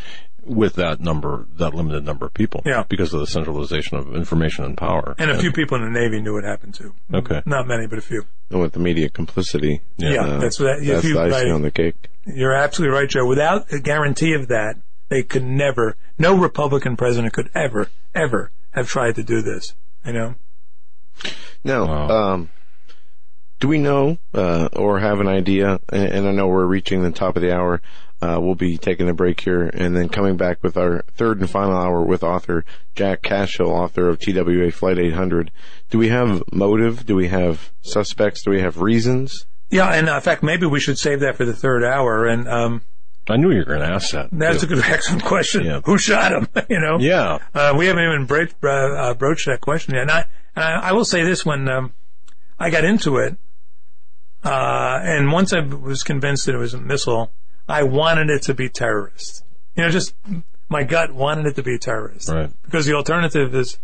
with that number, that limited number of people. Yeah. Because of the centralization of information and power. And a and, few people in the Navy knew what happened too. Okay. Not many, but a few. And with the media complicity. Yeah. yeah uh, that's that, that's the icing right, on the cake. You're absolutely right, Joe. Without a guarantee of that, they could never, no Republican president could ever, ever have tried to do this. You know? Now, wow. um, do we know, uh, or have an idea, and, and I know we're reaching the top of the hour, Uh, we'll be taking a break here and then coming back with our third and final hour with author Jack Cashill, author of T W A Flight eight hundred. Do we have motive? Do we have suspects? Do we have reasons? Yeah, and uh, in fact, maybe we should save that for the third hour. And um, I knew you were going to ask that. That's too. a good, excellent question. Yeah. Who shot him? You know? Yeah. Uh, we haven't even broached, uh, broached that question yet. And I, and I, I will say this: when um, I got into it, uh, and once I was convinced that it was a missile, I wanted it to be terrorist. You know, just my gut wanted it to be terrorist. Right. Because the alternative is,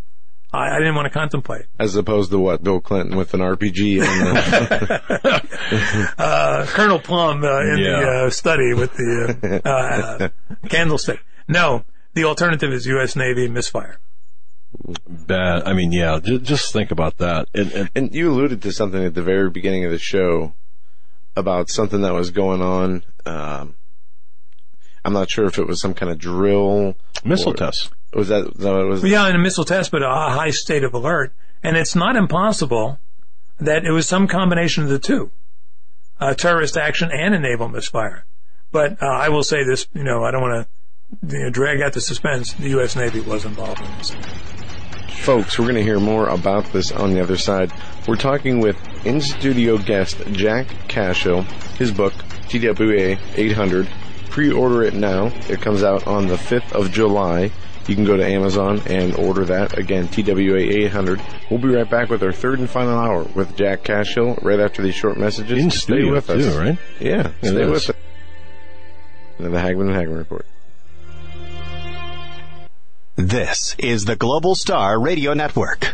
I, I didn't want to contemplate. As opposed to what, Bill Clinton with an R P G? And uh, Colonel Plum uh, in yeah. the uh, study with the uh, uh, candlestick. No, The alternative is U S. Navy misfire. Bad. I mean, yeah, just, just think about that. And, and, and you alluded to something at the very beginning of the show about something that was going on. Um, I'm not sure if it was some kind of drill. Missile or, test. Was that, that was yeah, in a missile test, but a high state of alert. And it's not impossible that it was some combination of the two, uh, terrorist action and a naval misfire. But uh, I will say this, you know, I don't want to you know, drag out the suspense. The U S. Navy was involved in this. Folks, we're going to hear more about this on the other side. We're talking with in-studio guest Jack Cashill. His book, T W A eight hundred, pre-order it now. It comes out on the fifth of July. You can go to Amazon and order that. Again, T W A eight hundred. We'll be right back with our third and final hour with Jack Cashill right after these short messages. In studio, stay with us. Too, right? Yeah, yeah stay with us. The Hagmann and Hagmann Report. This is the Global Star Radio Network.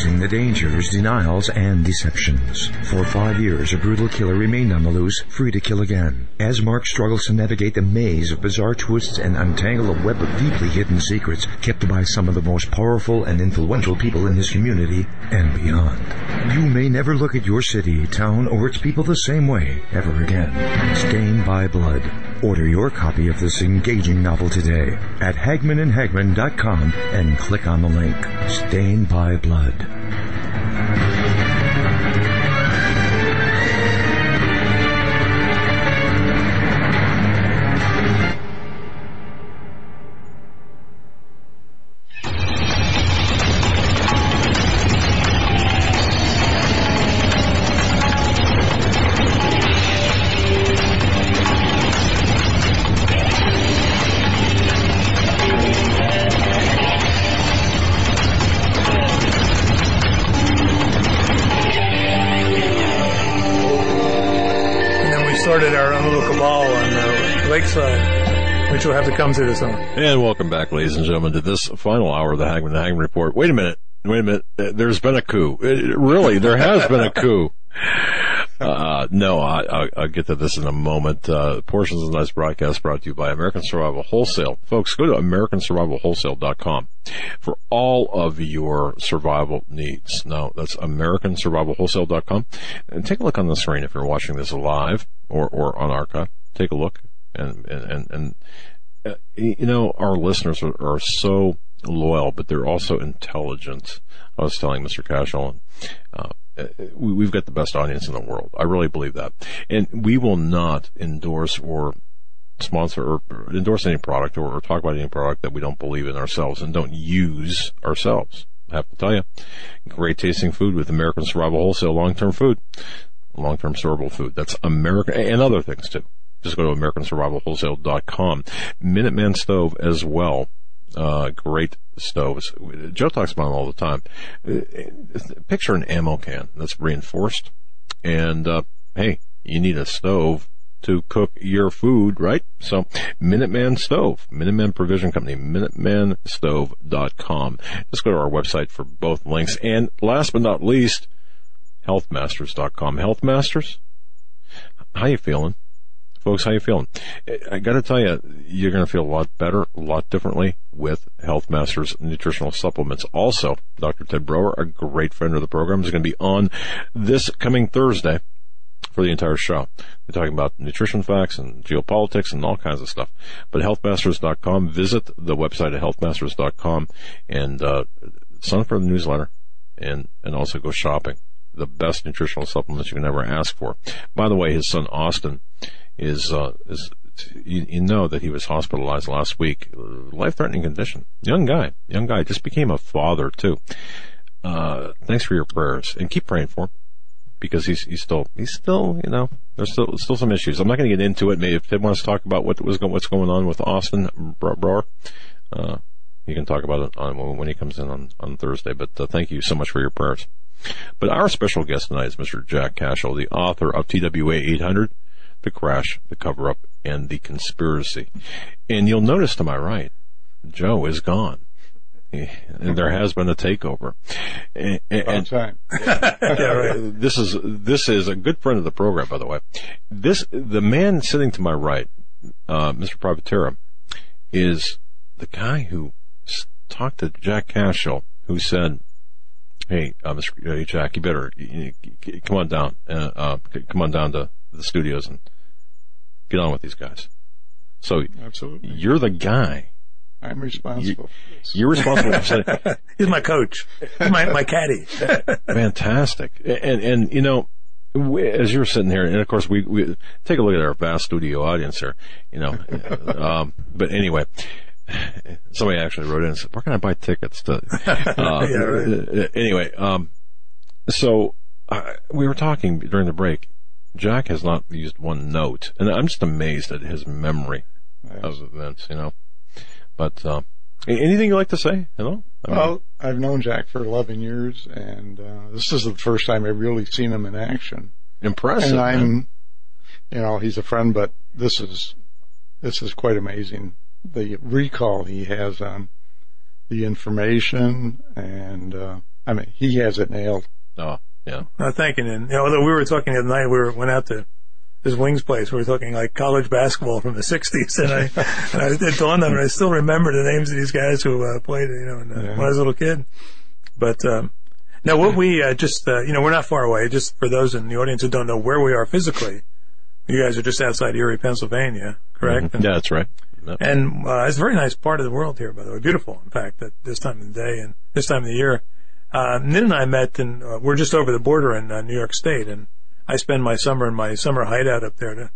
the dangers, denials, and deceptions. For five years, a brutal killer remained on the loose, free to kill again. As Mark struggles to navigate the maze of bizarre twists and untangle a web of deeply hidden secrets kept by some of the most powerful and influential people in his community and beyond. You may never look at your city, town, or its people the same way ever again. Stained by Blood. Order your copy of this engaging novel today at Hagmann and Hagmann dot com and click on the link. Stained by Blood. Which will have to come through this summer. And welcome back, ladies and gentlemen, to this final hour of the Hagmann and Hagmann Report. Wait a minute. Wait a minute. There's been a coup. It, really, there has been a coup. Uh, no, I, I, I'll get to this in a moment. Uh, portions of tonight's broadcast brought to you by American Survival Wholesale. Folks, go to American Survival Wholesale dot com for all of your survival needs. Now, that's American Survival Wholesale dot com. And take a look on the screen if you're watching this live or, or on archive. Take a look. And, and, and, and, you know, our listeners are, are so loyal, but they're also intelligent. I was telling Mister Cashill, uh, we've got the best audience in the world. I really believe that. And we will not endorse or sponsor or endorse any product or, or talk about any product that we don't believe in ourselves and don't use ourselves. I have to tell you, great tasting food with American Survival Wholesale long-term food, long-term storable food. That's American and other things too. Just go to American Survival Wholesale dot com. Minuteman Stove as well. Uh, great stoves. Joe talks about them all the time. Picture an ammo can that's reinforced. And, uh, hey, you need a stove to cook your food, right? So, Minuteman Stove. Minuteman Provision Company. Minuteman Stove dot com. Just go to our website for both links. And last but not least, Health Masters dot com. Healthmasters, how you feeling? Folks, how you feeling? I gotta tell you, you're gonna feel a lot better, a lot differently with Health Masters Nutritional Supplements. Also, Doctor Ted Broer, a great friend of the program, is gonna be on this coming Thursday for the entire show. We're talking about nutrition facts and geopolitics and all kinds of stuff. But Health Masters dot com, visit the website at Health Masters dot com and, uh, sign up for the newsletter and, and also go shopping. The best nutritional supplements you can ever ask for. By the way, his son Austin is, uh, is you, you know that he was hospitalized last week. Life-threatening condition. Young guy. Young guy. Just became a father, too. Uh, thanks for your prayers. And keep praying for him. Because he's, he's still, he's still, you know, there's still, still some issues. I'm not going to get into it. Maybe if Ted wants to talk about what was going, what's going on with Austin Broer, Uh, he can talk about it on, when he comes in on, on Thursday. But uh, thank you so much for your prayers. But our special guest tonight is Mister Jack Cashill, the author of T W A eight hundred, The Crash, The Cover-Up, and The Conspiracy. And you'll notice to my right, Joe is gone. And there has been a takeover. And, and, and yeah, right. This is this is a good friend of the program, by the way. This the man sitting to my right, uh, Mister Privitera, is the guy who talked to Jack Cashill, who said, "Hey, uh, Mister Jack, you better you, you, come on down, uh, uh, come on down to the studios and get on with these guys." So, absolutely, you're the guy. I'm responsible. You, for this. You're responsible. For He's my coach. He's my my caddy. Fantastic. And and you know, we, as you're sitting here, and of course we, we take a look at our vast studio audience here. You know, um, but anyway, somebody actually wrote in and said, "Where can I buy tickets to?" Uh, yeah, right. Anyway, um, so uh, we were talking during the break. Jack has not used one note, and I'm just amazed at his memory yes. of events. You know. But uh, anything you'd like to say? Hello? I mean, well, I've known Jack for eleven years, and uh, this is the first time I've really seen him in action. Impressive. And I'm, man. you know, he's a friend, but this is this is quite amazing. The recall he has on the information, and uh, I mean, he has it nailed. Oh, yeah. No, thank you. And you know, although we were talking the other night, we were, went out to. His wings place. We were talking like college basketball from the sixties, and I, and I it dawned on me. I still remember the names of these guys who uh, played, you know, when, uh, yeah. when I was a little kid. But um, now, what we uh, just, uh, you know, we're not far away. Just for those in the audience who don't know where we are physically, you guys are just outside Erie, Pennsylvania, correct? Mm-hmm. And, yeah, that's right. Yep. And uh, it's a very nice part of the world here, by the way. Beautiful, in fact, at this time of the day and this time of the year. Uh, Nin and I met, and uh, we're just over the border in uh, New York State, and. I spend my summer in my summer hideout up there to,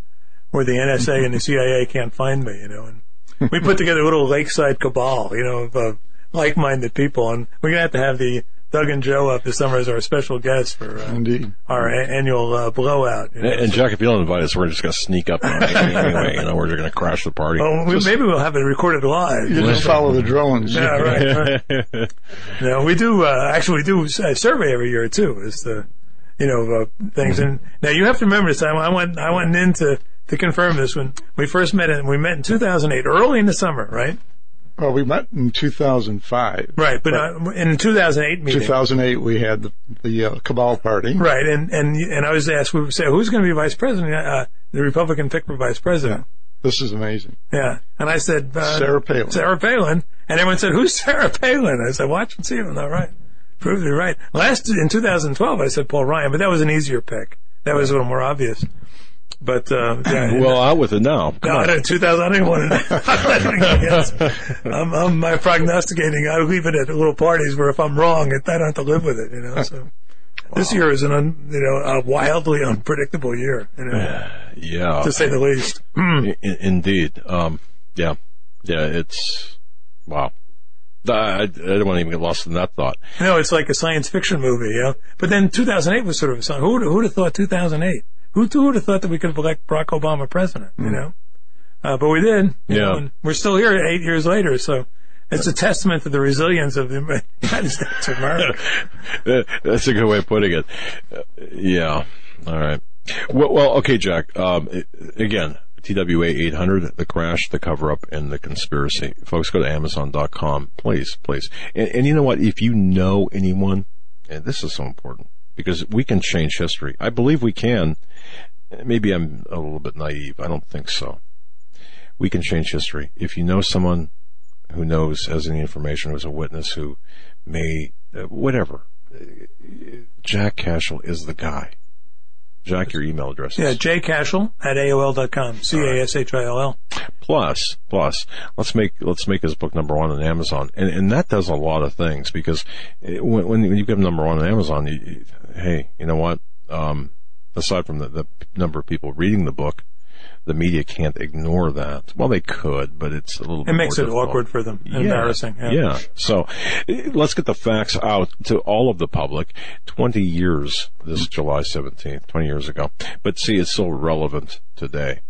where the N S A and the C I A can't find me, you know. And we put together a little lakeside cabal, you know, of uh, like-minded people. And we're going to have to have the Doug and Joe up this summer as our special guests for uh, Indeed. our a- annual uh, blowout. You know? And, and, Jack, if you don't invite us, we're just going to sneak up on it anyway. You know, we're just going to crash the party. Well, we, maybe we'll have it recorded live. You just follow the drones. Yeah, right. right. No, we do, uh, actually, we do a survey every year, too, is the... You know, uh, things. And now you have to remember this. I, I went, I went in to, to confirm this when we first met and we met in two thousand eight, early in the summer, right? Well, we met in two thousand five. Right. But, but uh, in two thousand eight meeting. two thousand eight we had the, the uh, cabal party. Right. And, and, and I was asked, we would say, who's going to be vice president? Uh, the Republican pick for vice president. Yeah. This is amazing. Yeah. And I said, uh, Sarah Palin. Sarah Palin. And everyone said, who's Sarah Palin? I said, watch and see if I'm not right. Proved me right. Last in two thousand twelve, I said Paul Ryan, but that was an easier pick. That was a little more obvious. But uh, yeah, well, out with it now. Come no, on. I don't, two thousand. I didn't want to. Know. I'm, I'm my prognosticating. I leave it at little parties where if I'm wrong, I don't have to live with it. You know. So wow. This year is an un, you know a wildly unpredictable year. You know, yeah, to say the least. In, indeed. Um, yeah. Yeah. It's wow. I, I don't want to even get lost in that thought. No, it's like a science fiction movie, you know. But then two thousand eight was sort of a song. Who would, who would have thought two thousand eight? Who, who would have thought that we could have elected Barack Obama president, you mm-hmm. know? Uh, but we did. Yeah. Know, and we're still here eight years later, so it's a testament to the resilience of the United States of America. That's a good way of putting it. Uh, yeah. All right. Well, well okay, Jack. Um, again. T W A eight hundred, The Crash, The Cover-Up, and The Conspiracy. Folks, go to Amazon dot com. Please, please. And, and you know what? If you know anyone, and this is so important, because we can change history. I believe we can. Maybe I'm a little bit naive. I don't think so. We can change history. If you know someone who knows, has any information, who's a witness, who may, whatever, Jack Cashill is the guy. Jack, your email address. Yeah, jcashill at A O L dot com. C A S H I L L. Plus, plus, let's make, let's make his book number one on Amazon. And, and that does a lot of things because when, when you get number one on Amazon, you, you, hey, you know what? Um, aside from the, the number of people reading the book, the media can't ignore that. Well, they could, but it's a little it bit It makes more it difficult. Awkward for them. Yeah. Embarrassing. Yeah. yeah. So let's get the facts out to all of the public. twenty years this July seventeenth, twenty years ago. But see, it's still relevant today.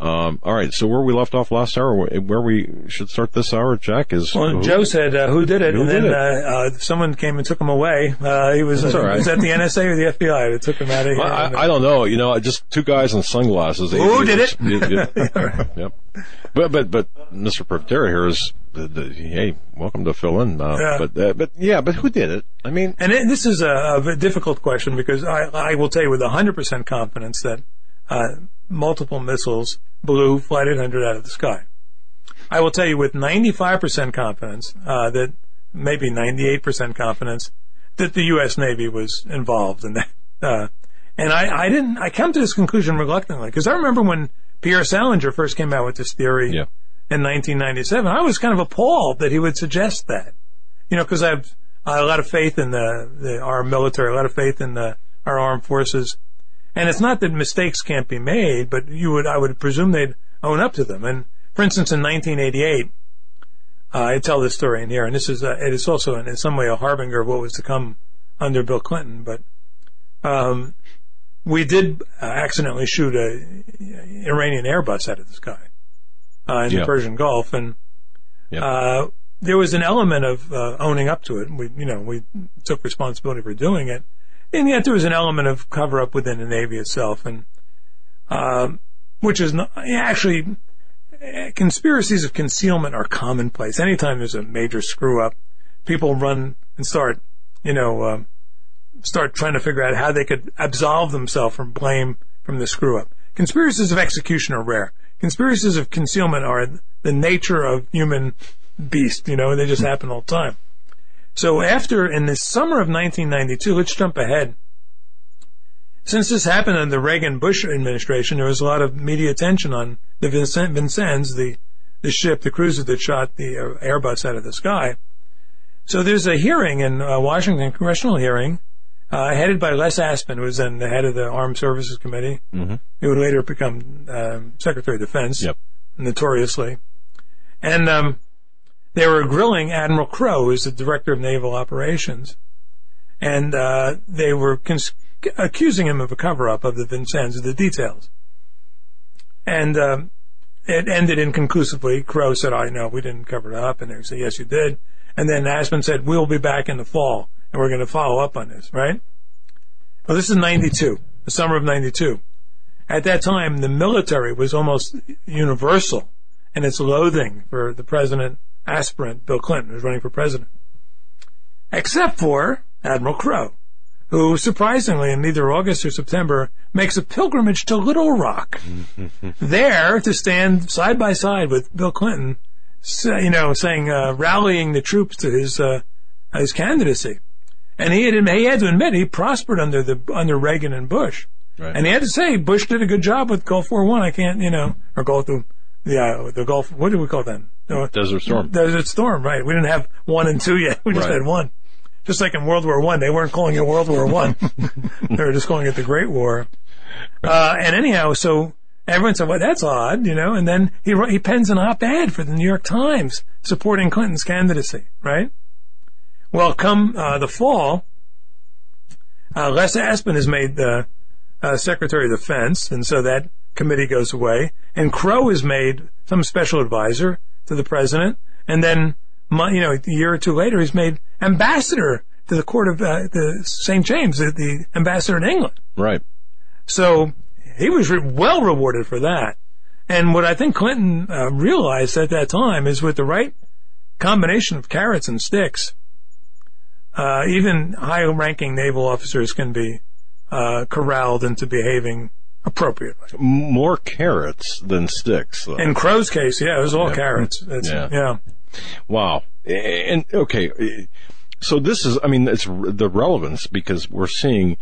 Um, all right, so where we left off last hour, where we should start this hour, Jack, is... Well, who, Joe said, uh, who did it? Who and did then it? Uh, uh, someone came and took him away. Uh, he was, uh, right. was at the N S A or the F B I that took him out of here. I, I, I don't know. You know, just two guys in sunglasses. Who did it? it, it, it right. Yep. But, but, but Mister Privitera here is... The, the, hey, welcome to fill in. Uh, yeah. But, uh, but yeah, but who did it? I mean... And it, this is a, a difficult question because I, I will tell you with one hundred percent confidence that... Uh, multiple missiles blew Flight eight hundred out of the sky. I will tell you with ninety-five percent confidence, uh, that maybe ninety-eight percent confidence, that the U S. Navy was involved in that. Uh, and I, I didn't, I came to this conclusion reluctantly, because I remember when Pierre Salinger first came out with this theory yeah. in nineteen ninety-seven, I was kind of appalled that he would suggest that. You know, because I have a lot of faith in the, the our military, a lot of faith in the our armed forces. And it's not that mistakes can't be made, but you would, I would presume they'd own up to them. And for instance, in nineteen eighty-eight, uh, I tell this story in here, and this is, uh, it is also in, in some way a harbinger of what was to come under Bill Clinton, but, um, we did uh, accidentally shoot a Iranian Airbus out of the sky, uh, in yeah. the Persian Gulf, and, yeah. uh, there was an element of, uh, owning up to it. We, you know, we took responsibility for doing it. And yet there was an element of cover-up within the Navy itself, and um, which is not, actually, conspiracies of concealment are commonplace. Anytime there's a major screw-up, people run and start, you know, um, start trying to figure out how they could absolve themselves from blame from the screw-up. Conspiracies of execution are rare. Conspiracies of concealment are the nature of human beast, you know, they just happen all the time. So after, in the summer of nineteen ninety-two, let's jump ahead. Since this happened in the Reagan-Bush administration, there was a lot of media attention on the Vincennes, the, the ship, the cruiser that shot the Airbus out of the sky. So there's a hearing in uh, Washington, congressional hearing, uh, headed by Les Aspin, who was then the head of the Armed Services Committee. Mm-hmm. He would later become um, Secretary of Defense, yep. notoriously. And... um They were grilling Admiral Crowe, who's the director of naval operations, and uh they were cons- accusing him of a cover-up of the Vincennes, of the details. And uh, it ended inconclusively. Crowe said, "I know we didn't cover it up," and they said, "Yes, you did." And then Aspin said, "We'll be back in the fall, and we're going to follow up on this." Right? Well, this is ninety-two, the summer of ninety-two. At that time, the military was almost universal in its loathing for the president. Aspirant Bill Clinton was running for president, except for Admiral Crowe, who surprisingly in either August or September makes a pilgrimage to Little Rock, there to stand side by side with Bill Clinton, you know, saying uh, rallying the troops to his uh, his candidacy, and he had he had to admit he prospered under the under Reagan and Bush, right. And he had to say Bush did a good job with Gulf War One. I can't, you know, or Gulf the uh, the Gulf. What do we call them? No, Desert Storm. Desert Storm, right. We didn't have one and two yet. We just right. had one. Just like in World War One, they weren't calling it World War One. They were just calling it the Great War. Uh, and anyhow, so everyone said, well, that's odd, you know, and then he he pens an op-ed for the New York Times supporting Clinton's candidacy, right? Well, come uh, the fall, uh, Les Aspin is made the uh, Secretary of Defense, and so that committee goes away, and Crowe is made some special advisor to the president, and then, you know, a year or two later, he's made ambassador to the court of uh, the Saint James, the, the ambassador in England. Right. So he was re- well rewarded for that. And what I think Clinton uh, realized at that time is with the right combination of carrots and sticks, uh, even high-ranking naval officers can be uh, corralled into behaving appropriately. More carrots than sticks, though. In Crow's case, yeah, it was all yeah. carrots. It's, yeah. yeah. Wow. And, okay, so this is, I mean, it's the relevance because we're seeing,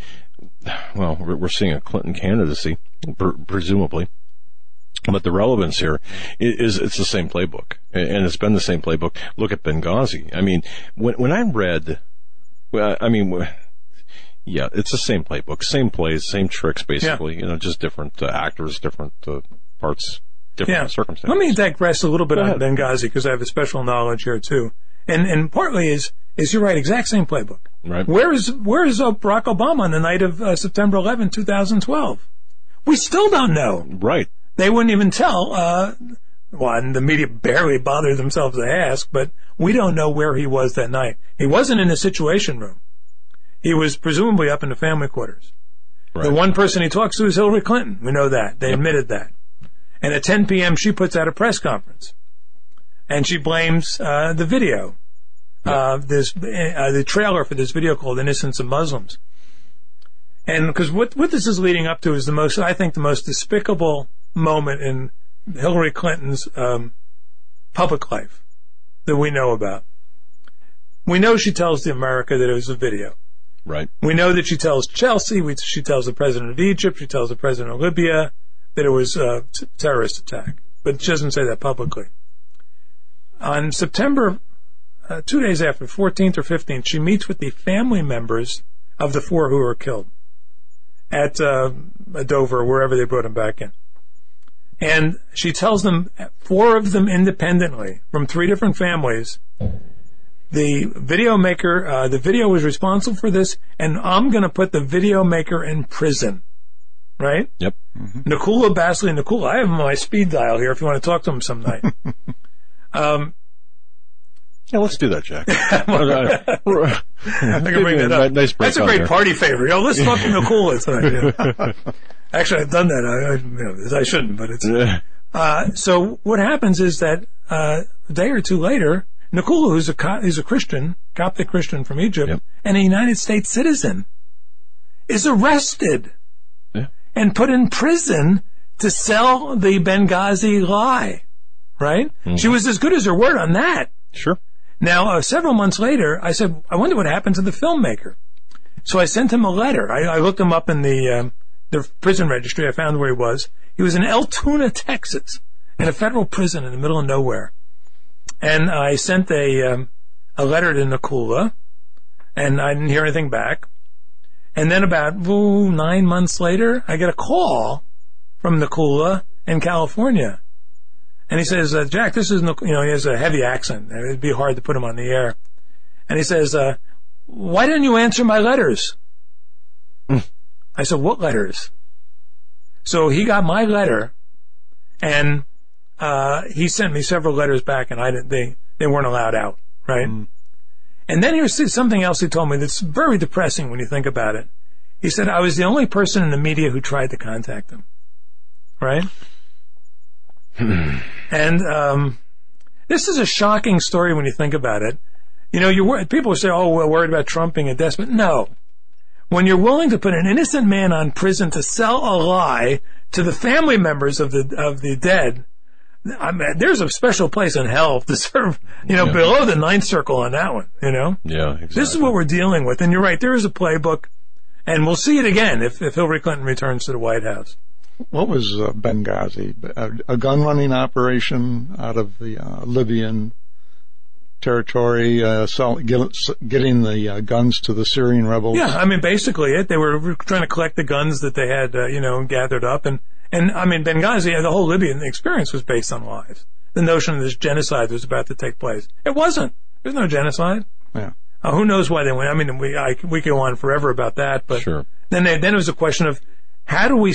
well, we're seeing a Clinton candidacy, pre- presumably, but the relevance here is it's the same playbook, and it's been the same playbook. Look at Benghazi. I mean, when, when I read, well, I mean... Yeah, it's the same playbook, same plays, same tricks, basically. Yeah. You know, just different uh, actors, different uh, parts, different yeah. circumstances. Let me digress a little bit on Benghazi because I have a special knowledge here too, and and partly is is you're right, exact same playbook. Right. Where is where is uh, Barack Obama on the night of uh, September eleventh, two thousand twelve? We still don't know. Right. they wouldn't even tell. Uh, well, and the media barely bothered themselves to ask, but we don't know where he was that night. He wasn't in the Situation Room. He was presumably up in the family quarters. Right. The one person he talks to is Hillary Clinton. We know that. They admitted that. And at ten p.m. she puts out a press conference. And she blames uh, the video, uh, this uh, the trailer for this video called Innocence of Muslims. And because what, what this is leading up to is the most, I think, the most despicable moment in Hillary Clinton's um, public life that we know about. We know she tells the America that it was a video. Right. We know that she tells Chelsea, we, she tells the president of Egypt, she tells the president of Libya that it was a t- terrorist attack. But she doesn't say that publicly. On September, uh, two days after, fourteenth or fifteenth, she meets with the family members of the four who were killed at uh, Dover, wherever they brought them back in. And she tells them, four of them independently, from three different families, the video maker, uh, the video was responsible for this, and I'm going to put the video maker in prison. Right? Yep. Mm-hmm. Nakoula Basseley Nakoula. I have my speed dial here if you want to talk to him some night. Um, yeah, let's do that, Jack. I can bring that up. Nice break. That's a great party favor. Yo, let's fucking Nakoula tonight. Yeah. Actually, I've done that. I, I, you know, I shouldn't, but it's. Yeah. Uh, so what happens is that uh, a day or two later, Nakoula, who's a co- who's a Christian, Coptic Christian from Egypt, yep. and a United States citizen, is arrested yeah. and put in prison to sell the Benghazi lie. Right? Mm-hmm. She was as good as her word on that. Sure. Now, uh, several months later, I said, I wonder what happened to the filmmaker. So I sent him a letter. I, I looked him up in the um, the prison registry. I found where he was. He was in Altoona, Texas, in a federal prison in the middle of nowhere. And I sent a um, a letter to Nakoula, and I didn't hear anything back. And then about ooh, nine months later, I get a call from Nakoula in California. And he says, uh, Jack, this is, you know, he has a heavy accent. It'd be hard to put him on the air. And he says, uh, why didn't you answer my letters? I said, what letters? So he got my letter, and uh, he sent me several letters back, and I didn't, they, they weren't allowed out, right? Mm. And then here's something else he told me that's very depressing when you think about it. He said, I was the only person in the media who tried to contact him, right? And um, this is a shocking story when you think about it. You know, you people say, oh, we're worried about Trump being a despot. No. When you're willing to put an innocent man on prison to sell a lie to the family members of the of the dead, I mean, there's a special place in hell to serve, you know, yeah. below the ninth circle on that one, you know? Yeah, exactly. This is what we're dealing with. And you're right, there is a playbook, and we'll see it again if, if Hillary Clinton returns to the White House. What was uh, Benghazi? A, a gun-running operation out of the uh, Libyan territory, uh, sell, get, getting the uh, guns to the Syrian rebels? Yeah, I mean, basically it. They were trying to collect the guns that they had, uh, you know, gathered up. And, and, I mean, Benghazi, the whole Libyan experience was based on lies. The notion of this genocide was about to take place. It wasn't. There's no genocide. Yeah. Uh, who knows why they went? I mean, we I, we could go on forever about that. But sure. then, they, then it was a question of how do we...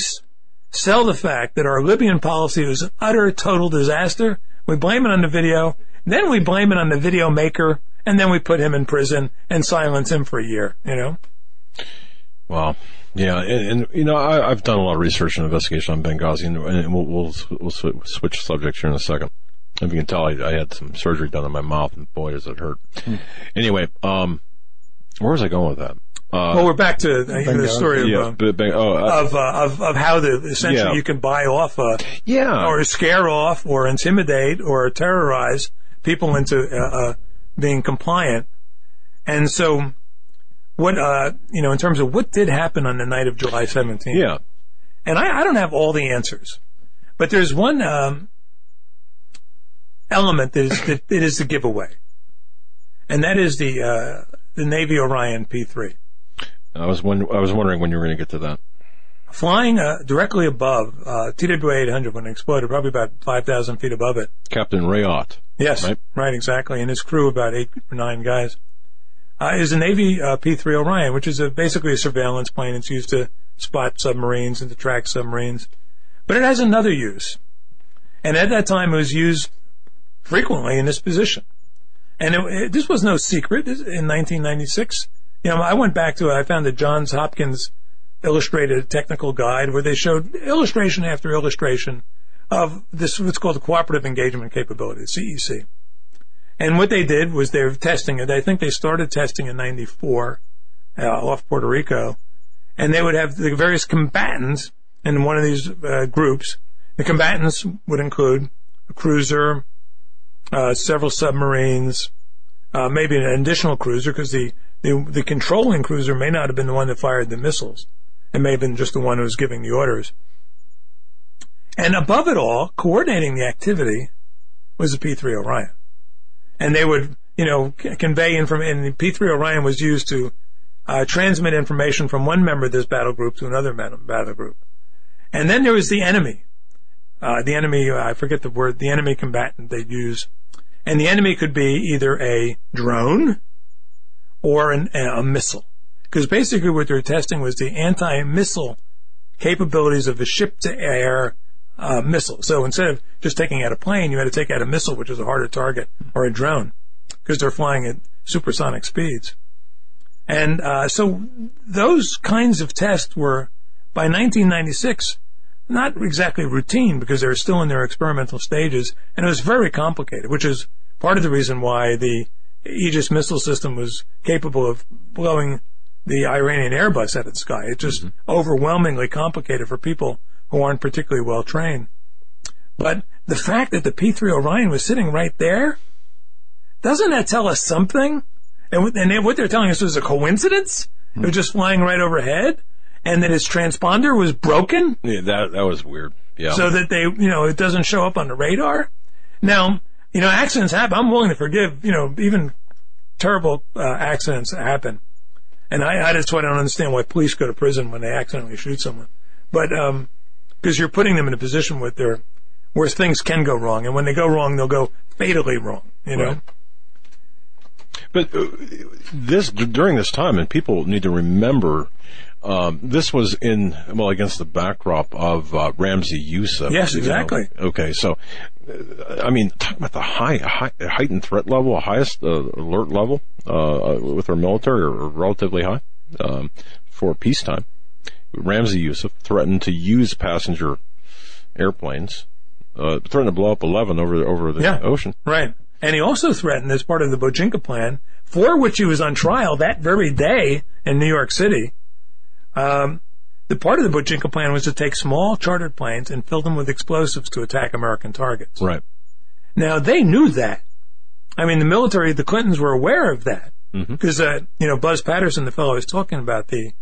sell the fact that our Libyan policy was an utter, total disaster. We blame it on the video. Then we blame it on the video maker. And then we put him in prison and silence him for a year, you know? Wow. Yeah. And, and you know, I, I've done a lot of research and investigation on Benghazi. And, and we'll, we'll, we'll switch subjects here in a second. If you can tell, I, I had some surgery done on my mouth. And boy, does it hurt. Mm. Anyway, um, where was I going with that? Uh, well, we're back to uh, the story of yeah, uh, bang, oh, uh, of, uh, of of how the essentially yeah. you can buy off, uh, yeah, or scare off, or intimidate, or terrorize people into uh, uh, being compliant. And so, what uh, you know, in terms of what did happen on the night of July seventeenth, yeah, and I, I don't have all the answers, but there's one um, element that is that it is the giveaway, and that is the uh, the Navy Orion P three. I was when, I was wondering when you were going to get to that. Flying uh, directly above uh, T W A eight hundred when it exploded, probably about five thousand feet above it. Captain Rayot. Yes, right? right, exactly. And his crew, about eight or nine guys, uh, is a Navy uh, P three Orion, which is a, basically a surveillance plane. It's used to spot submarines and to track submarines. But it has another use. And at that time, it was used frequently in this position. And it, it, this was no secret in nineteen ninety-six. You know, I went back to it. I found the Johns Hopkins Illustrated Technical Guide where they showed illustration after illustration of this, what's called the Cooperative Engagement Capability, C E C. And what they did was they were testing it. I think they started testing in ninety-four uh, off Puerto Rico. And they would have the various combatants in one of these uh, groups. The combatants would include a cruiser, uh, several submarines, uh, maybe an additional cruiser, because the, the, the controlling cruiser may not have been the one that fired the missiles. It may have been just the one who was giving the orders. And above it all, coordinating the activity was the P three Orion. And they would, you know, c- convey information. And the P three Orion was used to uh, transmit information from one member of this battle group to another battle group. And then there was the enemy. Uh, the enemy, I forget the word, the enemy combatant they'd use. And the enemy could be either a drone or an, a missile. Because basically what they were testing was the anti-missile capabilities of the ship-to-air uh, missile. So instead of just taking out a plane, you had to take out a missile, which is a harder target, or a drone, because they're flying at supersonic speeds. And uh, so those kinds of tests were, by nineteen ninety-six, not exactly routine, because they were still in their experimental stages, and it was very complicated, which is part of the reason why the Aegis missile system was capable of blowing the Iranian Airbus out of the sky. It's just mm-hmm. overwhelmingly complicated for people who aren't particularly well trained. But the fact that the P three Orion was sitting right there, doesn't that tell us something? And, and they, what they're telling us is a coincidence? Mm-hmm. It was just flying right overhead? And that its transponder was broken. Yeah, that that was weird. Yeah. So that they, you know, it doesn't show up on the radar. Now, you know, accidents happen. I'm willing to forgive, you know, even terrible uh, accidents happen. And I, I that's why I don't understand why police go to prison when they accidentally shoot someone. But um, because you're putting them in a position with their where things can go wrong, and when they go wrong, they'll go fatally wrong. You know. Right. But uh, this during this time, and people need to remember. Um, this was in, well, against the backdrop of uh, Ramzi Yousef. Yes, exactly. You know? Okay, so, uh, I mean, talking about the high, high heightened threat level, highest uh, alert level uh, with our military, or relatively high um, for peacetime. Ramzi Yousef threatened to use passenger airplanes, uh, threatened to blow up eleven over the, over the yeah, ocean. Right. And he also threatened, as part of the Bojinka Plan, for which he was on trial that very day in New York City. Um, the part of the Bojinka Plan was to take small chartered planes and fill them with explosives to attack American targets. Right. Now, they knew that. I mean, the military, the Clintons were aware of that. Because, mm-hmm. uh, you know, Buzz Patterson, the fellow I was talking about, the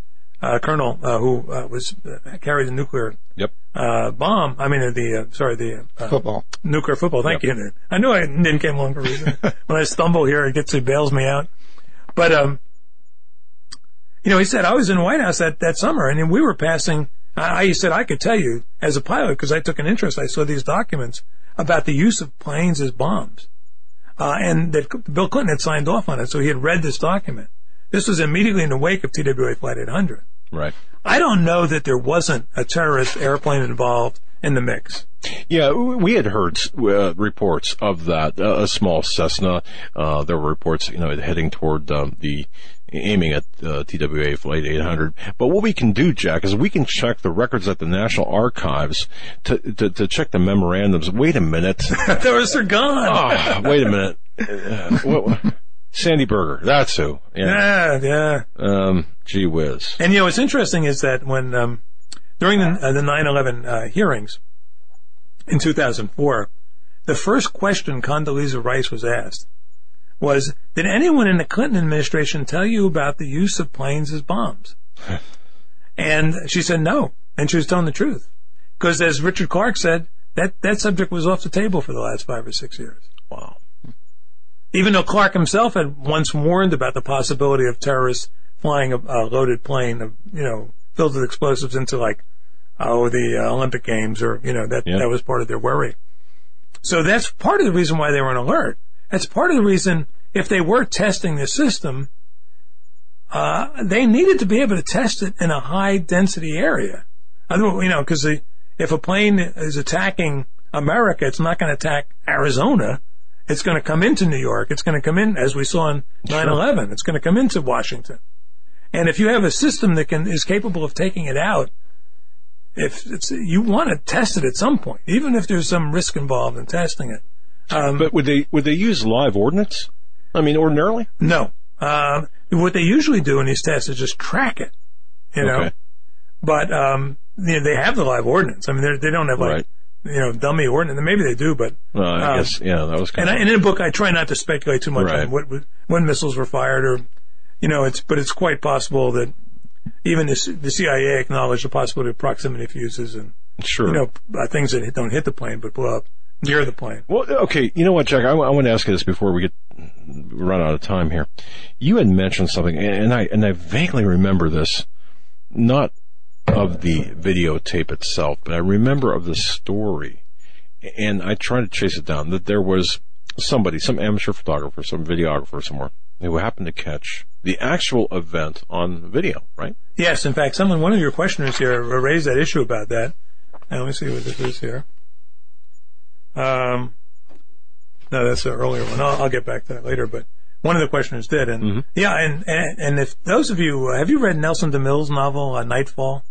uh, colonel uh, who uh, was uh, carried the nuclear yep. uh, bomb, I mean, the, uh, sorry, the uh, football. nuclear football. Thank yep. you. I knew I didn't came along for a reason. When I stumble here, it gets, it bails me out. But, um, you know, he said, I was in the White House that, that summer, and we were passing, I, he said, I could tell you, as a pilot, because I took an interest, I saw these documents about the use of planes as bombs. Uh, and that Bill Clinton had signed off on it, so he had read this document. This was immediately in the wake of T W A Flight eight hundred. Right. I don't know that there wasn't a terrorist airplane involved in the mix. Yeah, we had heard uh, reports of that, uh, a small Cessna. Uh, there were reports, you know, heading toward um, the... aiming at uh, T W A Flight eight hundred. But what we can do, Jack, is we can check the records at the National Archives to to, to check the memorandums. Wait a minute. Those are gone. Oh, wait a minute. Uh, what, what? Sandy Berger, that's who. Yeah, yeah. yeah. Um, gee whiz. And, you know, what's interesting is that when um, during the, uh, the nine eleven uh, hearings in two thousand four, the first question Condoleezza Rice was asked was, did anyone in the Clinton administration tell you about the use of planes as bombs? And she said no, and she was telling the truth. Because as Richard Clarke said, that, that subject was off the table for the last five or six years. Wow. Even though Clarke himself had once warned about the possibility of terrorists flying a, a loaded plane, of, you know, filled with explosives into, like, oh, the uh, Olympic Games, or, you know, that, yeah. that was part of their worry. So that's part of the reason why they were on alert. That's part of the reason, if they were testing the system, uh, they needed to be able to test it in a high-density area. Otherwise, you know, because If a plane is attacking America, it's not going to attack Arizona. It's going to come into New York. It's going to come in, as we saw in nine eleven. Sure. It's going to come into Washington. And if you have a system that can is capable of taking it out, if it's, you want to test it at some point, even if there's some risk involved in testing it. Um, but would they would they use live ordnance? I mean, ordinarily? No. Uh, what they usually do in these tests is just track it, you know. Okay. But um, you know, they have the live ordnance. I mean, they don't have like. Right. You know, dummy ordinance. Maybe they do, but uh, I um, guess yeah, that was. Kind and, of I, and in a book, I try not to speculate too much right. on what when missiles were fired, or you know, it's. But it's quite possible that even this, the C I A acknowledged the possibility of proximity fuses and sure. you know uh, things that don't hit the plane but blow up near the plane. Well, okay, you know what, Jack? I, I want to ask you this before we get run out of time here. You had mentioned something, and I and I vaguely remember this. Not. Of the videotape itself, but I remember of the story, and I tried to chase it down, that there was somebody, some amateur photographer, some videographer somewhere, who happened to catch the actual event on video, right? Yes, in fact, someone, one of your questioners here raised that issue about that. Now, let me see what this is here. Um, no, that's an earlier one. I'll, I'll get back to that later, but one of the questioners did. And mm-hmm. yeah, and, and, and if those of you, have you read Nelson DeMille's novel, uh, Nightfall?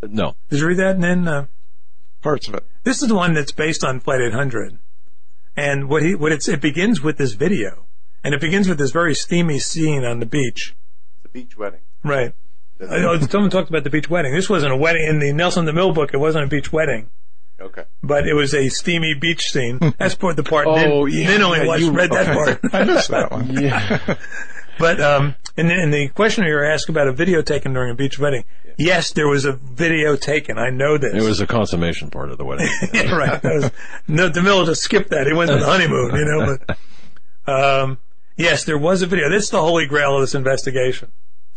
No. Did you read that, Nin? Uh, Parts of it. This is the one that's based on Flight eight hundred. And what he, what it's, it begins with this video. And it begins with this very steamy scene on the beach. The beach wedding. Right. I know, someone talked about the beach wedding. This wasn't a wedding. In the Nelson DeMille book, it wasn't a beach wedding. Okay. But it was a steamy beach scene. That's part the part. Oh, Nin, yeah. Nin only watched, you, read that okay. part. I missed that one. Yeah. But, um, and, and the questioner asked about a video taken during a beach wedding. Yeah. Yes, there was a video taken. I know this. It was the consummation part of the wedding. Yeah, right. That was, no, DeMille just skipped that. He went to the honeymoon, you know. But um, yes, there was a video. That's the holy grail of this investigation,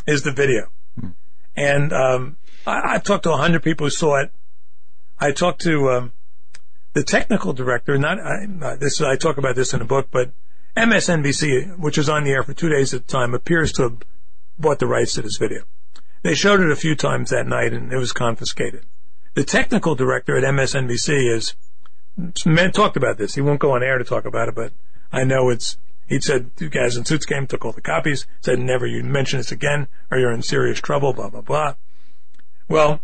is the video. Hmm. And um, I, I've talked to one hundred people who saw it. I talked to um, the technical director. Not, I, not this. I talk about this in the book, but M S N B C, which was on the air for two days at the time, appears to have bought the rights to this video. They showed it a few times that night, and it was confiscated. The technical director at M S N B C is talked about this. He won't go on air to talk about it, but I know it's. He said two guys in suits came, took all the copies, said never you mention this again, or you're in serious trouble. Blah blah blah. Well,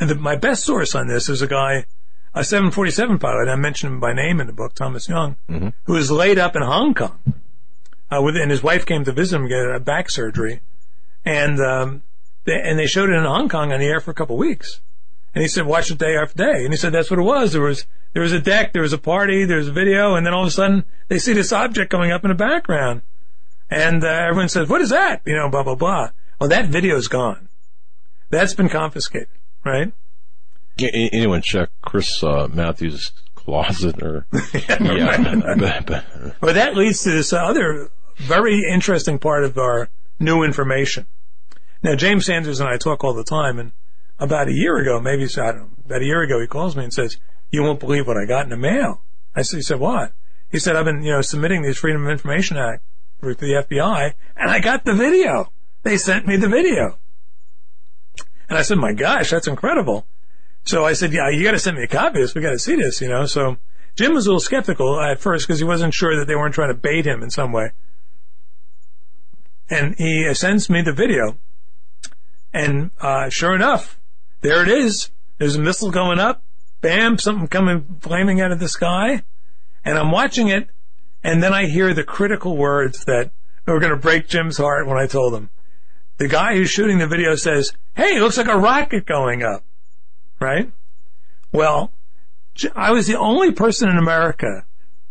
and the, my best source on this is a guy. A seven forty-seven pilot, I mentioned him by name in the book, Thomas Young, mm-hmm. who was laid up in Hong Kong. Uh, with, and his wife came to visit him, get a back surgery. And um, they, and they showed it in Hong Kong on the air for a couple of weeks. And he said, watch it day after day. And he said, that's what it was. There was there was a deck, there was a party, there was a video, and then all of a sudden they see this object coming up in the background. And uh, everyone says, what is that? You know, blah, blah, blah. Well, that video's gone. That's been confiscated, right? Anyone check Chris uh, Matthews' closet or? yeah. Well, that leads to this other very interesting part of our new information. Now, James Sanders and I talk all the time, and about a year ago, maybe I don't know, about a year ago, he calls me and says, "You won't believe what I got in the mail." I said, "He said what?" He said, "I've been, you know, submitting these Freedom of Information Act to the F B I, and I got the video. They sent me the video." And I said, "My gosh, that's incredible." So I said, yeah, you got to send me a copy of this. We got to see this, you know. So Jim was a little skeptical at first because he wasn't sure that they weren't trying to bait him in some way. And he sends me the video. And uh, sure enough, there it is. There's a missile going up. Bam, something coming, flaming out of the sky. And I'm watching it. And then I hear the critical words that were going to break Jim's heart when I told him. The guy who's shooting the video says, "Hey, it looks like a rocket going up." Right? Well, I was the only person in America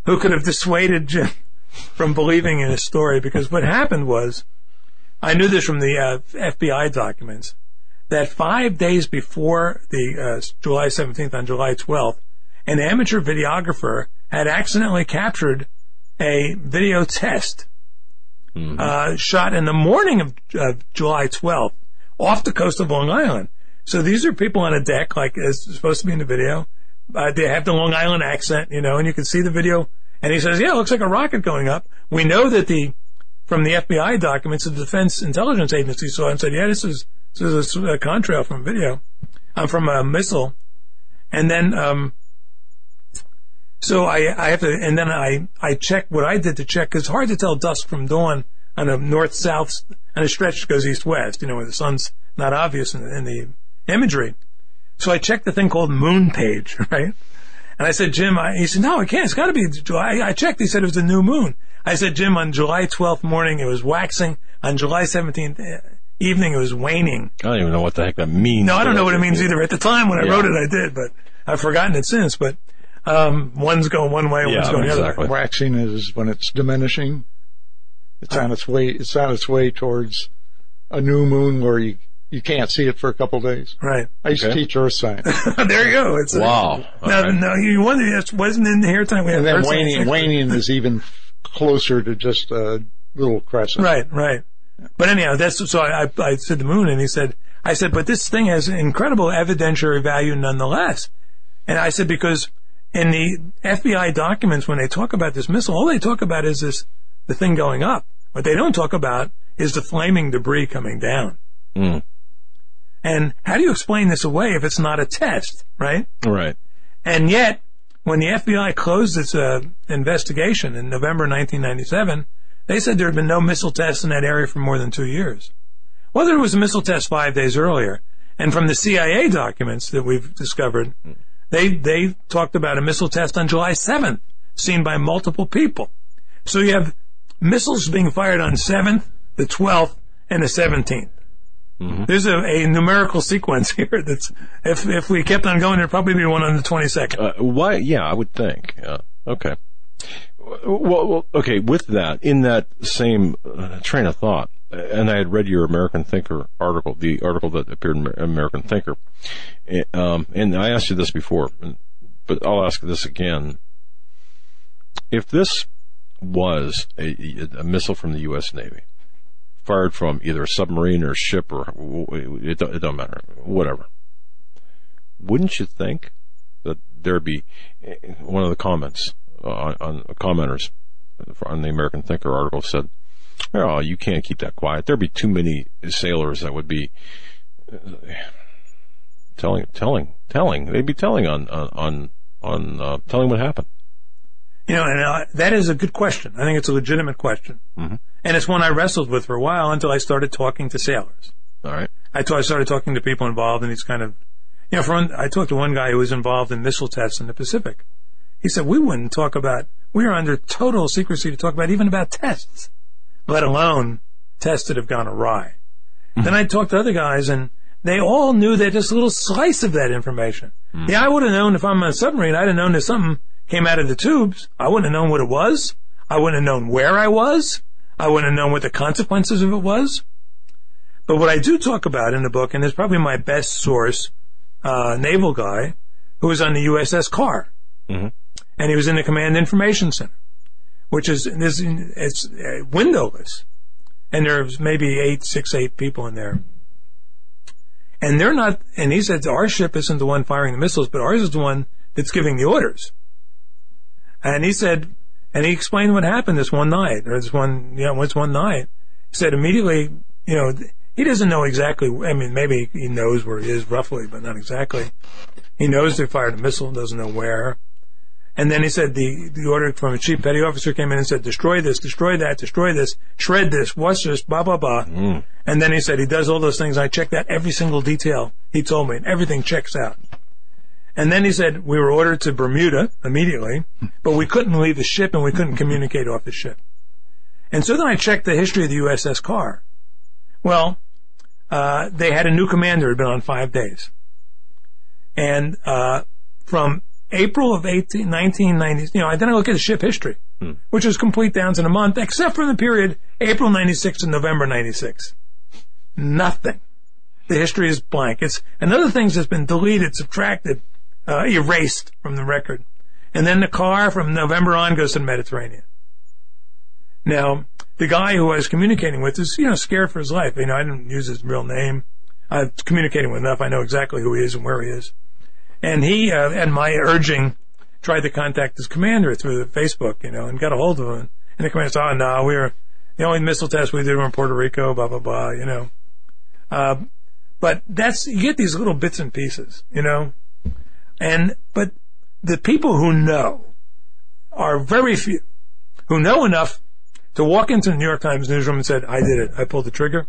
who could have dissuaded Jim from believing in his story, because what happened was, I knew this from the uh, F B I documents, that five days before the uh, July seventeenth, on July twelfth, an amateur videographer had accidentally captured a video test mm-hmm. uh, shot in the morning of uh, July twelfth off the coast of Long Island. So these are people on a deck, like it's supposed to be in the video. Uh, they have the Long Island accent, you know, and you can see the video. And he says, yeah, it looks like a rocket going up. We know that the from the F B I documents, the Defense Intelligence Agency saw it and said, yeah, this is, this is a contrail from video, um, from a missile. And then, um, so I, I have to, and then I, I check what I did to check, because it's hard to tell dusk from dawn on a north-south, on a stretch that goes east-west, you know, where the sun's not obvious in, in the imagery. So I checked the thing called Moon Page, right? And I said, Jim, I, he said, no, it can't. It's got to be July. I checked. He said it was the new moon. I said, Jim, on July twelfth morning, it was waxing. On July seventeenth evening, it was waning. I don't even know what the heck that means. No, I don't know what it means either. At the time when I yeah. wrote it, I did, but I've forgotten it since. But um, one's going one way, yeah, one's going exactly. the other way. Waxing is when it's diminishing. It's on its way. It's on its way towards a new moon where you. You can't see it for a couple of days. Right. I used okay. to teach earth science. There you go. It's wow. A, now, right. now, you wonder, it wasn't in the air time we had. And then waning, waning is even closer to just a little crescent. Right, right. But anyhow, that's so I, I said the moon, and he said, I said, but this thing has incredible evidentiary value nonetheless. And I said, because in the F B I documents, when they talk about this missile, all they talk about is this, the thing going up. What they don't talk about is the flaming debris coming down. Mm. And how do you explain this away if it's not a test, right? Right. And yet, when the F B I closed its uh, investigation in November nineteen ninety-seven, they said there had been no missile tests in that area for more than two years. Well, there was a missile test five days earlier. And from the C I A documents that we've discovered, they they talked about a missile test on July seventh, seen by multiple people. So you have missiles being fired on seventh, the twelfth, and the seventeenth. Mm-hmm. There's a, a numerical sequence here that's, if if we kept on going, there'd probably be one on the twenty-second. Uh, why? Yeah, I would think. Yeah. Okay. Well, well, okay, with that, in that same uh, train of thought, and I had read your American Thinker article, the article that appeared in American Thinker, and, um, and I asked you this before, but I'll ask this again. If this was a, a missile from the U S Navy, fired from either a submarine or a ship, or it don't, it don't matter, whatever. Wouldn't you think that there'd be one of the comments on, on commenters on the American Thinker article said, "Oh, you can't keep that quiet. There'd be too many sailors that would be telling, telling, telling. They'd be telling on on on uh, telling what happened." You know, and uh, that is a good question. I think it's a legitimate question. Mm-hmm. And it's one I wrestled with for a while until I started talking to sailors. All right. I, t- I started talking to people involved in these kind of, you know, for one, I talked to one guy who was involved in missile tests in the Pacific. He said, we wouldn't talk about, we are under total secrecy to talk about even about tests, let alone tests that have gone awry. Mm-hmm. Then I talked to other guys, and they all knew that just a little slice of that information. Mm-hmm. Yeah, I would have known if I'm on a submarine, I'd have known there's something came out of the tubes. I wouldn't have known what it was. I wouldn't have known where I was. I wouldn't have known what the consequences of it was. But what I do talk about in the book, and it's probably my best source, uh, naval guy, who was on the U S S Carr. Mm-hmm. And he was in the Command Information Center, which is, this, it's windowless. And there's maybe eight, six, eight people in there. And they're not, and he said, our ship isn't the one firing the missiles, but ours is the one that's giving the orders. And he said, and he explained what happened this one night, or this one, you know, this one night. He said immediately, you know, he doesn't know exactly, I mean, maybe he knows where he is roughly, but not exactly. He knows they fired a missile, doesn't know where. And then he said the, the order from a chief petty officer came in and said, destroy this, destroy that, destroy this, shred this, wash this, blah, blah, blah. Mm. And then he said he does all those things. I checked out every single detail he told me, and everything checks out. And then he said, we were ordered to Bermuda immediately, but we couldn't leave the ship and we couldn't communicate off the ship. And so then I checked the history of the U S S Carr. Well, uh, they had a new commander who had been on five days. And uh, from April of nineteen ninety, you know, I then I look at the ship history, hmm. which is complete downs in a month, except for the period April ninety-six and November ninety-six. Nothing. The history is blank. It's another thing that's been deleted, subtracted, Uh, erased from the record. And then the Carr from November on goes to the Mediterranean. Now, the guy who I was communicating with is, you know, scared for his life. You know, I didn't use his real name. I'm communicating with enough. I know exactly who he is and where he is. And he, uh, at my urging, tried to contact his commander through Facebook, you know, and got a hold of him. And the commander said, oh, no, we were, the only missile test we did were in Puerto Rico, blah, blah, blah, you know. Uh, but that's, you get these little bits and pieces, you know. And but the people who know are very few, who know enough to walk into the New York Times newsroom and said, I did it, I pulled the trigger.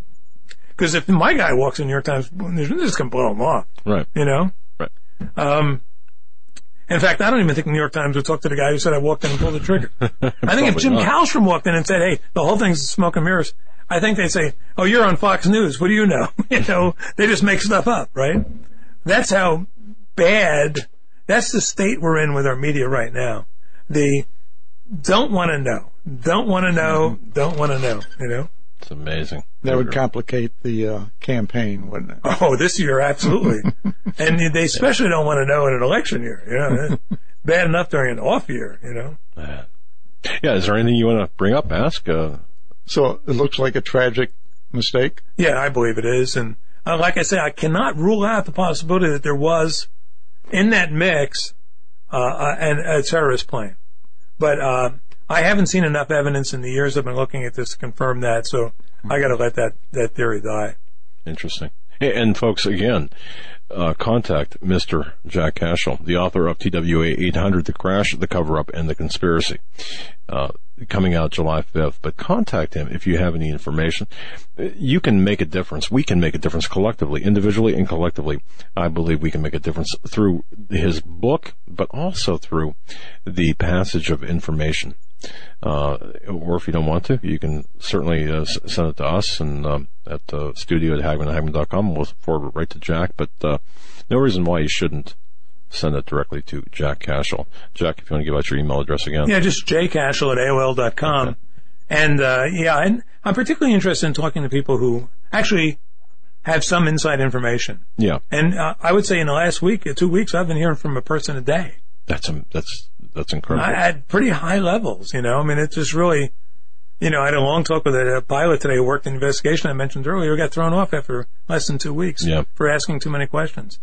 Because if my guy walks in the New York Times newsroom, they're just going to blow him off. Right. You know? Right. Um, in fact, I don't even think the New York Times would talk to the guy who said, I walked in and pulled the trigger. I think if Jim Kallstrom walked in and said, hey, the whole thing's smoke and mirrors, I think they'd say, oh, you're on Fox News, what do you know? You know, they just make stuff up, right? That's how bad, that's the state we're in with our media right now. The don't want to know, don't want to know, don't want to know, you know? It's amazing. That would complicate the uh, campaign, wouldn't it? Oh, this year, absolutely. And they especially yeah. don't want to know in an election year. You know? Bad enough during an off year, you know? Yeah. Yeah, is there anything you want to bring up, ask? Uh... So it looks like a tragic mistake? Yeah, I believe it is. And uh, like I say, I cannot rule out the possibility that there was, in that mix, uh, uh, an, a terrorist plane. But... Uh, I haven't seen enough evidence in the years I've been looking at this to confirm that, so I got to let that, that theory die. Interesting. And, folks, again, uh, contact Mister Jack Cashill, the author of T W A eight hundred, The Crash, The Cover-Up, and The Conspiracy, uh, coming out July fifth. But contact him if you have any information. You can make a difference. We can make a difference collectively, individually and collectively. I believe we can make a difference through his book, but also through the passage of information. Uh, or if you don't want to, you can certainly uh, s- send it to us and um, at uh, studio at hagmann hagmann dot com. We'll forward it right to Jack, but uh, no reason why you shouldn't send it directly to Jack Cashill. Jack, if you want to give out your email address again. Yeah, just j cashill at a o l dot com. Okay. And, uh, yeah, and I'm particularly interested in talking to people who actually have some inside information. Yeah. And uh, I would say in the last week, two weeks, I've been hearing from a person a day. That's a, that's that's incredible. At pretty high levels, you know. I mean, it's just really, you know, I had a long talk with a pilot today who worked in the investigation I mentioned earlier, who got thrown off after less than two weeks yeah. for asking too many questions.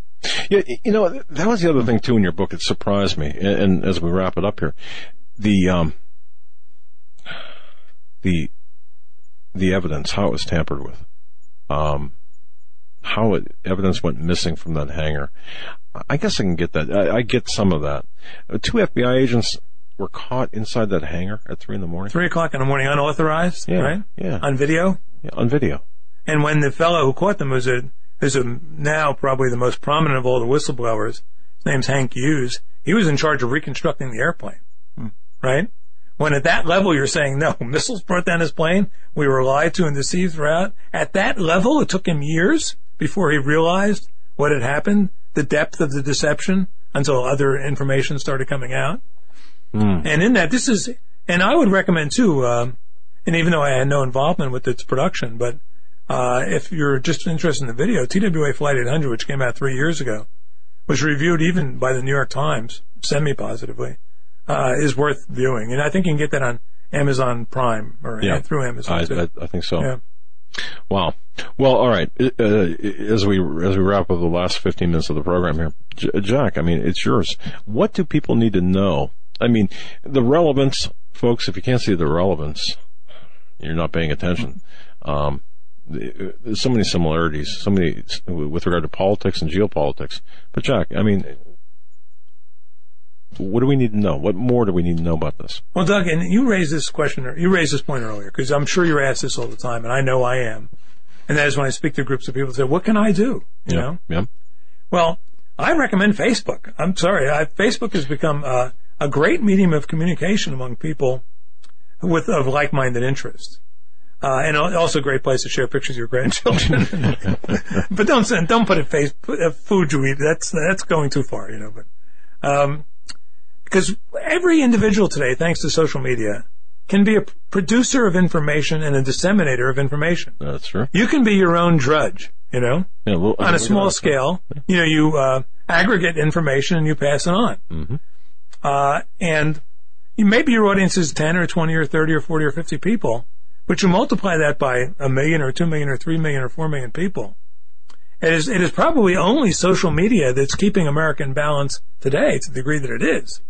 Yeah, you know, that was the other thing, too, in your book that surprised me. And, and as we wrap it up here, the um, the the evidence, how it was tampered with, um, how it, evidence went missing from that hangar. I guess I can get that. I, I get some of that. Uh, two F B I agents were caught inside that hangar at three in the morning. Three o'clock in the morning, unauthorized, yeah, right? Yeah. On video? Yeah, on video. And when the fellow who caught them was a, is a now probably the most prominent of all the whistleblowers, his name's Hank Hughes, he was in charge of reconstructing the airplane, hmm. right? When at that level you're saying, no, missiles brought down his plane, we were lied to and deceived throughout. At that level, it took him years before he realized what had happened, the depth of the deception, until other information started coming out. Mm. And in that, this is, and I would recommend too, um, and even though I had no involvement with its production, but uh, if you're just interested in the video, T W A Flight eight hundred, which came out three years ago, was reviewed even by the New York Times, semi-positively, uh, is worth viewing. And I think you can get that on Amazon Prime, or yeah. through Amazon I, too. I, I think so. Yeah. Wow. Well, all right. Uh, as we as we wrap up the last fifteen minutes of the program here, J- Jack, I mean, it's yours. What do people need to know? I mean, the relevance, folks. If you can't see the relevance, you're not paying attention. Um, there's so many similarities, so many with regard to politics and geopolitics. But Jack, I mean, what do we need to know? What more do we need to know about this? Well, Doug, and you raised this question, you raised this point earlier, because I'm sure you're asked this all the time, and I know I am. And that is when I speak to groups of people who say, what can I do? You yeah, know? Yeah. Well, I recommend Facebook. I'm sorry. I, Facebook has become uh, a great medium of communication among people with of like-minded interests. Uh, and also a great place to share pictures of your grandchildren. But don't send, don't put it face, put, uh, food you eat. That's, that's going too far, you know, but, um, because every individual today, thanks to social media, can be a producer of information and a disseminator of information. That's true. You can be your own drudge, you know, yeah, well, on a small scale. Yeah. You know, you uh, aggregate information and you pass it on. Mm-hmm. Uh, and you, maybe your audience is ten or twenty or thirty or forty or fifty people, but you multiply that by a million or two million or three million or four million people. It is, it is probably only social media that's keeping America in balance today to the degree that it is.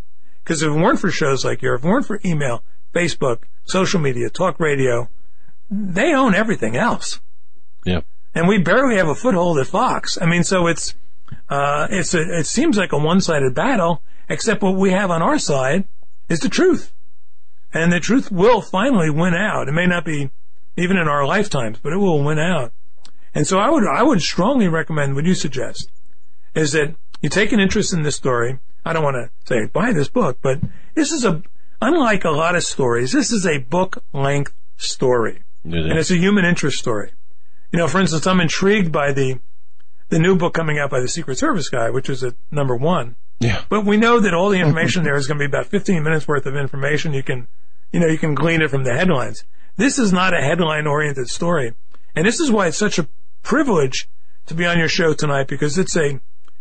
Because if it weren't for shows like yours, if it weren't for email, Facebook, social media, talk radio, they own everything else. Yeah. And we barely have a foothold at Fox. I mean, so it's Uh, it's a, it seems like a one-sided battle, except what we have on our side is the truth. And the truth will finally win out. It may not be even in our lifetimes, but it will win out. And so I would, I would strongly recommend what you suggest is that you take an interest in this story. I don't want to say buy this book, but this is a, unlike a lot of stories, this is a book-length story. It and it's a human interest story. You know, for instance, I'm intrigued by the, the new book coming out by the Secret Service guy, which is at number one. Yeah. But we know that all the information there is going to be about fifteen minutes worth of information. You can, you know, you can glean it from the headlines. This is not a headline-oriented story. And this is why it's such a privilege to be on your show tonight, because it's a,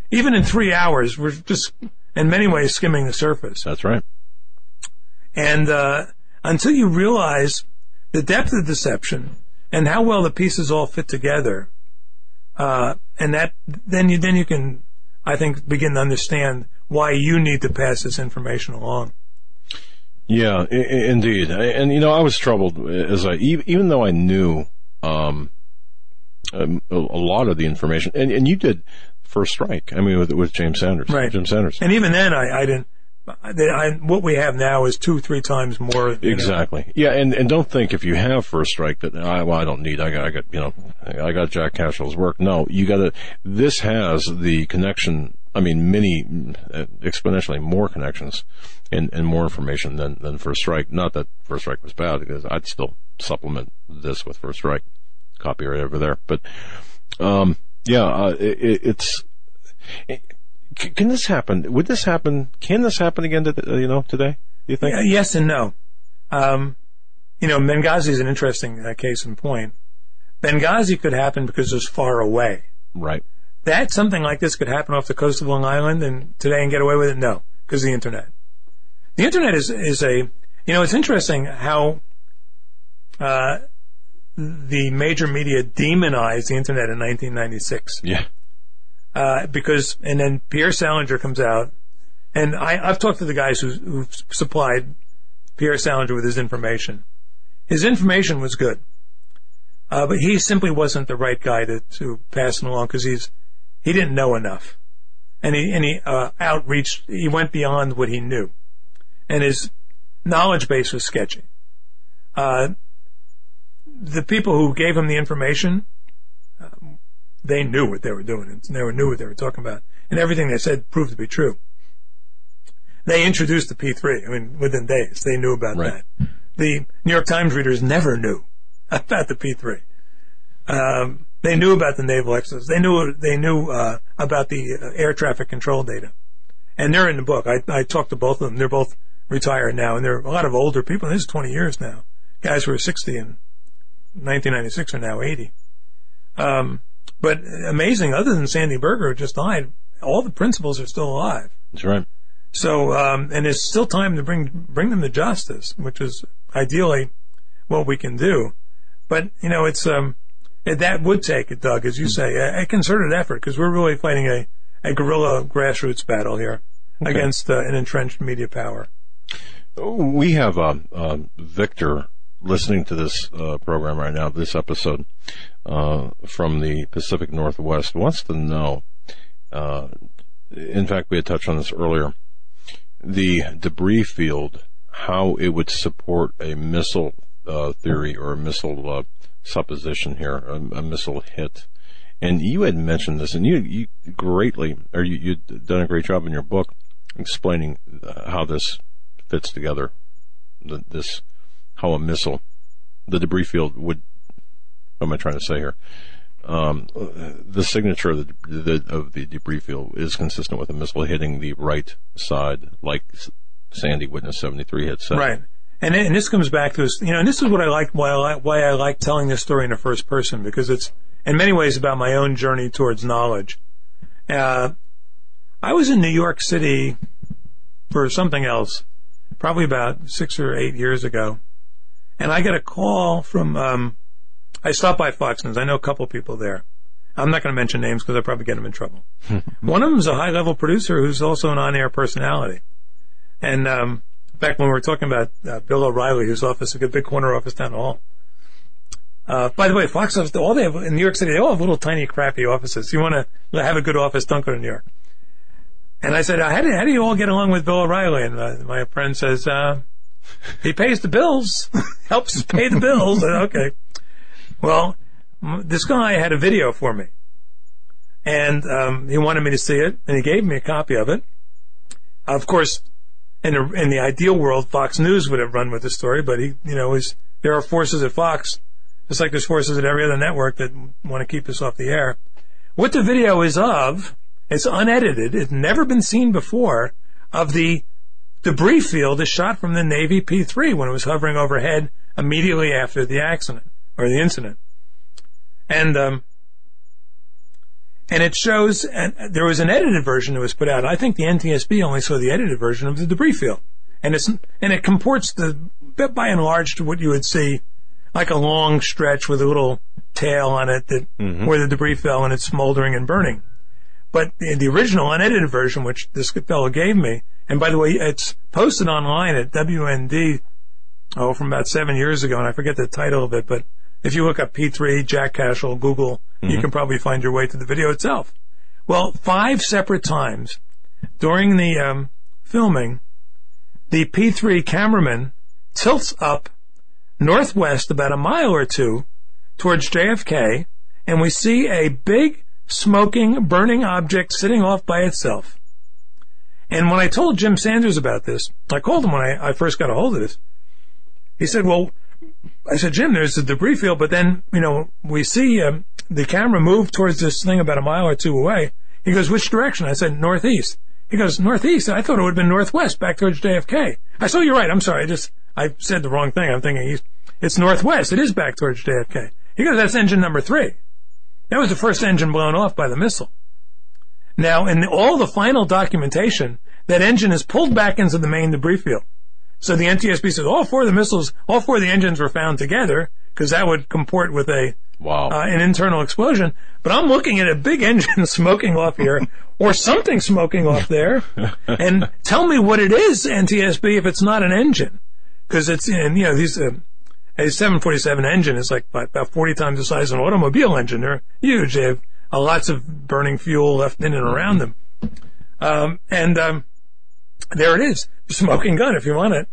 even in three hours, we're just in many ways skimming the surface. That's right. And uh until you realize the depth of deception and how well the pieces all fit together, uh and that then you then you can, I think, begin to understand why you need to pass this information along. Yeah, I- indeed. And you know, I was troubled as I even though I knew um a lot of the information, and and you did first strike. I mean, with with James Sanders, right? Jim Sanders. And even then, I, I didn't. I, what we have now is two, three times more. Exactly. Know. Yeah, and, and don't think if you have first strike that I well, I don't need. I got I got you know I got Jack Cashill's work. No, you got to. This has the connection. I mean, many uh, exponentially more connections and, and more information than than first strike. Not that first strike was bad, because I'd still supplement this with first strike. Copy right over there, but um, yeah, uh, it, it's. It, can this happen? Would this happen? Can this happen again? To, you know, today? Do you think? Uh, yes and no. Um, you know, Benghazi is an interesting uh, case in point. Benghazi could happen because it's far away. Right. That something like this could happen off the coast of Long Island and today and get away with it. No, because of the internet. The internet is is a. You know, it's interesting how. Uh, The major media demonized the internet in nineteen ninety-six. Yeah. Uh, because, and then Pierre Salinger comes out, and I, I've talked to the guys who, who supplied Pierre Salinger with his information. His information was good. Uh, but he simply wasn't the right guy to, to pass it along, because he's, he didn't know enough. And he, and he, uh, outreached, he went beyond what he knew. And his knowledge base was sketchy. Uh, The people who gave him the information, uh, they knew what they were doing, and they knew what they were talking about, and everything they said proved to be true. They introduced the P three. I mean, within days, they knew about right. that. The New York Times readers never knew about the P three. Um, they knew about the naval exercises. They knew they knew uh, about the uh, air traffic control data, and they're in the book. I, I talked to both of them. They're both retired now, and they're a lot of older people. This is twenty years now. Guys who are sixty and nineteen ninety-six are now eighty. Um, but amazing, other than Sandy Berger, who just died, all the principals are still alive. That's right. So, um, and it's still time to bring bring them to justice, which is ideally what we can do. But, you know, it's um, it, that would take it, Doug, as you say, a, a concerted effort, because we're really fighting a, a guerrilla grassroots battle here okay. against uh, an entrenched media power. We have uh, uh, Victor listening to this uh, program right now, this episode uh, from the Pacific Northwest, wants to know, uh, in fact, we had touched on this earlier, the debris field, how it would support a missile uh, theory or a missile uh, supposition here, a, a missile hit. And you had mentioned this, and you, you greatly, or you, you'd done a great job in your book explaining how this fits together, this how a missile, the debris field would, what am I trying to say here? Um, the signature of the, the, of the debris field is consistent with a missile hitting the right side, like Sandy Witness seventy-three had said. Right. And, and this comes back to this, you know, and this is what I like, why I, why I like telling this story in the first person, because it's in many ways about my own journey towards knowledge. Uh, I was in New York City for something else, probably about six or eight years ago. And I got a call from, um, I stopped by Fox News. I know a couple people there. I'm not going to mention names because I'll probably get them in trouble. One of them is a high-level producer who's also an on-air personality. And um, back when we were talking about uh, Bill O'Reilly, whose office, a big corner office down the hall, Uh, by the way, Fox office, all they have in New York City, they all have little tiny crappy offices. You want to have a good office, don't go to New York. And I said, how do, how do you all get along with Bill O'Reilly? And uh, my friend says, uh, he pays the bills, helps us pay the bills. And, okay. Well, this guy had a video for me. And um, he wanted me to see it, and he gave me a copy of it. Of course, in, a, in the ideal world, Fox News would have run with the story, but he, you know, was, there are forces at Fox, just like there's forces at every other network that want to keep us off the air. What the video is of, it's unedited, it's never been seen before, of the debris field is shot from the Navy P three when it was hovering overhead immediately after the accident, or the incident. And, um, And it shows, and there was an edited version that was put out. I think the N T S B only saw the edited version of the debris field. And it's, and it comports the, by and large to what you would see, like a long stretch with a little tail on it that, mm-hmm. where the debris fell and it's smoldering and burning. But the, the original unedited version, which this fellow gave me, and by the way, it's posted online at W N D, oh, from about seven years ago, and I forget the title of it, but if you look up P three, Jack Cashill, Google, mm-hmm. you can probably find your way to the video itself. Well, five separate times during the um, filming, the P three cameraman tilts up northwest about a mile or two towards J F K, and we see a big, smoking, burning object sitting off by itself. And when I told Jim Sanders about this, I called him when I, I first got a hold of this. He said, well... I said, Jim, there's the debris field, but then, you know, we see um, the camera move towards this thing about a mile or two away. He goes, which direction? I said, northeast. He goes, northeast? I thought it would have been northwest, back towards J F K. I said, you're right. I'm sorry. I just, I said the wrong thing. I'm thinking east. It's northwest. It is back towards J F K. He goes, that's engine number three. That was the first engine blown off by the missile. Now, in all the final documentation, that engine is pulled back into the main debris field. So the N T S B says all four of the missiles, all four of the engines were found together, because that would comport with a wow. uh, an internal explosion. But I'm looking at a big engine smoking off here, or something smoking off there, and tell me what it is, N T S B, if it's not an engine, because it's in, you know, these uh, a seven forty-seven engine is like about forty times the size of an automobile engine. They're huge. They have uh, lots of burning fuel left in and around them, um, and um, there it is. Smoking gun, if you want it.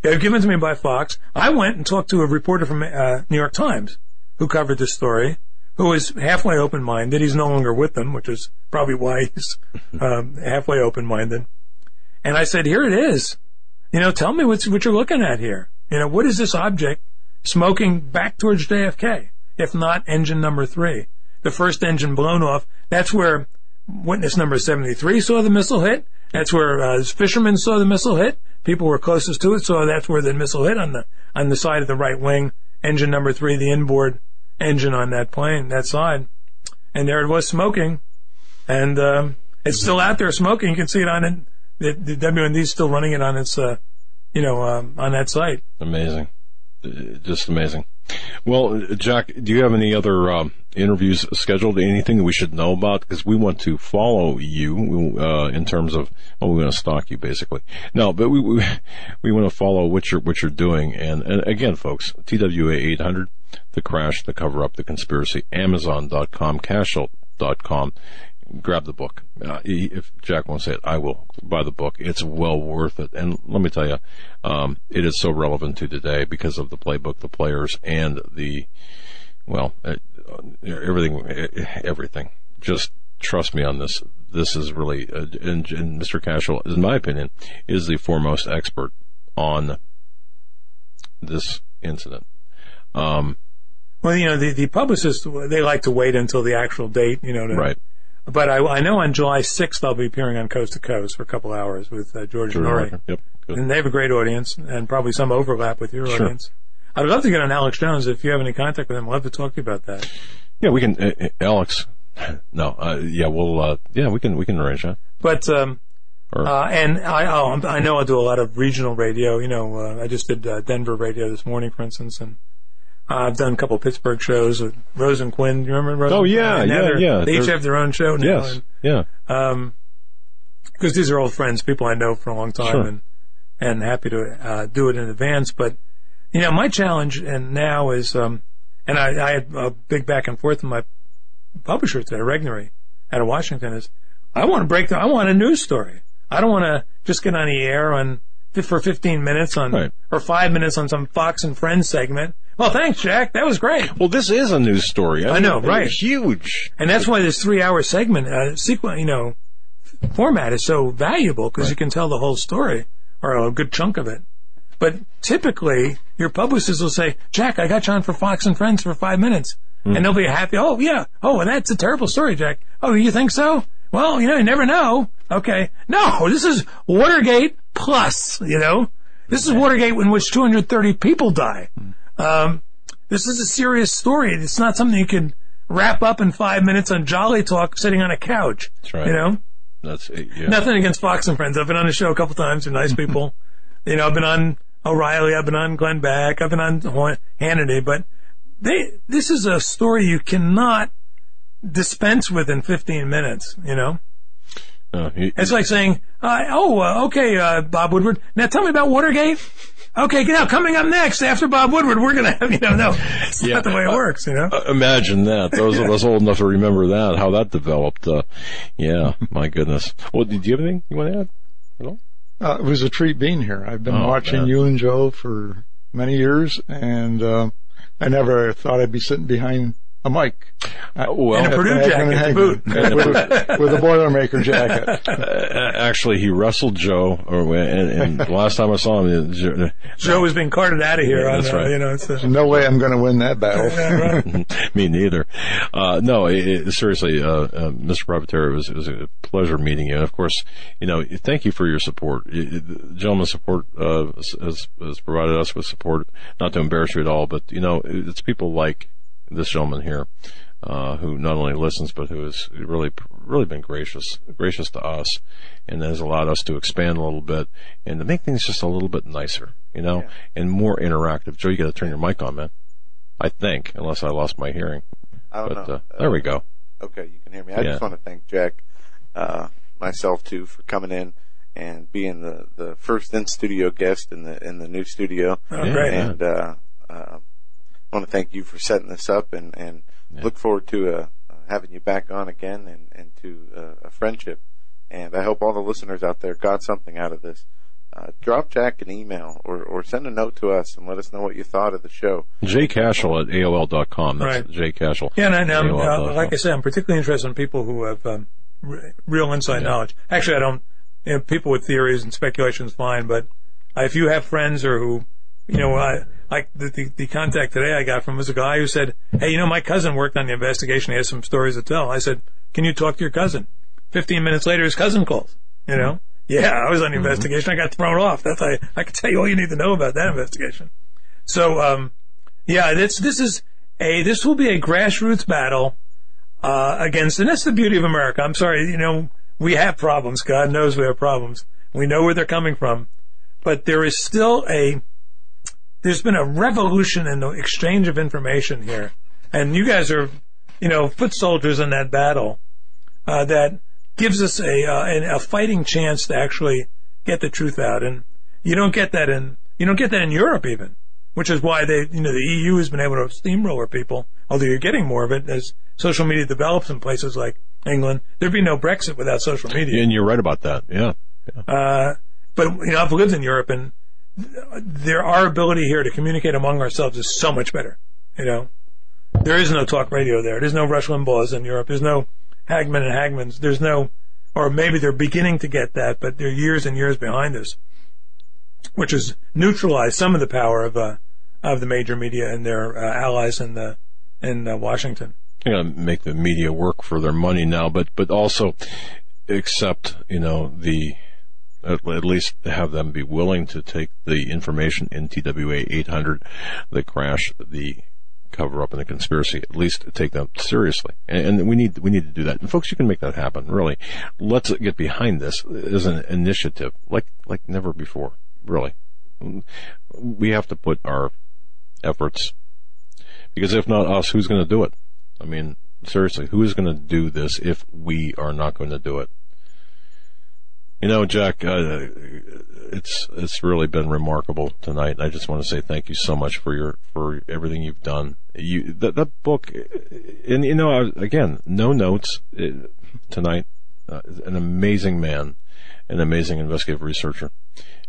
They were given to me by Fox. I went and talked to a reporter from uh, New York Times who covered this story, who was halfway open-minded. He's no longer with them, which is probably why he's um, halfway open-minded. And I said, here it is. You know, tell me what's, what you're looking at here. You know, what is this object smoking back towards J F K, if not engine number three? The first engine blown off. That's where witness number seventy-three saw the missile hit. That's where uh, fishermen saw the missile hit. People were closest to it, so that's where the missile hit, on the on the side of the right wing, engine number three, the inboard engine on that plane, that side. And there it was smoking, and um, it's still out there smoking. You can see it on it. The, the W N D is still running it on its, uh, you know, um, on that site. Amazing, just amazing. Well, Jack, do you have any other um, interviews scheduled? Anything that we should know about? Because we want to follow you uh, in terms of, oh, we're going to stalk you, basically. No, but we we, we want to follow what you're what you're doing. And, and again, folks, T W A eight hundred, the crash, the cover up, the conspiracy, Amazon dot com, Cashill dot com. Grab the book. Uh, if Jack won't say it, I will buy the book. It's well worth it. And let me tell you, um, it is so relevant to today because of the playbook, the players, and the, well, it, everything, everything. Just trust me on this. This is really, uh, and, and Mister Cashill, in my opinion, is the foremost expert on this incident. Um, well, you know, the, the publicists, they like to wait until the actual date, you know, to, right. But I, I know on July sixth I'll be appearing on Coast to Coast for a couple hours with uh, George and Nori. Yep, and they have a great audience and probably some overlap with your sure. audience. I'd love to get on Alex Jones. If you have any contact with him, I'd love to talk to you about that. Yeah, we can. Uh, Alex, no, uh, yeah, we'll. Uh, yeah, we can. We can arrange that. But um, or, uh, and I, oh, I know I do a lot of regional radio. You know, uh, I just did uh, Denver radio this morning, for instance, and. Uh, I've done a couple of Pittsburgh shows with Rose and Quinn. You remember Rose? Oh, yeah, and yeah, yeah. They each have their own show now. Yes, and, yeah. Um, because these are old friends, people I know for a long time, sure. and and happy to uh, do it in advance. But, you know, my challenge and now is, um, and I, I had a big back and forth with my publisher today, Regnery, out of Washington, is I want to break down, I want a news story. I don't want to just get on the air on for fifteen minutes on right. or five minutes on some Fox and Friends segment. Well, thanks, Jack. That was great. Well, this is a news story. I, I know, right? It's huge, and that's why this three-hour segment uh, sequence, you know, format is so valuable because right. you can tell the whole story or a good chunk of it. But typically, your publicist will say, "Jack, I got you on for Fox and Friends for five minutes," mm. and they'll be happy. Oh, yeah. Oh, and that's a terrible story, Jack. Oh, you think so? Well, you know, you never know. Okay, no, this is Watergate plus. You know, this is Watergate in which two hundred thirty people die. Mm. Um, this is a serious story. It's not something you can wrap up in five minutes on Jolly Talk sitting on a couch. That's right. You know? That's it, yeah. Nothing against Fox and Friends. I've been on the show a couple times. They're nice people. You know, I've been on O'Reilly. I've been on Glenn Beck. I've been on Hannity. But they, this is a story you cannot dispense with in fifteen minutes, you know? Uh, he, it's like saying, uh, oh, uh, okay, uh, Bob Woodward. Now tell me about Watergate. Okay, now coming up next after Bob Woodward, we're gonna have you know no, it's yeah, not the way it uh, works, you know. Imagine that. Those of us old enough to remember that, how that developed. Uh, yeah, my goodness. Well, did you have anything you want to add? At all? Uh, it was a treat being here. I've been oh, watching man. you and Joe for many years, and uh, I never thought I'd be sitting behind a mic. Uh, well, and a Purdue jacket to boot. with, with a Boilermaker jacket. Uh, actually, he wrestled Joe, or, and, and last time I saw him, Joe, Joe was being carted out of here. Yeah, on that's the, right. You know, it's a, no way I'm going to win that battle. Yeah, right. Me neither. Uh, no, it, it, seriously, uh, uh, Mister Privitera, it was, it was a pleasure meeting you. And, of course, you know, thank you for your support. It, it, the gentleman's support uh, has, has provided us with support, not to embarrass you at all, but, you know, it, it's people like this gentleman here, uh, who not only listens, but who has really, really been gracious, gracious to us, and has allowed us to expand a little bit and to make things just a little bit nicer, you know, yeah. and more interactive. Joe, you got to turn your mic on, man. I think, unless I lost my hearing. I don't but, know. Uh, there uh, we go. Okay, you can hear me. I yeah. just want to thank Jack, uh, myself too, for coming in and being the, the first in studio guest in the in the new studio. Oh, yeah, great. And uh, uh, I want to thank you for setting this up, and, and yeah. look forward to uh, having you back on again, and, and to uh, a friendship. And I hope all the listeners out there got something out of this. Uh, drop Jack an email or, or send a note to us and let us know what you thought of the show. J Cashill at A O L dot com. That's right. J Cashill. Yeah, and I'm, uh, like I said, I'm particularly interested in people who have um, re- real inside yeah. knowledge. Actually, I don't, you know, people with theories and speculations, fine, but uh, if you have friends or who, you know, I, like the, the the contact today I got from was a guy who said, hey, you know, my cousin worked on the investigation. He has some stories to tell. I said, can you talk to your cousin? Fifteen minutes later, his cousin calls, you know. Mm-hmm. Yeah, I was on the investigation. Mm-hmm. I got thrown off. That's I, I can tell you all you need to know about that investigation. So, um, yeah, this, this is a, this will be a grassroots battle, uh, against, and that's the beauty of America. I'm sorry, you know, we have problems. God knows we have problems. We know where they're coming from. But there is still a, there's been a revolution in the exchange of information here. And you guys are, you know, foot soldiers in that battle, uh, that gives us a, uh, an, a fighting chance to actually get the truth out. And you don't get that in, you don't get that in Europe even, which is why they, you know, the E U has been able to steamroller people, although you're getting more of it as social media develops in places like England. There'd be no Brexit without social media. And you're right about that. Yeah. yeah. Uh, but, you know, I've lived in Europe, and there, our ability here to communicate among ourselves is so much better, you know. There is no talk radio there. There's no Rush Limbaughs in Europe. There's no Hagmann and Hagmanns. There's no, or maybe they're beginning to get that, but they're years and years behind us, which has neutralized some of the power of uh, of the major media and their uh, allies in the in uh, Washington. You know, make the media work for their money now, but but also accept, you know, the. At least have them be willing to take the information in T W A eight hundred, the crash, the cover-up, and the conspiracy. At least take them seriously, and, and we need we need to do that. And folks, you can make that happen. Really, let's get behind this as an initiative, like like never before. Really, we have to put our efforts, because if not us, who's going to do it? I mean, seriously, who is going to do this if we are not going to do it? You know, Jack, uh, it's it's really been remarkable tonight. And I just want to say thank you so much for your for everything you've done. You that, that book, and you know, again, no notes tonight. Uh, an amazing man, an amazing investigative researcher,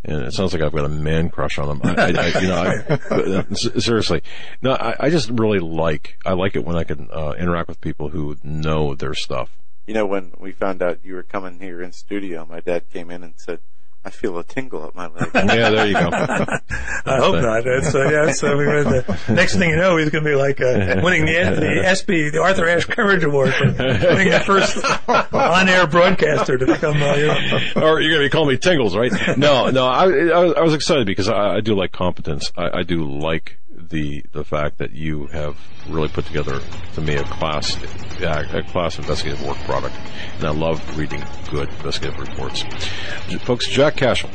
and it sounds like I've got a man crush on him. I, I, I, you know, I, seriously, no, I, I just really like I like it when I can uh, interact with people who know their stuff. You know, when we found out you were coming here in studio, my dad came in and said, I feel a tingle up my leg. Yeah, there you go. I hope thing. not. That's, uh, yeah, so we read the next thing you know, he's going to be like uh, winning the, the S B, the Arthur Ashe Courage Award for being the first on-air broadcaster to become. Uh, or you're going to be calling me Tingles, right? No, no. I, I was excited because I, I do like competence. I, I do like the the fact that you have really put together, to me, a class a class investigative work product, and I love reading good investigative reports. Folks, Jack Cashill,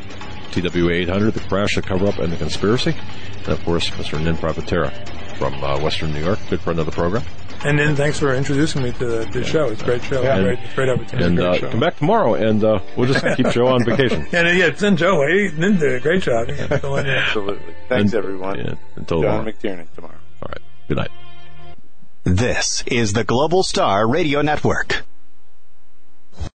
T W A eight hundred, The Crash, The Cover-Up, and The Conspiracy, and of course, Mister Nin Privitera from uh, Western New York, good friend of the program. And Nin, thanks for introducing me to the, the yeah, show. It's a great show. Yeah, great, great opportunity. And great uh, come back tomorrow, and uh, we'll just keep Joe on vacation. Yeah, yeah, send Joe. Nin did a great job. Absolutely. Thanks, and, everyone. Yeah, until John McTiernan tomorrow. All right. Good night. This is the Global Star Radio Network.